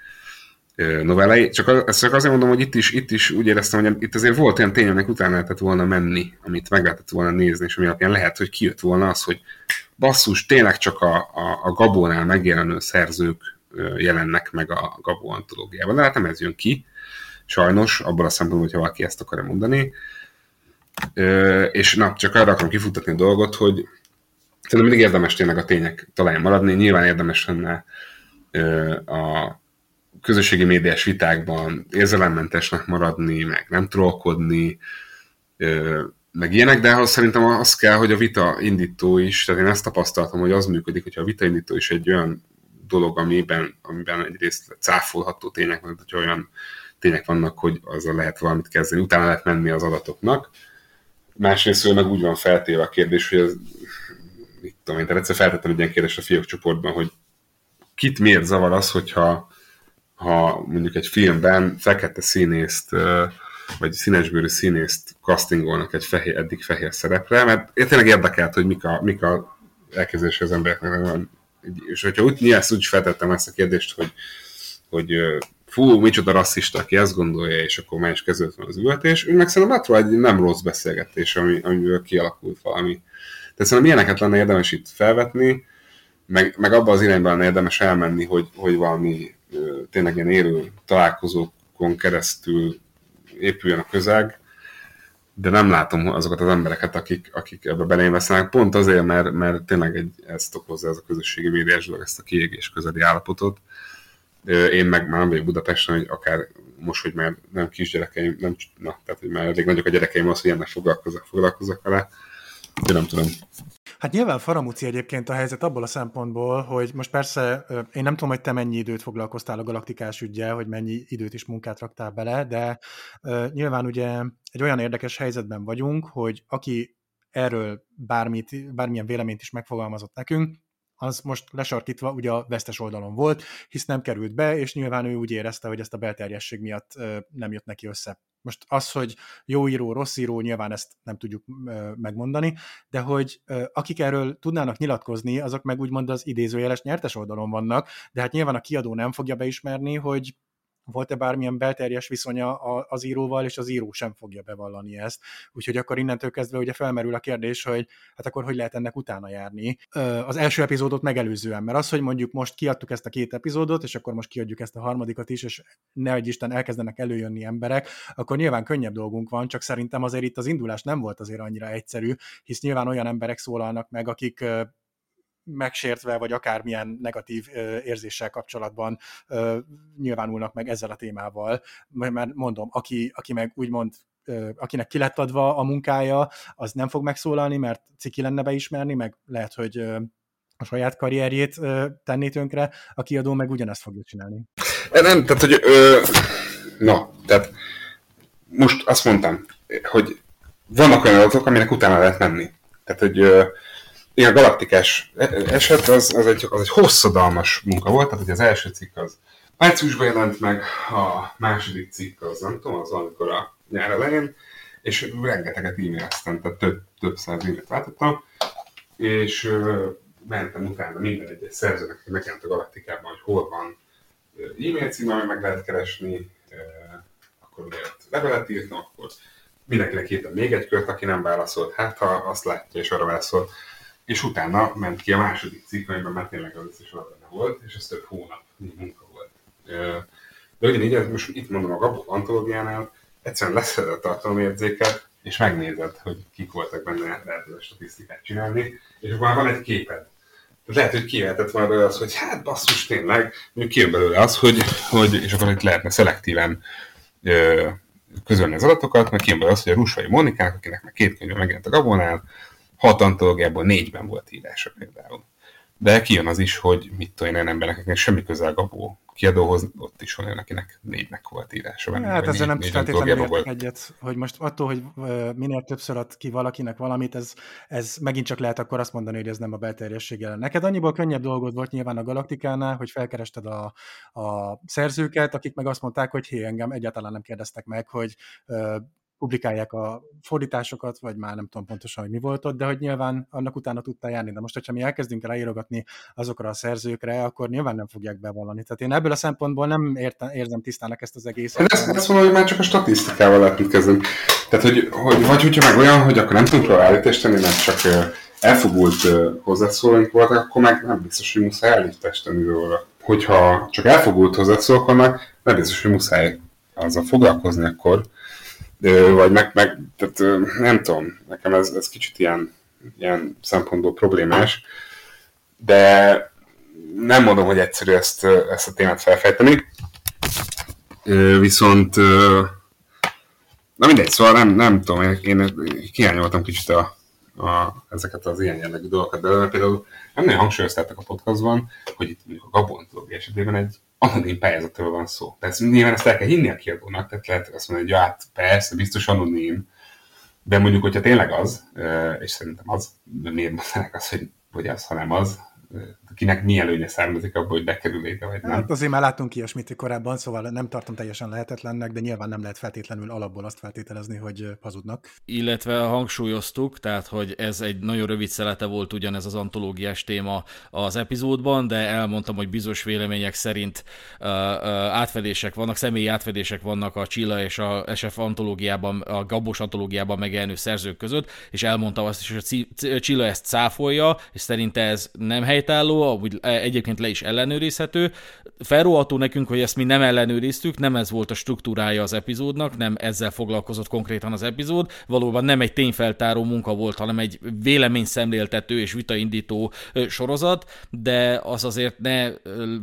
novellái. Csak, az, csak azért mondom, hogy itt is, itt is úgy éreztem, hogy itt azért volt olyan tény, aminek utána lehetett volna menni, amit meg lehetett volna nézni, és ami alapján lehet, hogy kijött volna az, hogy basszus, tényleg csak a, a, a Gabónál megjelenő szerzők jelennek meg a Gabó antológiában. De hát nem ez jön ki, sajnos, abban a szempontból, hogyha valaki ezt akarja mondani. Ö, és na, csak arra akarom kifutatni a dolgot, hogy szerintem mindig érdemes tényleg a tények talán maradni, nyilván érdemes lenne a közösségi médiás vitákban érzelemmentesnek maradni, meg nem trollkodni, meg ilyenek, de ahhoz szerintem az kell, hogy a vita indító is, tehát én ezt tapasztaltam, hogy az működik, hogyha a vita indító is egy olyan dolog, amiben, amiben egyrészt cáfolható tények vannak, hogy olyan tények vannak, hogy azzal lehet valamit kezdeni, utána lehet menni az adatoknak. Másrészt meg úgy van feltéve a kérdés, hogy az, mit tudom én, tehát egyszer feltettem egy ilyen kérdést a fiók csoportban, hogy kit miért zavar az, hogyha ha mondjuk egy filmben fekete színészt, vagy színesbőrű színészt castingolnak egy fehér, eddig fehér szerepre, mert tényleg érdekelt, hogy mik a, mik a elképzelése az embereknek. És hogyha úgy, nyilván úgy feltettem ezt a kérdést, hogy, hogy fú, micsoda rasszista, aki ezt gondolja, és akkor már is kezdődött van az üvöltés, meg szerintem látva egy nem rossz beszélgetés, ami, amiből kialakult valami. Tehát szerintem ilyeneket lenne érdemes itt felvetni, meg, meg abban az irányban lenne érdemes elmenni, hogy, hogy valami tényleg ilyen élő találkozókon keresztül épüljön a közeg, de nem látom azokat az embereket, akik, akik ebbe belévesznek, pont azért, mert, mert tényleg egy, ezt okozza ez a közösségi médiás dolog, ezt a kiégés közeli állapotot. Én meg már nem vagyok Budapesten, hogy akár most, hogy már nem kisgyerekeim, nem, na, tehát, hogy már elég nagyok a gyerekeim az, hogy ennek foglalkozzak, foglalkozzak vele, de nem tudom. Hát nyilván faramúci egyébként a helyzet abból a szempontból, hogy most persze én nem tudom, hogy te mennyi időt foglalkoztál a galaktikás üggyel, hogy mennyi időt és munkát raktál bele, de uh, nyilván ugye egy olyan érdekes helyzetben vagyunk, hogy aki erről bármit, bármilyen véleményt is megfogalmazott nekünk, az most lesarkítva ugye a vesztes oldalon volt, hisz nem került be, és nyilván ő úgy érezte, hogy ezt a belterjesség miatt uh, nem jött neki össze. Most az, hogy jó író, rossz író, nyilván ezt nem tudjuk megmondani, de hogy akik erről tudnának nyilatkozni, azok meg úgymond az idézőjeles nyertes oldalon vannak, de hát nyilván a kiadó nem fogja beismerni, hogy volt-e bármilyen belterjes viszonya az íróval, és az író sem fogja bevallani ezt. Úgyhogy akkor innentől kezdve ugye felmerül a kérdés, hogy hát akkor hogy lehet ennek utána járni. Az első epizódot megelőzően, mert az, hogy mondjuk most kiadtuk ezt a két epizódot, és akkor most kiadjuk ezt a harmadikat is, és nehogy Isten elkezdenek előjönni emberek, akkor nyilván könnyebb dolgunk van, csak szerintem azért itt az indulás nem volt azért annyira egyszerű, hisz nyilván olyan emberek szólalnak meg, akik megsértve, vagy akármilyen negatív érzéssel kapcsolatban nyilvánulnak meg ezzel a témával. Mert mondom, aki, aki meg úgymond, akinek ki lett adva a munkája, az nem fog megszólalni, mert ciki lenne beismerni, meg lehet, hogy a saját karrierjét tenné tönkre, a kiadó meg ugyanezt fogja csinálni. Nem, tehát, hogy ö, na, tehát most azt mondtam, hogy vannak olyan adatok, aminek utána lehet menni. Tehát, hogy ö, igen, a galaktikás eset az, az, egy, az egy hosszadalmas munka volt, tehát hogy az első cikk az márciusban jelent meg, a második cikk az nem tudom, az amikor a nyár elején, és rengeteget e-maileztem, tehát több, több száz e-mailt váltottam, és ö, mentem utána minden egy szerzőnek, hogy megjelent a galaktikában, hogy hol van e-mail cím, amit meg lehet keresni, ö, akkor ugye levelet írtam, akkor mindenkinek írtam még egy kört, aki nem válaszolt, hát ha azt látja és arra válaszolt, és utána ment ki a második cikk, amiben már tényleg az összes alapján volt, és ez több hónap munka volt. De ugyanígy, most itt mondom a Gabó antológiánál, egyszerűen leszed a tartalomérzéket, és megnézed, hogy kik voltak benne, lehet a statisztikát csinálni, és akkor van egy képed. Lehet, hogy kijöhetett volna belőle az, hogy hát basszus, tényleg, mondjuk kijön belőle az, hogy, hogy és akkor itt lehetne szelektíven közölni az adatokat, meg kijön belőle az, hogy a Rusvai Mónikának, akinek már két könyve megjelent a Gabónál, hat antológiából négyben volt írása például. De kijön az is, hogy mit tudom én, embernek semmi közel a Gábó kiadóhoz, ott is van olyan, akinek négynek volt írása. Hát ezzel nem is feltétlenül értek egyet, hogy most attól, hogy minél többször ad ki valakinek valamit, ez, ez megint csak lehet akkor azt mondani, hogy ez nem a belterjesség ellen. Neked annyiból könnyebb dolgod volt nyilván a Galaktikánál, hogy felkerested a, a szerzőket, akik meg azt mondták, hogy hé, engem egyáltalán nem kérdeztek meg, hogy uh, publikálják a fordításokat, vagy már nem tudom pontosan, hogy mi volt ott, de hogy nyilván annak utána tudtál járni. De most, hogyha mi elkezdünk ráírogatni azokra a szerzőkre, akkor nyilván nem fogják bevallani. Tehát én ebből a szempontból nem értem, érzem tisztának ezt az egészet. Én ezt, ezt mondom, hogy már csak a statisztikával lepítkezünk. Tehát, hogy, hogy vagy hogyha meg olyan, hogy akkor nem tudunk rá állítást tenni, mert csak elfogult hozzászólóink voltak, akkor meg nem biztos, hogy muszáj állítást tenni róla. Hogyha csak elfogult hozzászólók vannak, nem biztos, hogy muszáj azzal foglalkozni akkor. Vagy meg, meg tehát, nem tudom, nekem ez, ez kicsit ilyen, ilyen szempontból problémás, de nem mondom, hogy egyszerű ezt, ezt a témát felfejteni, viszont na mindegy, szóval nem, nem tudom, én, én kiányoltam kicsit a, a, ezeket az ilyen jellegű dolgokat, de például nem nagyon hangsúlyoztátok a podcastban, hogy itt mondjuk a Gábó antológia esetében egy anonim pályázatról van szó. Tehát nyilván ezt el kell hinni a kiadónak, tehát lehet azt mondani, hogy hát persze, biztos anonim, de mondjuk, hogyha tényleg az, és szerintem az, miért mondanák az, hogy, hogy az, hanem az, kinek mi előnye származik abból, hogy bekerül ide, vagy nem. Hát azért már láttunk ilyesmit korábban, szóval nem tartom teljesen lehetetlennek, de nyilván nem lehet feltétlenül alapból azt feltételezni, hogy hazudnak. Illetve hangsúlyoztuk, tehát, hogy ez egy nagyon rövid szelete volt ugyanez az antológiás téma az epizódban, de elmondtam, hogy bizonyos vélemények szerint uh, uh, átfedések vannak, személyi átfedések vannak a Csilla és a es ef antológiában, a Gábós antológiában megjelenő szerzők között, és elmondtam azt is, hogy a Csilla ezt cáfolja, és szerinte ez nem helytálló, ahogy egyébként le is ellenőrizhető. Felróható nekünk, hogy ezt mi nem ellenőriztük, nem ez volt a struktúrája az epizódnak, nem ezzel foglalkozott konkrétan az epizód, valóban nem egy tényfeltáró munka volt, hanem egy véleményszemléltető és vitaindító sorozat, de az azért ne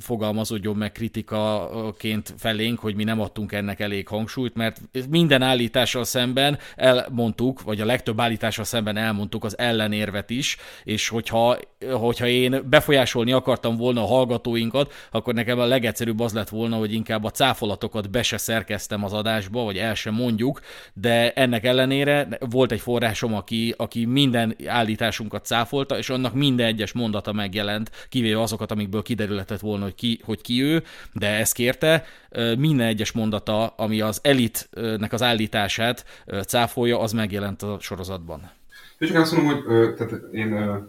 fogalmazódjon meg kritikaként felénk, hogy mi nem adtunk ennek elég hangsúlyt, mert minden állítással szemben elmondtuk, vagy a legtöbb állítással szemben elmondtuk az ellenérvet is, és hogyha, hogyha én befolyásolom akartam volna a hallgatóinkat, akkor nekem a legegyszerűbb az lett volna, hogy inkább a cáfolatokat be se szerkeztem az adásba, vagy el sem mondjuk, de ennek ellenére volt egy forrásom, aki, aki minden állításunkat cáfolta, és annak minden egyes mondata megjelent, kivéve azokat, amikből kiderülhetett volna, hogy ki, hogy ki ő, de ezt kérte, minden egyes mondata, ami az elitnek az állítását cáfolja, az megjelent a sorozatban. Én csak azt mondom, hogy tehát én...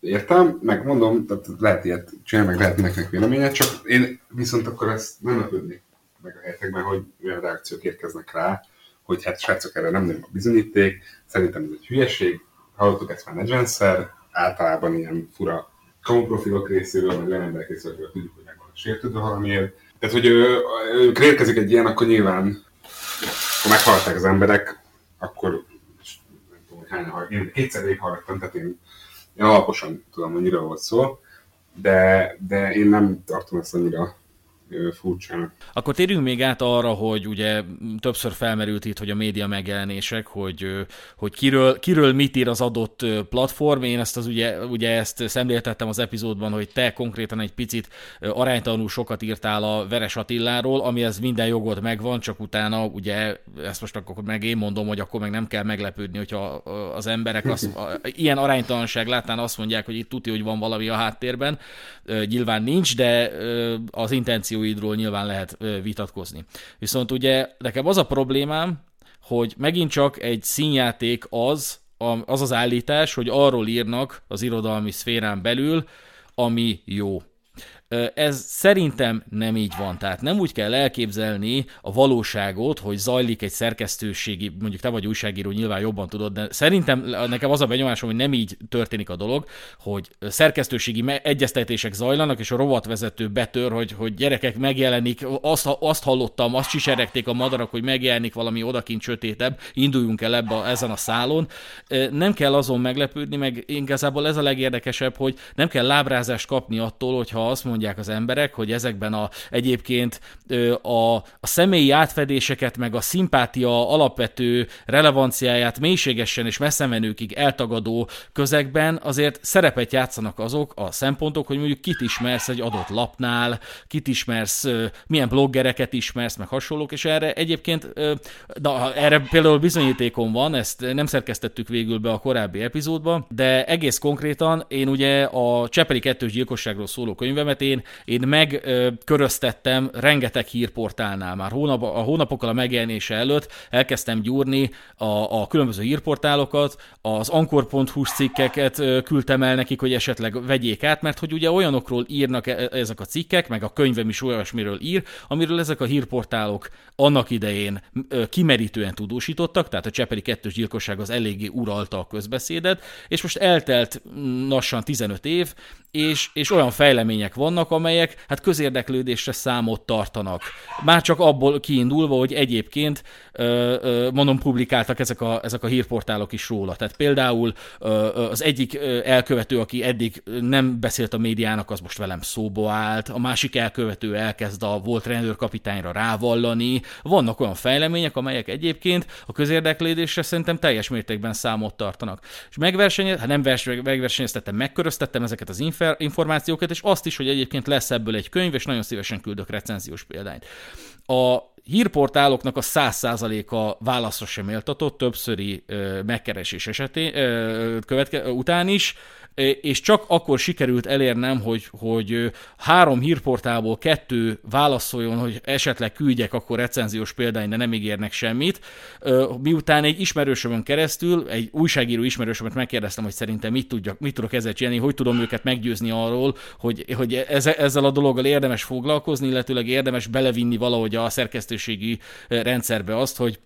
értem, megmondom, tehát lehet ilyet csinálni, meg lehet neknek véleménye, csak én viszont akkor ezt nem lepődnék meg a helyetekben, hogy olyan reakciók érkeznek rá, hogy hát srácok, erre nem nagyon a bizonyíték, szerintem ez egy hülyeség, hallottuk ezt már negyvenszer, általában ilyen fura kamuprofilok részéről, meg olyan emberek részéről tudjuk, hogy megvan a sértődő valamiért. Tehát, hogy ők érkezik egy ilyen, akkor nyilván, ha meghallták az emberek, akkor nem tudom, hogy hányan hallgattam, én kétszer végig hallgattam, tehát én Én alaposan tudom, hogy miről volt szó, de, de én nem tartom ezt annyira furcsának. Akkor térjünk még át arra, hogy ugye többször felmerült itt, hogy a média megjelenések, hogy, hogy kiről, kiről mit ír az adott platform. Én ezt az ugye, ugye ezt szemléltettem az epizódban, hogy te konkrétan egy picit aránytalanul sokat írtál a Veres Attiláról, amihez minden jogod megvan, csak utána ugye ezt most akkor meg én mondom, hogy akkor meg nem kell meglepődni, hogyha az emberek azt, ilyen aránytalanság láttán azt mondják, hogy itt tuti, hogy van valami a háttérben. Nyilván nincs, de az intenció idról nyilván lehet vitatkozni. Viszont ugye nekem az a problémám, hogy megint csak egy színjáték az, az az állítás, hogy arról írnak az irodalmi szférán belül, ami jó. Ez szerintem nem így van, tehát nem úgy kell elképzelni a valóságot, hogy zajlik egy szerkesztőségi, mondjuk te vagy újságíró, nyilván jobban tudod, de szerintem nekem az a benyomásom, hogy nem így történik a dolog, hogy szerkesztőségi egyeztetések zajlanak, és a rovatvezető betör, hogy, hogy gyerekek megjelenik, azt, azt hallottam, azt csiseregték a madarak, hogy megjelenik valami odakint sötétebb, induljunk el ebbe a, ezen a szálon. Nem kell azon meglepődni, meg igazából ez a legérdekesebb, hogy nem kell lábrázást kapni attól, hogyha azt mondja, mondják az emberek, hogy ezekben a, egyébként a, a személyi átfedéseket, meg a szimpátia alapvető relevanciáját mélységesen és messzemenőkig eltagadó közegben azért szerepet játszanak azok a szempontok, hogy mondjuk kit ismersz egy adott lapnál, kit ismersz, milyen bloggereket ismersz, meg hasonlók, és erre egyébként, na, erre például bizonyítékom van, ezt nem szerkesztettük végül be a korábbi epizódban, de egész konkrétan én ugye a Csepeli kettős gyilkosságról szóló könyvemet én, én megköröztettem rengeteg hírportálnál. Már hónap, a hónapokkal a megjelenése előtt elkezdtem gyúrni a, a különböző hírportálokat, az Ankor.hu cikkeket küldtem el nekik, hogy esetleg vegyék át, mert hogy ugye olyanokról írnak ezek a cikkek, meg a könyvem is olyasmiről ír, amiről ezek a hírportálok annak idején kimerítően tudósítottak, tehát a Csepeli kettős gyilkosság az eléggé uralta a közbeszédet, és most eltelt lassan tizenöt év, és, és olyan fejlemények vannak, amelyek hát közérdeklődésre számot tartanak. Már csak abból kiindulva, hogy egyébként mondom, publikáltak ezek a, ezek a hírportálok is róla. Tehát például az egyik elkövető, aki eddig nem beszélt a médiának, az most velem szóba állt, a másik elkövető elkezd a volt rendőrkapitányra rávallani. Vannak olyan fejlemények, amelyek egyébként a közérdeklődésre szerintem teljes mértékben számot tartanak. És megversenye, hát nem vers, megversenyeztettem, megköröztettem ezeket az infer, információkat, és azt is, hogy egyébként lesz ebből egy könyv, és nagyon szívesen küldök recenziós példányt. A hírportáloknak a száz százaléka válaszra sem éltatott többszöri ö, megkeresés esetén, ö, követke, után is, és csak akkor sikerült elérnem, hogy, hogy három hírportálból kettő válaszoljon, hogy esetleg küldjek akkor recenziós példány, de nem ígérnek semmit. Miután egy ismerősömön keresztül, egy újságíró ismerősömet megkérdeztem, hogy szerintem mit, tudjak, mit tudok ezzel csinálni, hogy tudom őket meggyőzni arról, hogy, hogy ezzel a dologgal érdemes foglalkozni, illetőleg érdemes belevinni valahogy a szerkesztőségi rendszerbe azt, hogy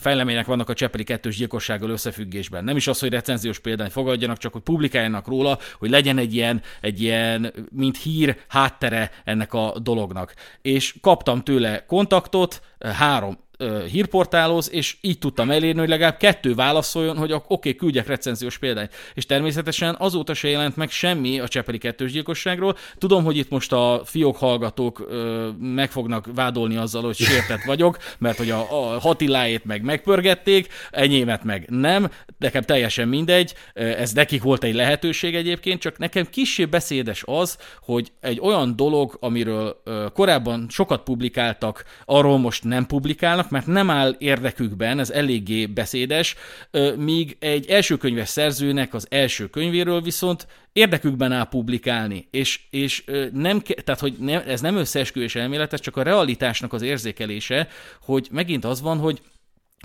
fejlemények vannak a Csepeli kettős gyilkossággal összefüggésben. Nem is az, hogy recenziós példányt fogadjanak, csak hogy publikáljanak róla, hogy legyen egy ilyen, egy ilyen mint hír háttere ennek a dolognak. És kaptam tőle kontaktot, három hírportálhoz, és így tudtam elérni, hogy legalább kettő válaszoljon, hogy oké, okay, küldjek recenziós példányt. És természetesen azóta se jelent meg semmi a Csepeli kettős gyilkosságról. Tudom, hogy itt most a fiók hallgatók ö, meg fognak vádolni azzal, hogy sértett vagyok, mert hogy a, a Attiláét meg megpörgették, enyémet meg nem, nekem teljesen mindegy, ez nekik volt egy lehetőség egyébként, csak nekem kissé beszédes az, hogy egy olyan dolog, amiről ö, korábban sokat publikáltak, arról most nem publikálnak, mert nem áll érdekükben, ez eléggé beszédes, míg egy elsőkönyves szerzőnek az első könyvéről viszont érdekükben áll publikálni, és, és nem, tehát, hogy nem, ez nem összeesküvés elmélet, ez csak a realitásnak az érzékelése, hogy megint az van, hogy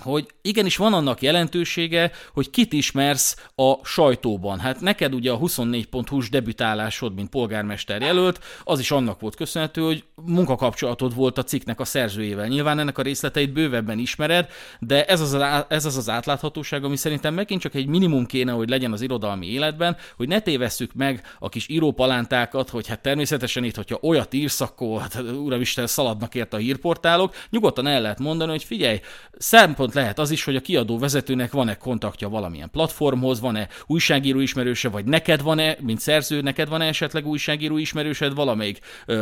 hogy igenis van annak jelentősége, hogy kit ismersz a sajtóban. Hát neked ugye a huszonnégy pont hú-s debütálásod, mint polgármester jelölt, az is annak volt köszönhető, hogy munkakapcsolatod volt a cikknek a szerzőjével. Nyilván ennek a részleteit bővebben ismered, de ez az, a, ez az az átláthatóság, ami szerintem megint csak egy minimum kéne, hogy legyen az irodalmi életben, hogy ne tévesszük meg a kis írópalántákat, hogy hát természetesen itt, hogyha olyat írsz, akkor hát, uramisten, szaladnak érte a hírportálok. Nyugodtan el lehet mondani, hogy figyelj, szempont lehet az is, hogy a kiadó vezetőnek van-e kontaktja valamilyen platformhoz, van-e újságíró ismerőse, vagy neked van-e, mint szerző, neked van-e esetleg újságíró ismerősed valamelyik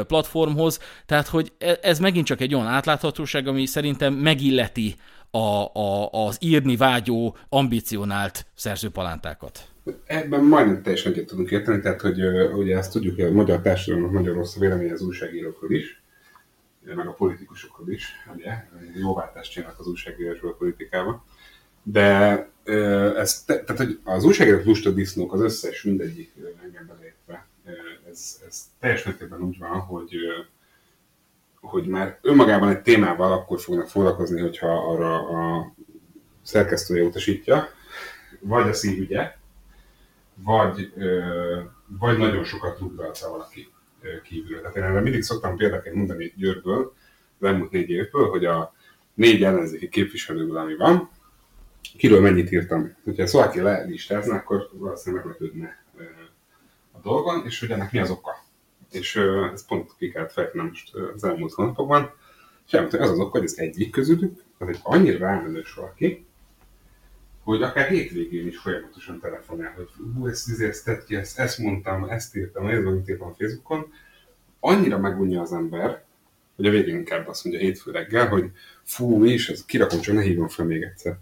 platformhoz. Tehát, hogy ez megint csak egy olyan átláthatóság, ami szerintem megilleti a, a, az írni vágyó, ambicionált szerzőpalántákat. Ebben majdnem teljesen egyet tudunk érteni, tehát, hogy ugye azt tudjuk, hogy a magyar társadalomnak nagyon rossz a vélemény az újságírókról is, meg a politikusokról is, ugye, jó váltást csinálnak az újságírásból a politikában, de ez, tehát, hogy az újságírás lusta disznók, az összes mindegyik engem beleértve, ez, ez teljes mértékben úgy van, hogy, hogy már önmagában egy témával akkor fognak foglalkozni, hogyha arra a szerkesztője utasítja, vagy a szívügye, vagy, vagy nagyon sokat rugdalca valaki kívülről. Tehát én erre mindig szoktam például mondani Győrből, az elmúlt négy évből, hogy a négy ellenzéki képviselőből, ami van, kiről mennyit írtam. Hogyha szóval lelistázná, akkor valószínűleg meglepődne a dolgon, és hogy ennek mi az oka. És ez pont ki kellett fejtenem most az elmúlt hónapokban. És elmondtam, hogy az az oka, hogy ez egyik közülük, az egy annyira rámenős valaki, hogy akár hétvégén is folyamatosan telefonál, hogy hú, ezt, ezt tett ki, ezt, ezt mondtam, ezt írtam, ezt megítéltem a Facebookon, annyira megunja az ember, hogy a végén inkább azt mondja hétfő reggel, hogy fú, mi is, ez kirakom, csak ne hívom fel még egyszer.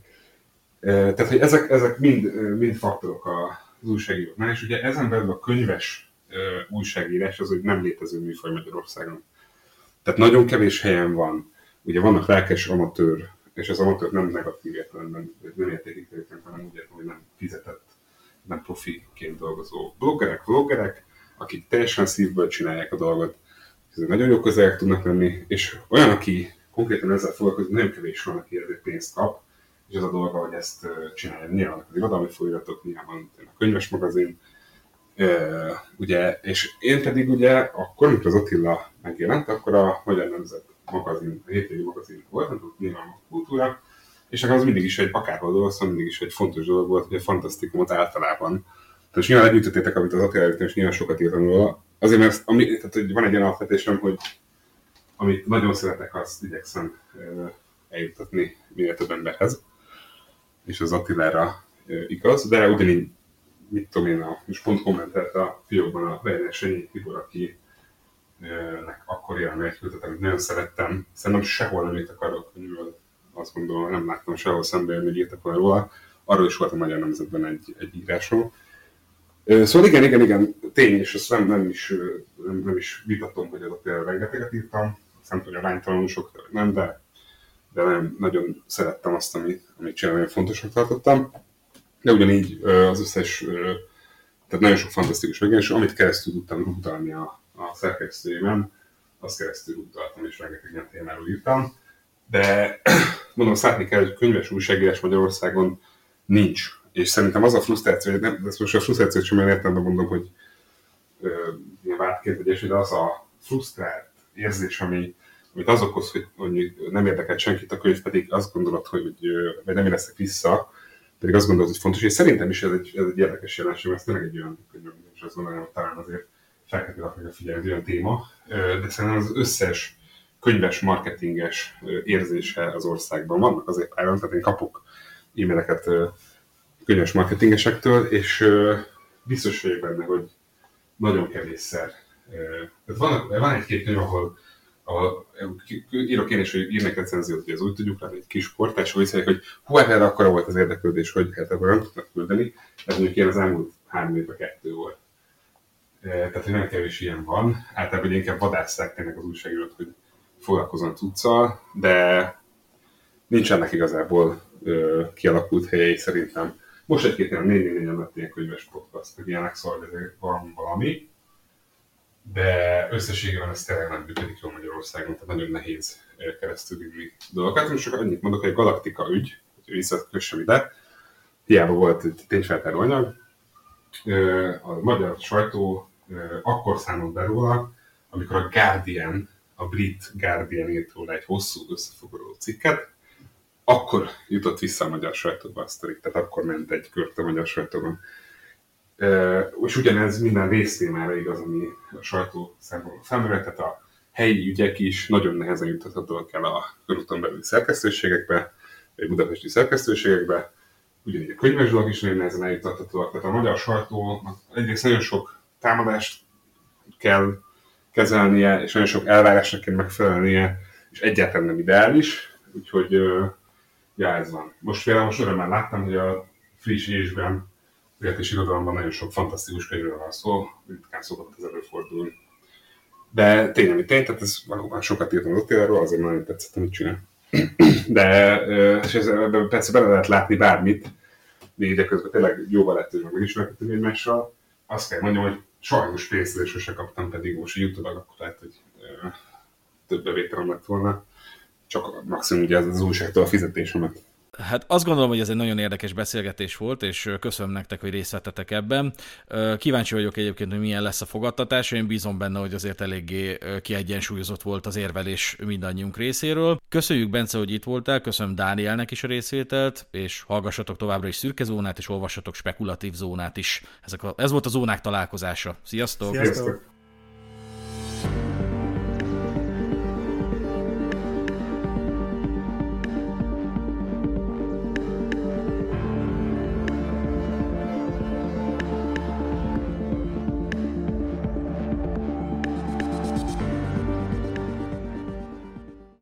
Tehát, hogy ezek, ezek mind, mind faktorok az újságíróknál, és ugye ezen belül a könyves újságírás az, hogy nem létező műfaj Magyarországon. Tehát nagyon kevés helyen van. Ugye vannak lelkes amatőr, és az amatőr nem negatív értelemben, nem értékik értelemben, hanem úgy értem, hogy nem fizetett, nem profiként dolgozó bloggerek, vloggerek, akik teljesen szívből csinálják a dolgot. Ezért nagyon jó közelek tudnak lenni, és olyan, aki konkrétan ezzel foglalkozik, nem kevés van, aki ezért pénzt kap, és ez a dolga, hogy ezt csinálja. Nyilván az irodalmi folyóiratok, nyilván a könyves magazin, Uh, ugye, és én pedig ugye akkor, amikor az Attila megjelent, akkor a Magyar Nemzet magazin, a hétvégi magazin volt, nem tudott nyilván a kultúra, és akkor az mindig is egy, akárhol dolgoztam, mindig is egy fontos dolog volt, hogy a fantasztikumot általában. Tehát nyilván együttetétek, amit az Attila előttem, és nyilván sokat írtam róla. Azért, mert ami, tehát, hogy van egy olyan alapvetésem, hogy amit nagyon szeretek, azt igyekszem uh, eljuttatni minél több emberhez, és az Attilára uh, igaz, de ugyanígy mit tudom én, a, és pont kommentelt a fiókban a Veres Attila, akinek akkor jelen egy kötet, amit nagyon szerettem. Szerintem sehol nem írtak arról a könyvből, azt gondolom, nem láttam sehol szemben, hogy írtak volna róla. Arról is volt a Magyar Nemzetben egy, egy írásról. Szóval igen, igen, igen, tény, és azt nem, nem, is, nem, nem is vitatom, hogy azok például rengeteget írtam. Nem tudom, hogy aránytalanul sok, nem, de, de nem, nagyon szerettem azt, amit, amit csinálni, fontosnak tartottam. De ugyanígy az összes, tehát nagyon sok fantasztikus megjelenés, amit keresztül tudtam utalni a, a szerkesztőjében, azt keresztül utaltam, és rengeteg ilyen témáról írtam. De mondom, szátni kell, hogy könyves újságírás Magyarországon nincs. És szerintem az a frusztráció, hogy nem, ezt most a frusztrációt sem olyan értelemben mondom, hogy ilyen vádként vagy esély, de az a frusztrált érzés, ami, amit az okoz, hogy, hogy nem érdekel senkit a könyv, pedig azt gondolod, hogy vagy nem éreztek vissza, pedig azt gondolod, hogy fontos, és szerintem is ez egy, ez egy érdekes jelenség, ez tényleg egy olyan könyv, és azt gondolom, hogy talán azért feltétlenül akarja figyelni, egy olyan téma, de szerintem az összes könyves, marketinges érzése az országban vannak azért pályán, tehát én kapok e-maileket könyves marketingesektől, és biztos vagyok benne, hogy nagyon kevésszer. Tehát van, van egy-két könyv, ahol ahol írok én is, hogy írnek recenziót, hogy az úgy tudjuk látni, egy kis portás, hogy hiszem, hogy hú, erre akkora volt az érdeklődés, hogy hát akkor nem tudnak küldeni, ez mondjuk én az elmúlt három évben kettő volt. Tehát, hogy nem kevés ilyen van. Általában inkább vadásszák tényleg az újságírót, hogy foglalkozom cuccal, de nincsenek igazából ö, kialakult helyei szerintem. Most egy-két ilyen négy négy négyen lett ilyen könyves podcast, meg ilyenek, szóval van valami. De összességében ez tényleg nem működik jól Magyarországon, tehát nagyon nehéz keresztülvinni dolgokat. Most csak annyit mondok, hogy a Galaktika ügy, hogy visszakössem ide, hiába volt egy tényfeltáró anyag, a magyar sajtó akkor számolt be róla, amikor a Guardian, a brit Guardian írt róla egy hosszú összefoglaló cikket, akkor jutott vissza a magyar sajtóba a sztori, tehát akkor ment egy kört a magyar sajtóban. Uh, és ugyanez minden résztémára igaz, ami a sajtó számára, tehát a helyi ügyek is nagyon nehezen juthatóak el a körúton belüli szerkesztőségekbe, vagy budapesti szerkesztőségekbe, ugyanígy a könyves dolgok is nagyon nehezen eljuthatóak, tehát a magyar sajtónak egyrészt nagyon sok támadást kell kezelnie, és nagyon sok elvárásnak kell megfelelnie, és egyáltalán nem ideális, úgyhogy uh, já, ez van. Most például most örömmel láttam, hogy a friss ésben és irodalomban nagyon sok fantasztikus könyvről van szó, ritkán szokott ez előfordulni. De tény, ami tény, tehát ez valóban sokat írtam az Attiláról, azért nagyon tetszett, amit csinál. De, és ez, persze bele lehet látni bármit, de ideközben tényleg jóval lett, hogy megismerkedtünk egymással. Azt kell mondjam, hogy sajnos pénzre sose kaptam, pedig most jutólag akkor lehet, hogy több bevételem lett volna. Csak maximum ugye az újságtól a fizetésemet. Hát azt gondolom, hogy ez egy nagyon érdekes beszélgetés volt, és köszönöm nektek, hogy részt vettetek ebben. Kíváncsi vagyok egyébként, hogy milyen lesz a fogadtatás, én bízom benne, hogy azért eléggé kiegyensúlyozott volt az érvelés mindannyiunk részéről. Köszönjük, Bence, hogy itt voltál, köszönöm Dánielnek is a részvételt, és hallgassatok továbbra is Szürke Zónát, és olvassatok Spekulatív Zónát is. Ezek a, ez volt a Zónák találkozása. Sziasztok! Sziasztok.